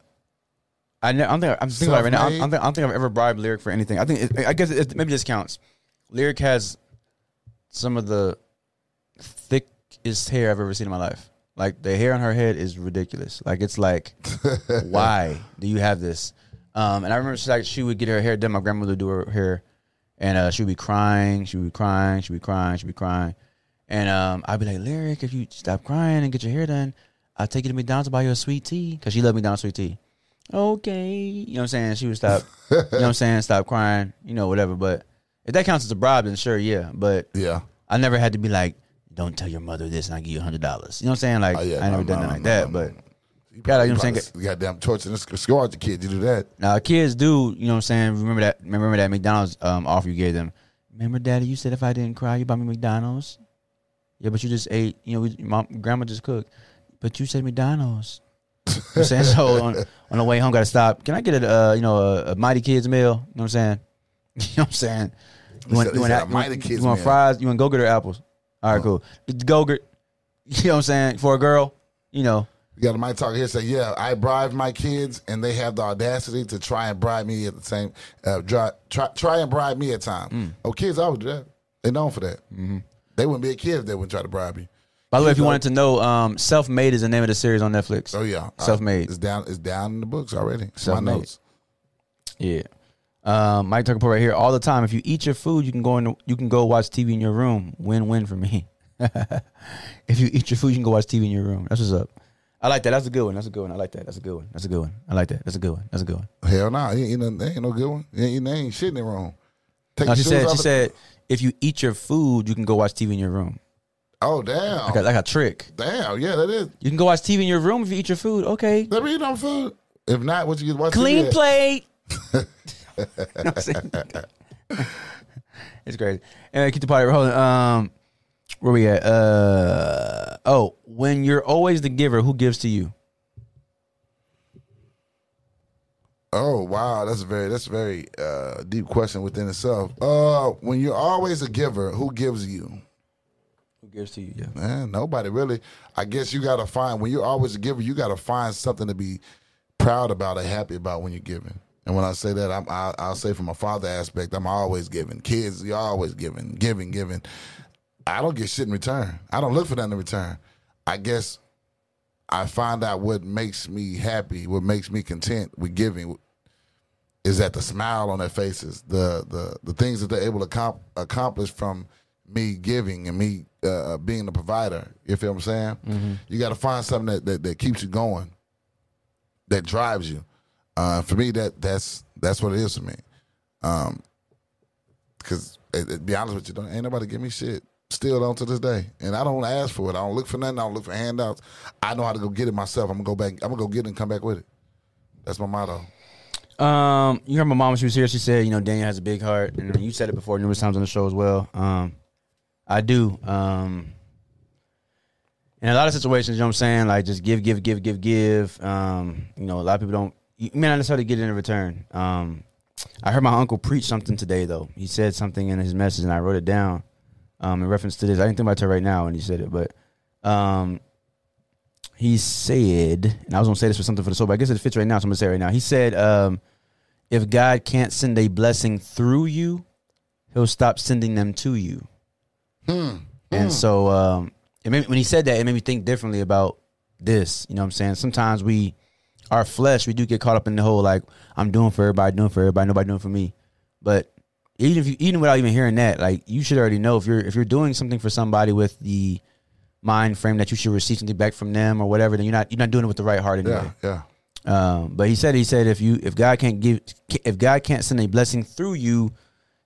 I, ne- I don't think I'm thinking about it right now. I don't, think, I don't think I've ever bribed Lyric for anything. I think it, I guess it, maybe this counts. Lyric has some of the thickest hair I've ever seen in my life. Like, the hair on her head is ridiculous. Like, it's like, why do you have this? Um, and I remember she, like, she would get her hair done. My grandmother would do her hair. And uh, she would be crying. She would be crying. She would be crying. She would be crying. And um, I'd be like, Lyric, if you stop crying and get your hair done, I'll take you to McDonald's to buy you a sweet tea. Because she loved McDonald's sweet tea. Okay. You know what I'm saying? She would stop. You know what I'm saying? Stop crying. You know, whatever. But if that counts as a bribe, then sure, yeah. But yeah, I never had to be like, don't tell your mother this and I'll give you one hundred dollars. You know what I'm saying? Like, oh, yeah, I ain't no, never done no, nothing no, like no, that, no. But you gotta, you know what I'm saying? Goddamn torture and scar the kid. You do that. Now, kids do, you know what I'm saying? Remember that Remember that McDonald's um, offer you gave them. Remember, Daddy, you said if I didn't cry, you buy me McDonald's? Yeah, but you just ate, you know, we, Mom, Grandma just cooked. But you said McDonald's. You know what I'm saying? So on, on the way home, gotta stop. Can I get a, uh, you know, a, a Mighty Kids meal? You know what I'm saying? You know what I'm saying? You want, you want, you want, you want fries? You want go get her apples? All right, cool. Gogurt, you know what I'm saying? For a girl, you know. You got a mic talk here say, yeah, I bribed my kids, and they have the audacity to try and bribe me at the same uh, try, try, try and bribe me at time. Mm. Oh, kids, I would do that. They're known for that. Mm-hmm. They wouldn't be a kid if they wouldn't try to bribe you. By the way, if you wanted to know, um, Self Made is the name of the series on Netflix. Oh, yeah. Self Made. It's down, it's down in the books already. Self Made. Yeah. Um, Mike Tucker put right here, all the time, if you eat your food, you can go in, you can go watch T V in your room. Win-win for me. If you eat your food, you can go watch T V in your room. That's what's up. I like that. That's a good one. That's a good one. I like that. That's a good one. That's a good one. I like that. That's a good one. That's a good one. Hell no. Nah. You ain't, ain't no good one. You ain't, you ain't shit in the room. Take no, she said, she said, if you eat your food, you can go watch T V in your room. Oh, damn. Like a, like a trick. Damn. Yeah, that is. You can go watch T V in your room if you eat your food. Okay. Let me eat on food. If not, what you can watch Clean T V at? Plate. You know what I'm saying? It's crazy. Anyway, keep the party rolling. Um, where we at? Uh, oh, when you're always the giver, who gives to you? Oh wow, that's a very that's a very uh, deep question within itself. Uh, when you're always a giver, who gives you? Who gives to you? Yeah, man, nobody really. I guess you gotta find when you're always a giver. You gotta find something to be proud about or happy about when you're giving. And when I say that, I'm, I, I'll say from a father aspect, I'm always giving. Kids, you're always giving, giving, giving. I don't get shit in return. I don't look for nothing in return. I guess I find out what makes me happy, what makes me content with giving is that the smile on their faces, the the the things that they're able to comp, accomplish from me giving and me uh, being the provider. You feel what I'm saying? Mm-hmm. You got to find something that, that, that keeps you going, that drives you. Uh, for me, that that's that's what it is for me, um, because to be honest with you, don't, ain't nobody give me shit still on to this day, and I don't ask for it. I don't look for nothing. I don't look for handouts. I know how to go get it myself. I'm gonna go back. I'm gonna go get it and come back with it. That's my motto. Um, you heard my mom when she was here. She said, you know, Daniel has a big heart, and you said it before numerous times on the show as well. Um, I do. Um, in a lot of situations, you know what I'm saying, like just give, give, give, give, give. Um, you know, a lot of people don't. You may not necessarily get it in return. Um, I heard my uncle preach something today, though. He said something in his message, and I wrote it down um, in reference to this. I didn't think about it right now when he said it, but um, he said, and I was going to say this for something for the soul, but I guess it fits right now, so I'm going to say it right now. He said, um, if God can't send a blessing through you, he'll stop sending them to you. Mm. And mm. so um, it made me, when he said that, it made me think differently about this. You know what I'm saying? Sometimes we... Our flesh, we do get caught up in the whole, like, I'm doing for everybody, doing for everybody, nobody doing for me. But even if you, even without even hearing that, like, you should already know if you're if you're doing something for somebody with the mind frame that you should receive something back from them or whatever, then you're not you're not doing it with the right heart anyway. Yeah, yeah. Um, but he said he said if you if God can't give if God can't send a blessing through you,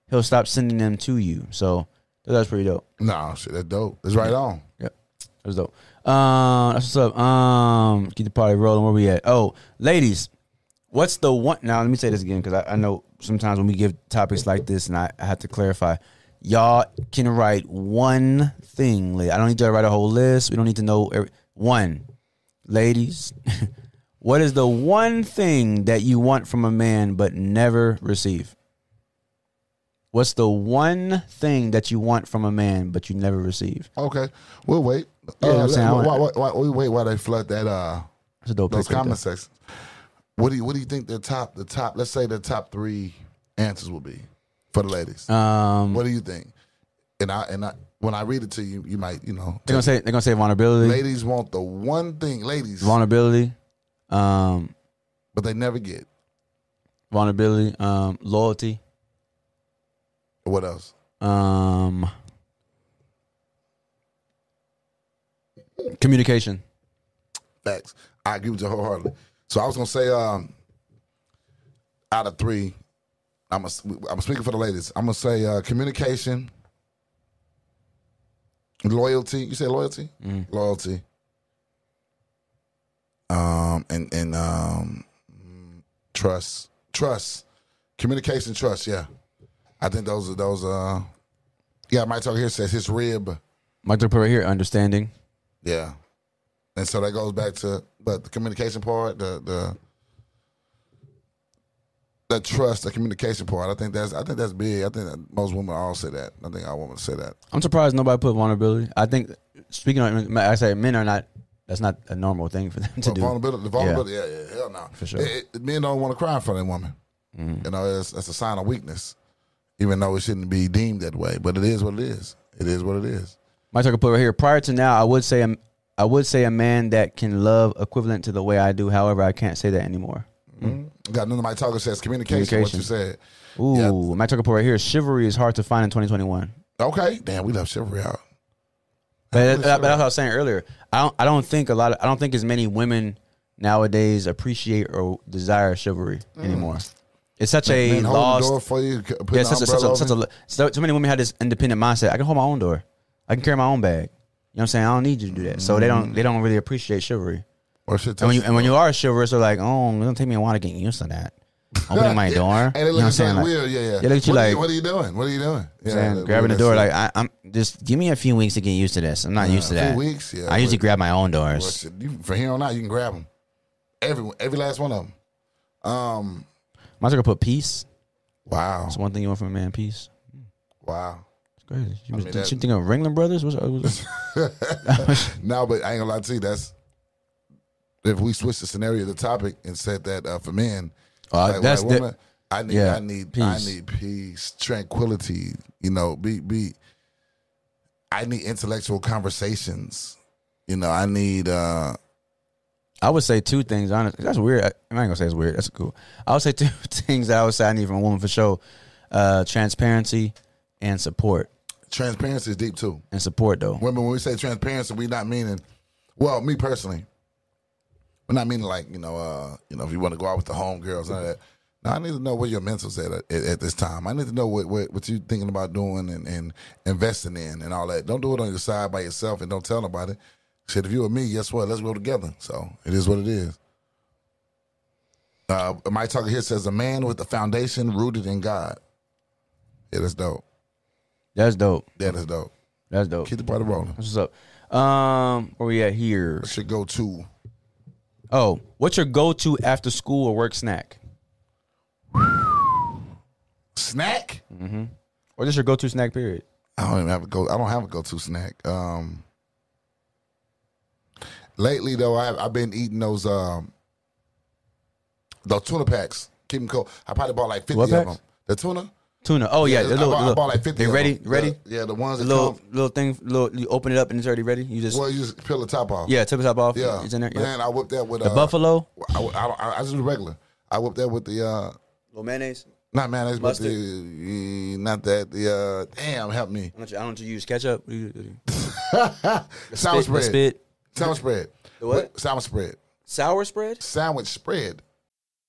he'll stop sending them to you. So that's pretty dope. Nah, shit, that's dope. It's right on. Yep, that's dope. Um, that's what's up. Um, keep the party rolling. Where we at? Oh, ladies, what's the one? Now let me say this again because I, I know sometimes when we give topics like this, and I, I have to clarify, y'all can write one thing. I don't need y'all to write a whole list. We don't need to know every, one. Ladies, what is the one thing that you want from a man but never receive? What's the one thing that you want from a man but you never receive? Okay, we'll wait. Yeah, uh, I'm saying, why, why, why, why, wait while they flood that uh dope those comment right sections. What do you what do you think the top the top let's say the top three answers will be for the ladies? Um, what do you think? And I and I when I read it to you, you might you know they're gonna say they're gonna say vulnerability. Ladies want the one thing, ladies vulnerability, um, but they never get vulnerability, um, loyalty. What else? Um, communication. Facts. I agree with you wholeheartedly. So I was gonna say, um, out of three, I'm a, I'm speaking for the ladies. I'm gonna say uh, communication, loyalty. You say loyalty, mm. loyalty. Um, and and um, trust, trust, communication, trust. Yeah. I think those are those. Uh, yeah, Mike Tucker here says his rib. Mike Tucker right here, understanding. Yeah, and so that goes back to but the communication part, the the that trust, that communication part. I think that's I think that's big. I think that most women all say that. I think all women say that. I'm surprised nobody put vulnerability. I think speaking of, I say men are not. That's not a normal thing for them to well, do. Vulnerability, the vulnerability, yeah, yeah, yeah hell no. For sure, it, it, men don't want to cry in front of a woman. Mm. You know, that's, that's a sign of weakness, even though it shouldn't be deemed that way. But it is what it is. It is what it is. My talk put right here. Prior to now, I would say I'm, I would say a man that can love equivalent to the way I do. However, I can't say that anymore. Mm. Got none of my talker says communication, communication. What you said. Ooh, yeah. My talk put right here. Chivalry is hard to find in twenty twenty-one. Okay, damn, we love chivalry out. But, that, but that's what I was saying earlier. I don't. I don't think a lot. Of, I don't think as many women nowadays appreciate or desire chivalry mm. anymore. It's such a Man, lost. Door for you, yeah, such a, such a, such a, so too many women have this independent mindset. I can hold my own door. I can carry my own bag. You know what I'm saying? I don't need you to do that. So mm. they don't. They don't really appreciate chivalry. Or and when you, and when you are chivalrous, they're like, oh, it don't take me a while to get used to that. Opening my yeah. door, and they look you know what I'm saying? Like, weird. Yeah, yeah. They look at you what like, you, "What are you doing? What are you doing?" Yeah, saying, grabbing the door, like I, I'm just give me a few weeks to get used to this. I'm not yeah, used to that. Weeks, yeah. I usually grab my own doors. You, from here on out, you can grab them. Every every last one of them. Um, might as well put peace. Wow, that's one thing you want from a man. Peace. Wow, it's crazy. You, was, mean, that, you think of Ringling Brothers? What's, what's, no, but I ain't gonna lie to you. That's if we switch the scenario, the topic, and said that uh, for men. Uh, like, that's like, woman, the, I need yeah, I need peace. I need peace, tranquility, you know, be be I need intellectual conversations. You know, I need uh I would say two things, honestly. That's weird. I, I'm not gonna say it's weird, that's cool. I would say two things that I would say I need from a woman for sure. Uh transparency and support. Transparency is deep too. And support though. Women, when we say transparency, we not meaning well, me personally. We're not meaning like, you know, uh, you know, if you want to go out with the homegirls and all that. No, I need to know where your mental's at, at at this time. I need to know what what, what you're thinking about doing and, and investing in and all that. Don't do it on your side by yourself and don't tell nobody. Shit, if you and me, guess what? Let's go together. So it is what it is. Uh, my talker here says, a man with a foundation rooted in God. Yeah, that's dope. That's dope. Yeah, that's dope. That's dope. Keep the party rolling. What's up? Um, where we at here? I should go to... Oh, what's your go-to after school or work snack? Snack? Mm-hmm. Or just your go-to snack period? I don't even have a go. I don't have a go-to snack. Um, lately though, I've I've been eating those um, those tuna packs. Keep them cold. I probably bought like fifty of them. The tuna. Tuna. Oh yeah, yeah the little, I, bought, little, I bought like fifty. They ready? Of them. Ready? The, yeah, the ones. The that little come. little thing. Little. You open it up and it's already ready. You just. Well, you just peel the top off. Yeah, tip the top off. Yeah, it's in there. Yeah. Man, I whipped that with the uh, buffalo. I, I, I, I just do regular. I whipped that with the uh, little mayonnaise. Not mayonnaise, mustard. But the not that the uh, damn help me. I don't you, I don't you use ketchup. Sour spread. Spit. Sour spread. The what? Sour spread. Sour spread. Sandwich spread.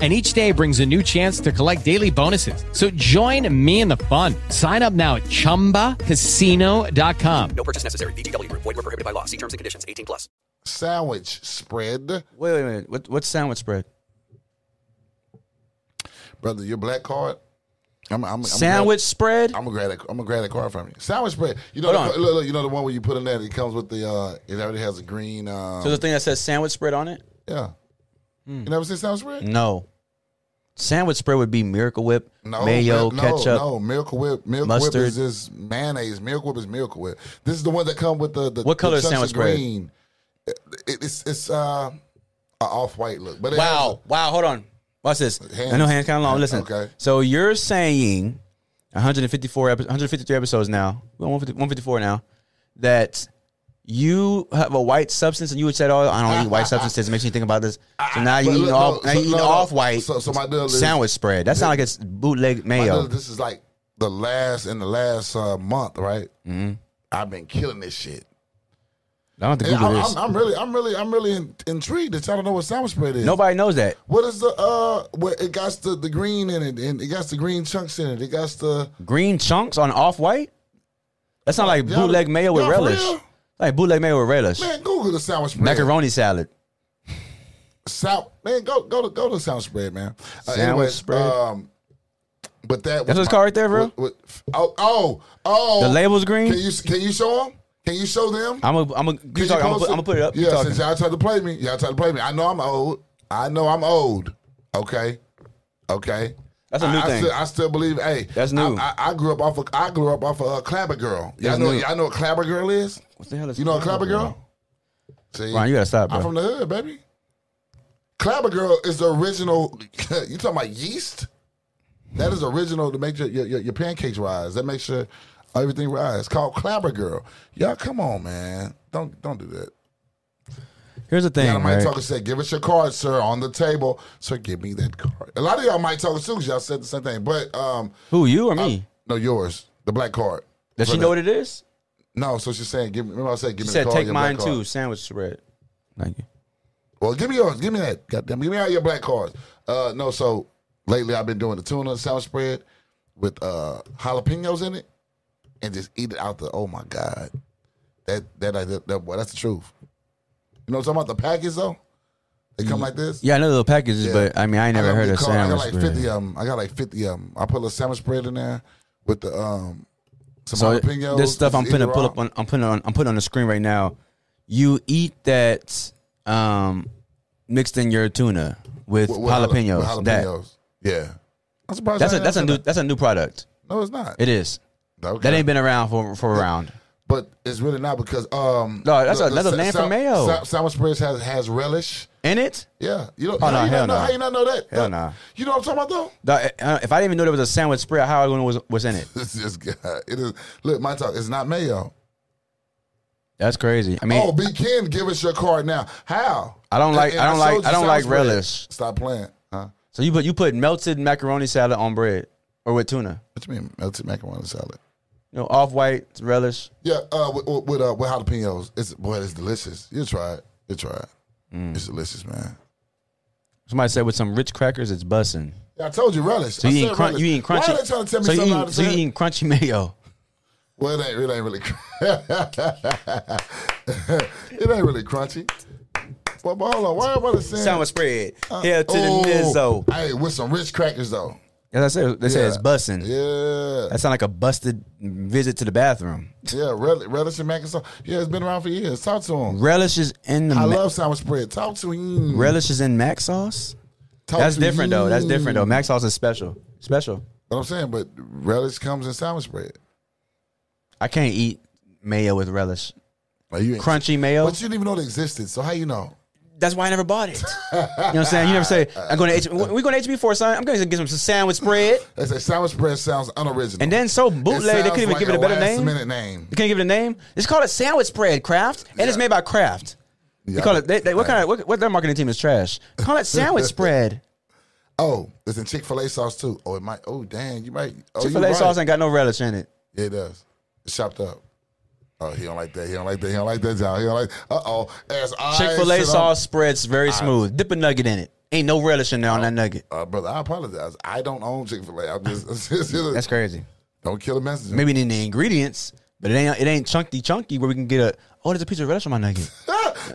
And each day brings a new chance to collect daily bonuses. So join me in the fun. Sign up now at Chumba Casino dot com. No purchase necessary. V G W. Void where prohibited by law. See terms and conditions. eighteen plus. Sandwich spread. Wait, wait a minute. What, what's sandwich spread? Brother, your black card. I'm, I'm, I'm sandwich grab, spread. I'm gonna grab that. I'm gonna grab that card from you. Sandwich spread. You know, the, look, look, you know the one where you put in that. It comes with the. Uh, it already has a green. Um, so the thing that says sandwich spread on it. Yeah. Mm. You never seen sandwich spread? No. Sandwich spread would be Miracle Whip, no, mayo, no, ketchup. No, Miracle Whip. Miracle mustard. Whip is just mayonnaise. Miracle Whip is Miracle Whip. This is the one that come with the, the what color the is sandwich spread? Green. It, it, it's it's uh, an off-white look. But wow. Has, wow, hold on. Watch this. Hands. I know hands kind of long. Listen. Okay. So you're saying one hundred fifty-four, one hundred fifty-three episodes now, one fifty-four now, that you have a white substance and you would say, oh, I don't eat white substances. It makes me think about this. So now you eat off, now you eat off-white sandwich spread. That sounds like it's bootleg mayo. This is like the last, in the last uh, month, right? Mm-hmm. I've been killing this shit. I don't think Google this. I'm really, I'm really, I'm really in, intrigued that y'all don't know what sandwich bread is. Nobody knows that. What is the uh? What, it got the, the green in it, and it got the green chunks in it. It got the green chunks on off white. That's not like bootleg mayo with relish. Like bootleg mayo with relish. Man, Google the sandwich bread. Macaroni salad. Sal, man, go go to go to sandwich spread, man. Uh, sandwich anyway, spread. Um, but that that's what's called right there, bro. With, with, oh oh oh. The label's green. Can you can you show them? Can you show them? I'm a, I'm a, you talk, I'm, a put, I'm gonna put it up. Yeah, since y'all tried to play me, y'all tried to play me. I know I'm old. I know I'm old. Okay, okay. That's a new I, thing. I still, I still believe. Hey, that's new. I, I, I grew up off. Of, I grew up off of uh, Clabber Girl. Y'all know. Y'all know what Clabber Girl is? What the hell is? You know what Clabber Girl? Girl? See, Ron, you gotta stop. Bro. I'm from the hood, baby. Clabber Girl is the original. You talking about yeast? That is original to make your your, your, your pancakes rise. That makes sure. Everything rise. It's called Clabber Girl. Y'all, come on, man. Don't don't do that. Here's the thing, y'all might right? talk and say, give us your card, sir, on the table. Sir, give me that card. A lot of y'all might talk too because y'all said the same thing. But um, who, you or me? I, no, yours. The black card. Does For she the, know what it is? No, so she's saying, give me, remember I said, give she me said, the card. She said, take mine too, card. Sandwich spread. Thank you. Well, give me yours. Give me that. Goddamn, give me all your black cards. Uh, no, so lately I've been doing the tuna sandwich spread with uh, jalapenos in it. And just eat it out the, oh my God. That, that, that, that, boy, that's the truth. You know what I'm talking about? The packets, though? They come like this? Yeah, I know the little packages, yeah. But I mean, I ain't never I heard of sandwich I got like bread. fifty of them. I got like fifty of them. I put a little sandwich bread in there with the, um, some so jalapenos. This stuff I'm putting, put up on, I'm putting on, I'm putting on the screen right now. You eat that, um, mixed in your tuna with, with, with jalapenos. With jalapenos. That. Yeah. I'm surprised that's a, that's a new, that. that's a new product. No, it's not. It is. Okay. That ain't been around for for a round, but it's really not because um no that's the, another the, name sa for mayo. Sa sandwich spread has has relish in it. Yeah, you don't. Oh, no, you hell no. Know, how you not know that? Hell that, no. You know what I'm talking about though. The, if I didn't even know there was a sandwich spread, how I gonna know was was in it? It's just God. It is. Look, my talk. It's not mayo. That's crazy. I mean, oh, B Ken, give us your card now. How? I don't like. And, and I don't I like. I don't like spread. relish. Stop playing. Huh? So you put you put melted macaroni salad on bread or with tuna. What you mean melted macaroni salad? You know, off-white, relish. Yeah, uh, with with, uh, with jalapenos. It's, boy, it's delicious. You try it. You try it. Mm. It's delicious, man. Somebody said with some rich crackers, it's bussin'. Yeah, I told you, relish. So you eat crunchy. You eat crunchy. Why are they trying to tell me so something? You eat, so you eating crunchy mayo? Well, it ain't really, ain't really. It ain't really crunchy. But, but hold on, why am I saying? Sandwich spread. Uh, Hell to oh, the Mizzo. Hey, with some rich crackers though. As I said, they yeah. said it's bussin'. Yeah, that sound like a busted visit to the bathroom. Yeah, rel relish and mac and sauce. Yeah, it's been around for years. Talk to him. Relish is in the. I love sandwich bread. Talk to him. Relish is in mac sauce. Talk That's to different him. though. That's different though. Mac sauce is special. Special. What I'm saying, but relish comes in sandwich bread. I can't eat mayo with relish. Well, you Crunchy mayo. But you didn't even know it existed. So how you know? That's why I never bought it. You know what I'm saying? You never say, I'm going to H we're going to H B four, son. I'm going to get some sandwich spread. They say sandwich spread sounds unoriginal. And then so bootleg, they couldn't even like give it a better name. name. They couldn't give it a name. It's called a sandwich spread, Kraft. And yeah. it's made by Kraft. Yeah. They call it, they, they, what kind of, what, what their marketing team is trash. Call it sandwich spread. Oh, it's in Chick-fil-A sauce too. Oh, it might, oh, dang, you might. Oh, Chick-fil-A right. sauce ain't got no relish in it. Yeah, it does. It's chopped up. Oh, he don't like that. He don't like that. He don't like that. John. He don't like. Uh oh. As Chick-fil-A sauce spreads very smooth. I, Dip a nugget in it. Ain't no relish in there on that nugget. Uh, brother, I apologize. I don't own Chick-fil-A. I'm just, just, just that's crazy. Don't kill a messenger. Maybe in the ingredients, but it ain't it ain't chunky chunky where we can get a oh there's a piece of relish on my nugget.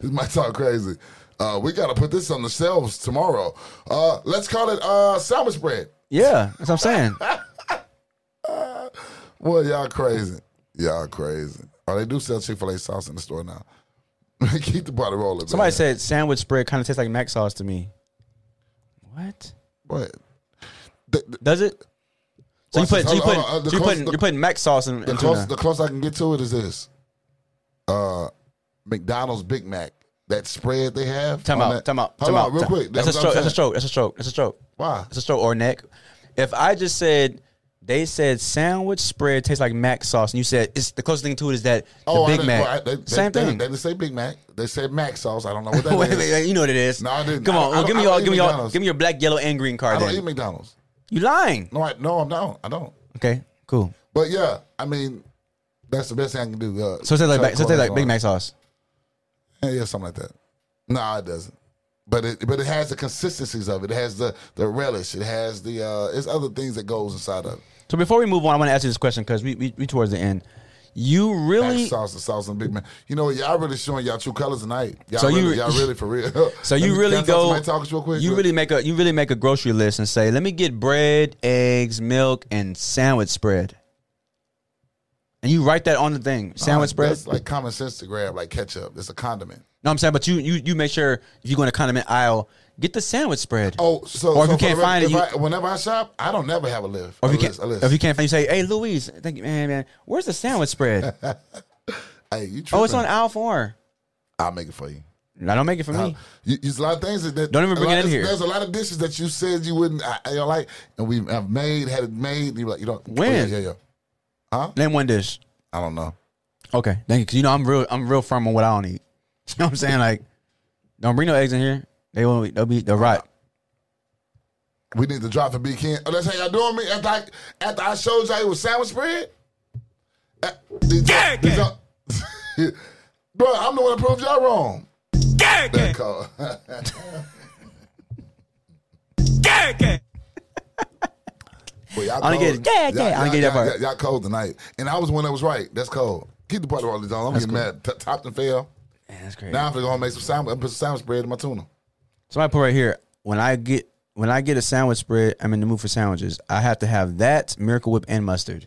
This might sound crazy. Uh, we gotta put this on the shelves tomorrow. Uh, let's call it uh sandwich bread. Yeah, that's what I'm saying. uh, well, y'all crazy. Y'all crazy. Oh, they do sell Chick-fil-A sauce in the store now. Keep the bottle rolling. Somebody man. said sandwich spread kind of tastes like mac sauce to me. What? What? The, the, Does it? So you put, so you put, uh, so you putting, you're putting mac sauce in. The close, the close I can get to it is this: uh, McDonald's Big Mac. That spread they have. Time out. That, time out. Time out. Real time. quick. That's, that's, a stroke, that's a stroke. That's a stroke. That's a stroke. Why? That's a stroke or neck. If I just said, they said sandwich spread tastes like mac sauce, and you said it's the closest thing to it is that oh, the Big Mac. Well, I, they, Same they, thing. They, they didn't say Big Mac. They said mac sauce. I don't know what that Wait, is. You know what it is? No, I didn't. Come on. Well, give me all. Give me all. Give me your black, yellow, and green card. I don't then. eat McDonald's. You lying? No, I, no, I'm not. I don't. Okay. Cool. But yeah, I mean, that's the best thing I can do. Uh, so it tastes like so it tastes like Big Mac sauce. Yeah, something like that. Nah, it doesn't. But it but it has the consistencies of it. It has the the relish. It has the uh, it's other things that goes inside of it. So before we move on, I want to ask you this question because we, we we towards the end. You really sauce the sauce and Big Mac. You know, y'all really showing y'all true colors tonight. Y'all so really, y'all really for real. So you me, really go. Talk real quick, you quick. really make a you really make a grocery list and say, let me get bread, eggs, milk, and sandwich spread. And you write that on the thing. Sandwich uh, spread. That's like common sense to grab, like ketchup. It's a condiment. No, I'm saying, but you you you make sure if you go in a condiment aisle, get the sandwich spread. Oh, so or if so you can't find it, you, I, whenever I shop, I don't never have a list. Or if you can't, if you can't find, you say, "Hey, Louise, thank you, man, man. Where's the sandwich spread?" Hey, you tripping. Oh, it's on aisle four. I'll make it for you. I don't make it for uh, me. You, there's a lot of things that don't even bring it in here. There's a lot of dishes that you said you wouldn't I, you know, like, and we have made, had it made. And you're like, you don't when. Oh, yeah, yeah, yeah. Huh? Name one dish. I don't know. Okay, thank you. Cause you know I'm real. I'm real firm on what I don't eat. You know what I'm saying? Like, don't bring no eggs in here. They won't. They'll be. They'll rot. We need to drop the big can. Oh, that's how y'all doing me. After I, after I showed y'all it was sandwich spread. These yeah, y'all, yeah. Y'all, bro, I'm the one that proved y'all wrong. Yeah, that call. Yeah, yeah. Boy, I get that. Y'all cold tonight, and I was the one that was right. That's cold. Keep the part of all this on. I'm that's getting cool. mad. T Topped and fail. Man, that's crazy. Now I'm gonna go make some sandwich. Put some sandwich bread in my tuna. So I put right here. When I get when I get a sandwich spread, I'm in the mood for sandwiches. I have to have that Miracle Whip and mustard.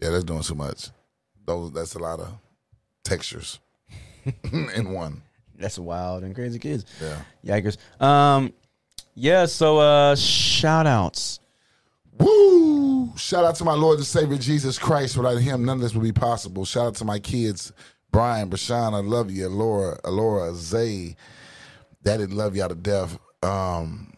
Yeah, that's doing too much. Those that's a lot of textures in one. That's wild and crazy kids. Yeah. Yikers. Um. Yeah. So uh, shout outs. Woo! Shout out to my Lord and Savior Jesus Christ. Without him, none of this would be possible. Shout out to my kids, Brian, Bashan, I love you, Laura, Laura, Zay. Daddy love y'all to death. Um,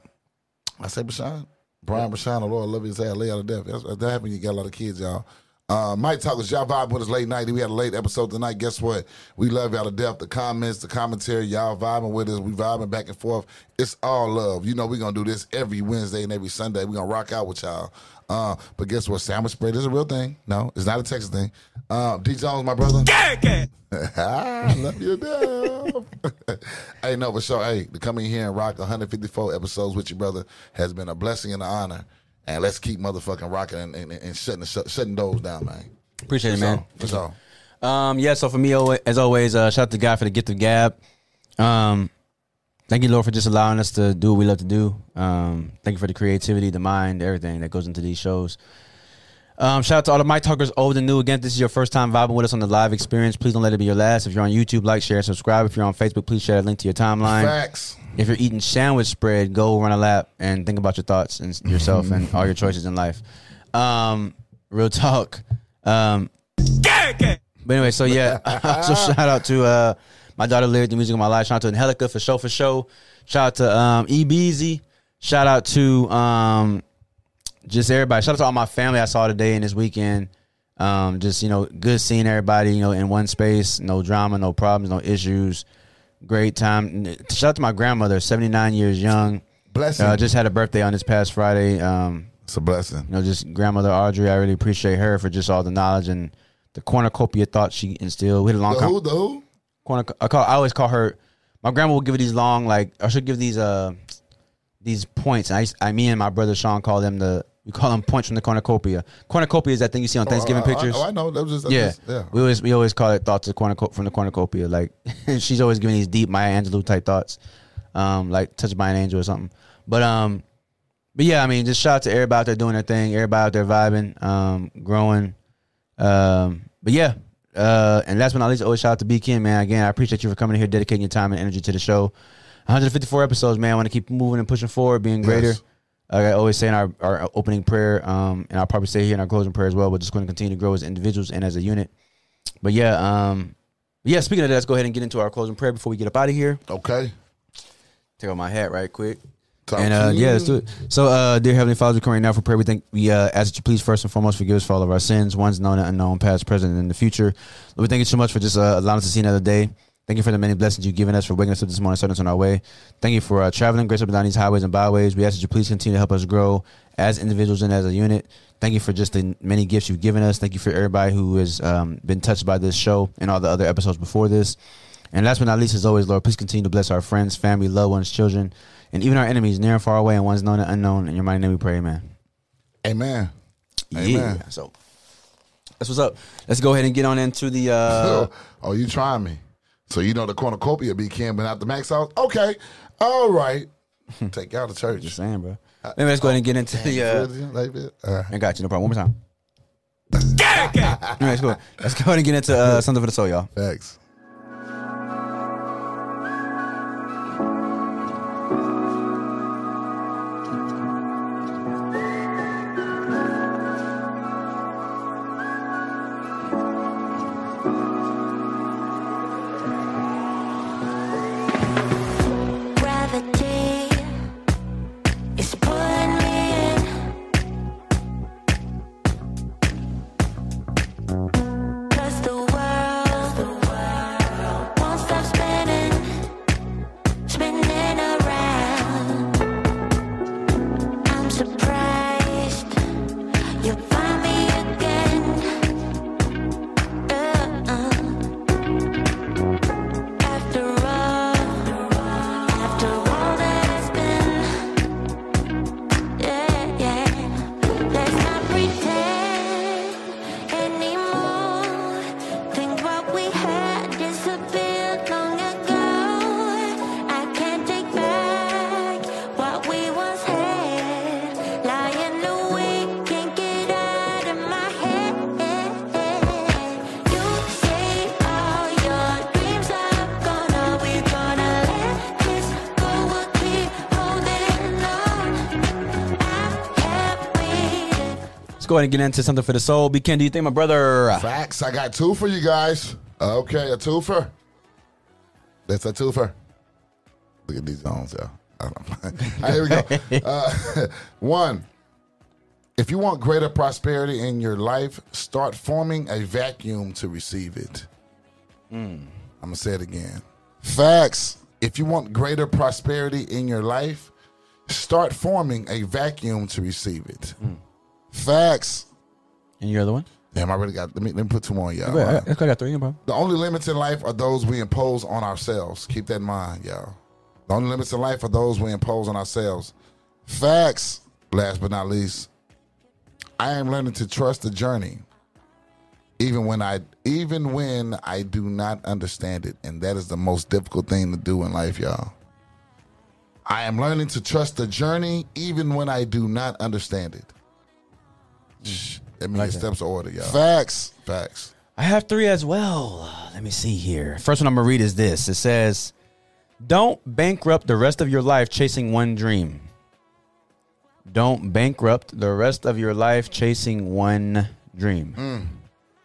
I say Bashan? Brian, Bashan, Laura, love you, Zay, I love y'all to death. That's, that happened. You got a lot of kids, y'all. Uh, Mike Talkers, y'all vibe with us late night. We had a late episode tonight. Guess what? We love y'all to death. The comments, the commentary, y'all vibing with us. We vibing back and forth. It's all love. You know we're going to do this every Wednesday and every Sunday. We're going to rock out with y'all. Uh, but guess what? Sandwich spread is a real thing. No, it's not a Texas thing. Uh, D. Jones, my brother. I love you to death. Hey, no, for sure. Hey, to come in here and rock one hundred fifty-four episodes with your brother has been a blessing and an honor. And let's keep motherfucking rocking and, and, and shutting shut, shutting those down, man. Appreciate it, man. That's all. Um, yeah, so for me, as always, uh, shout out to God for the gift of gab. Um, thank you, Lord, for just allowing us to do what we love to do. Um, thank you for the creativity, the mind, everything that goes into these shows. Um, shout out to all the mic talkers, old and new. Again, if this is your first time vibing with us on the live experience, please don't let it be your last. If you're on YouTube, like, share, subscribe. If you're on Facebook, please share a link to your timeline. Facts. If you're eating sandwich spread, go run a lap and think about your thoughts and yourself and all your choices in life. Um, real talk. Um, but anyway, so yeah. So shout out to uh, my daughter, Lyric, the music of my life. Shout out to Angelica for show for show. Shout out to um, E B Z. Shout out to... Um, Just everybody. Shout out to all my family I saw today and this weekend. Um, just, you know, good seeing everybody, you know, in one space. No drama, no problems, no issues. Great time. Shout out to my grandmother, seventy-nine years young. Blessing. Uh, just had a birthday on this past Friday. Um, it's a blessing. You know, just grandmother Audrey, I really appreciate her for just all the knowledge and the cornucopia thoughts she instilled. We had a long the who, the who? Cornuc I, call, I always call her, my grandma will give these long, like, I should give these, uh, these points. I, I, me and my brother Sean call them the, we call them points from the cornucopia. Cornucopia is that thing you see on Thanksgiving oh, I, pictures. Oh, I, I know. That was just, yeah. Just, yeah. We always we always call it thoughts of cornucopia, from the cornucopia. Like, she's always giving these deep Maya Angelou type thoughts, um, like touched by an angel or something. But um, but yeah, I mean, just shout out to everybody out there doing their thing, everybody out there vibing, um, growing. Um, but yeah, Uh, and last but not least, always shout out to B. Ken, man. Again, I appreciate you for coming here, dedicating your time and energy to the show. one hundred fifty-four episodes, man. I want to keep moving and pushing forward, being greater. Yes. Like I always say in our, our opening prayer, um, and I'll probably say here in our closing prayer as well, we're just going to continue to grow as individuals and as a unit. But yeah, um, yeah, speaking of that, let's go ahead and get into our closing prayer before we get up out of here. Okay. Take off my hat right quick. Talk and uh, yeah, let's do it. So, uh, dear Heavenly Father, we come right now for prayer. We think we uh, ask that you please first and foremost forgive us for all of our sins, ones known and unknown, past, present, and the future. Lord, we thank you so much for just uh, allowing us to see another day. Thank you for the many blessings you've given us, for waking us up this morning, starting us on our way. Thank you for uh, traveling grace up and down these highways and byways. We ask that you please continue to help us grow as individuals and as a unit. Thank you for just the many gifts you've given us. Thank you for everybody who has um, been touched by this show and all the other episodes before this. And last but not least, as always, Lord, please continue to bless our friends, family, loved ones, children, and even our enemies, near and far away, and ones known and unknown. In your mighty name we pray, amen. Amen. Yeah. Amen. So that's what's up. Let's go ahead and get on into the... Uh, oh, you trying me. So you know the cornucopia be Cam, but not the Max House. Okay, all right. Take y'all to church. Just saying, bro. Uh, Maybe let's go ahead and get into the. Uh, like uh, I got you. No problem. One more time. Get it, get it. Let's go ahead and get into uh, something for the soul, y'all. Thanks. Let's go ahead and get into something for the soul. B. Ken, do you think, my brother? Facts. I got two for you guys. Okay, a twofer. That's a twofer. Look at these zones, y'all. All right, here we go. Uh, one, if you want greater prosperity in your life, start forming a vacuum to receive it. Mm. I'm going to say it again. Facts. If you want greater prosperity in your life, start forming a vacuum to receive it. Mm. Facts. And your other one? Damn, I really got. Let me let me put two more on y'all. Right? I, I got three, bro. The only limits in life are those we impose on ourselves. Keep that in mind, y'all. The only limits in life are those we impose on ourselves. Facts. Last but not least, I am learning to trust the journey, even when I even when I do not understand it, and that is the most difficult thing to do in life, y'all. I am learning to trust the journey, even when I do not understand it. That means like steps of order, y'all. Facts. Facts. I have three as well. Let me see here. First one I'm going to read is this. It says, don't bankrupt the rest of your life chasing one dream. Don't bankrupt the rest of your life chasing one dream. Mm.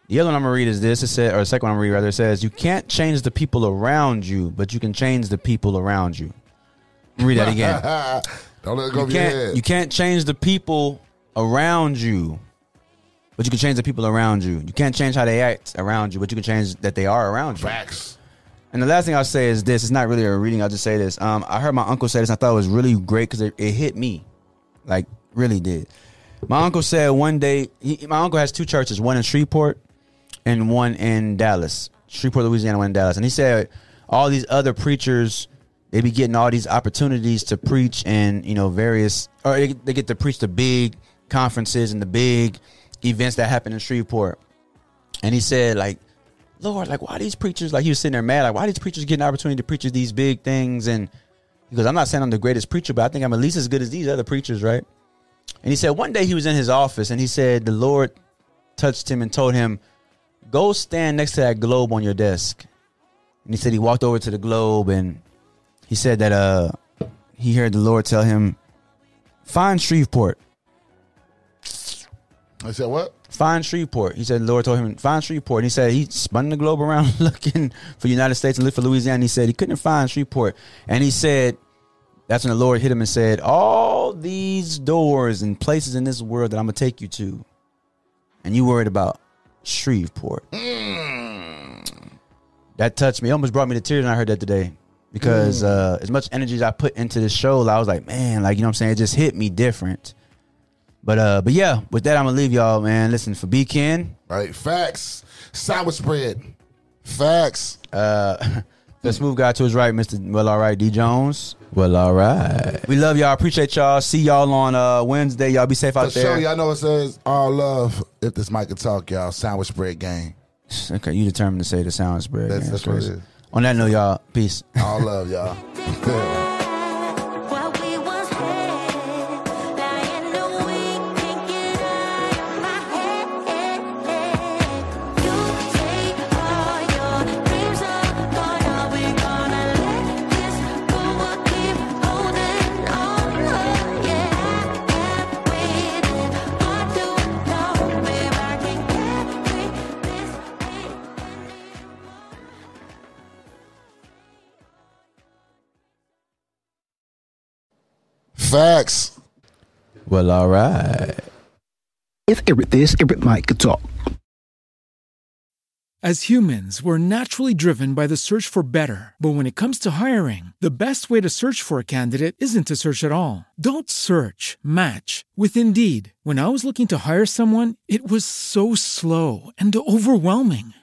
The other one I'm going to read is this. It said, or the second one I'm going to read, rather, it says, you can't change the people around you, but you can change the people around you. Read that again. Don't let it go over your head. You can't change the people around you, but you can change the people around you. You can't change how they act around you, but you can change that they are around you. Facts. And the last thing I'll say is this. It's not really a reading. I'll just say this. Um, I heard my uncle say this. And I thought it was really great because it, it hit me. Like, really did. My uncle said one day, he, my uncle has two churches, one in Shreveport and one in Dallas. Shreveport, Louisiana, one in Dallas. And he said all these other preachers, they be getting all these opportunities to preach and, you know, various, or they, they get to preach the big conferences and the big events that happen in Shreveport. And he said, like, Lord, like, why these preachers, like, he was sitting there mad, like, why these preachers getting an opportunity to preach these big things? And he goes, I'm not saying I'm the greatest preacher, but I think I'm at least as good as these other preachers, right? And he said one day he was in his office and he said the Lord touched him and told him, go stand next to that globe on your desk. And he said he walked over to the globe and he said that uh he heard the Lord tell him, find Shreveport. I said, what? Find Shreveport. He said the Lord told him, find Shreveport. And he said he spun the globe around looking for the United States and looked for Louisiana. And he said he couldn't find Shreveport. And he said, that's when the Lord hit him and said, all these doors and places in this world that I'm going to take you to, and you worried about Shreveport. Mm. That touched me. It almost brought me to tears when I heard that today. Because mm. uh, as much energy as I put into this show, I was like, man, like, you know what I'm saying? It just hit me different. But uh, but yeah, with that, I'm going to leave y'all, man. Listen, for B-Ken. Right, facts. Sandwich bread. Facts. Uh, the smooth guy to his right, Mister Well, all right, D. Jones. Well, all right. We love y'all. Appreciate y'all. See y'all on uh, Wednesday. Y'all be safe out there. For sure, y'all know it says all love. If this mic can talk, y'all. Sandwich bread game. Okay, you determined to say the sandwich bread game. That's, that's what it is. On that note, y'all, peace. All love, y'all. Good. Facts. Well, all right. If every this, every mic could talk. As humans, we're naturally driven by the search for better. But when it comes to hiring, the best way to search for a candidate isn't to search at all. Don't search, match with Indeed. When I was looking to hire someone, it was so slow and overwhelming.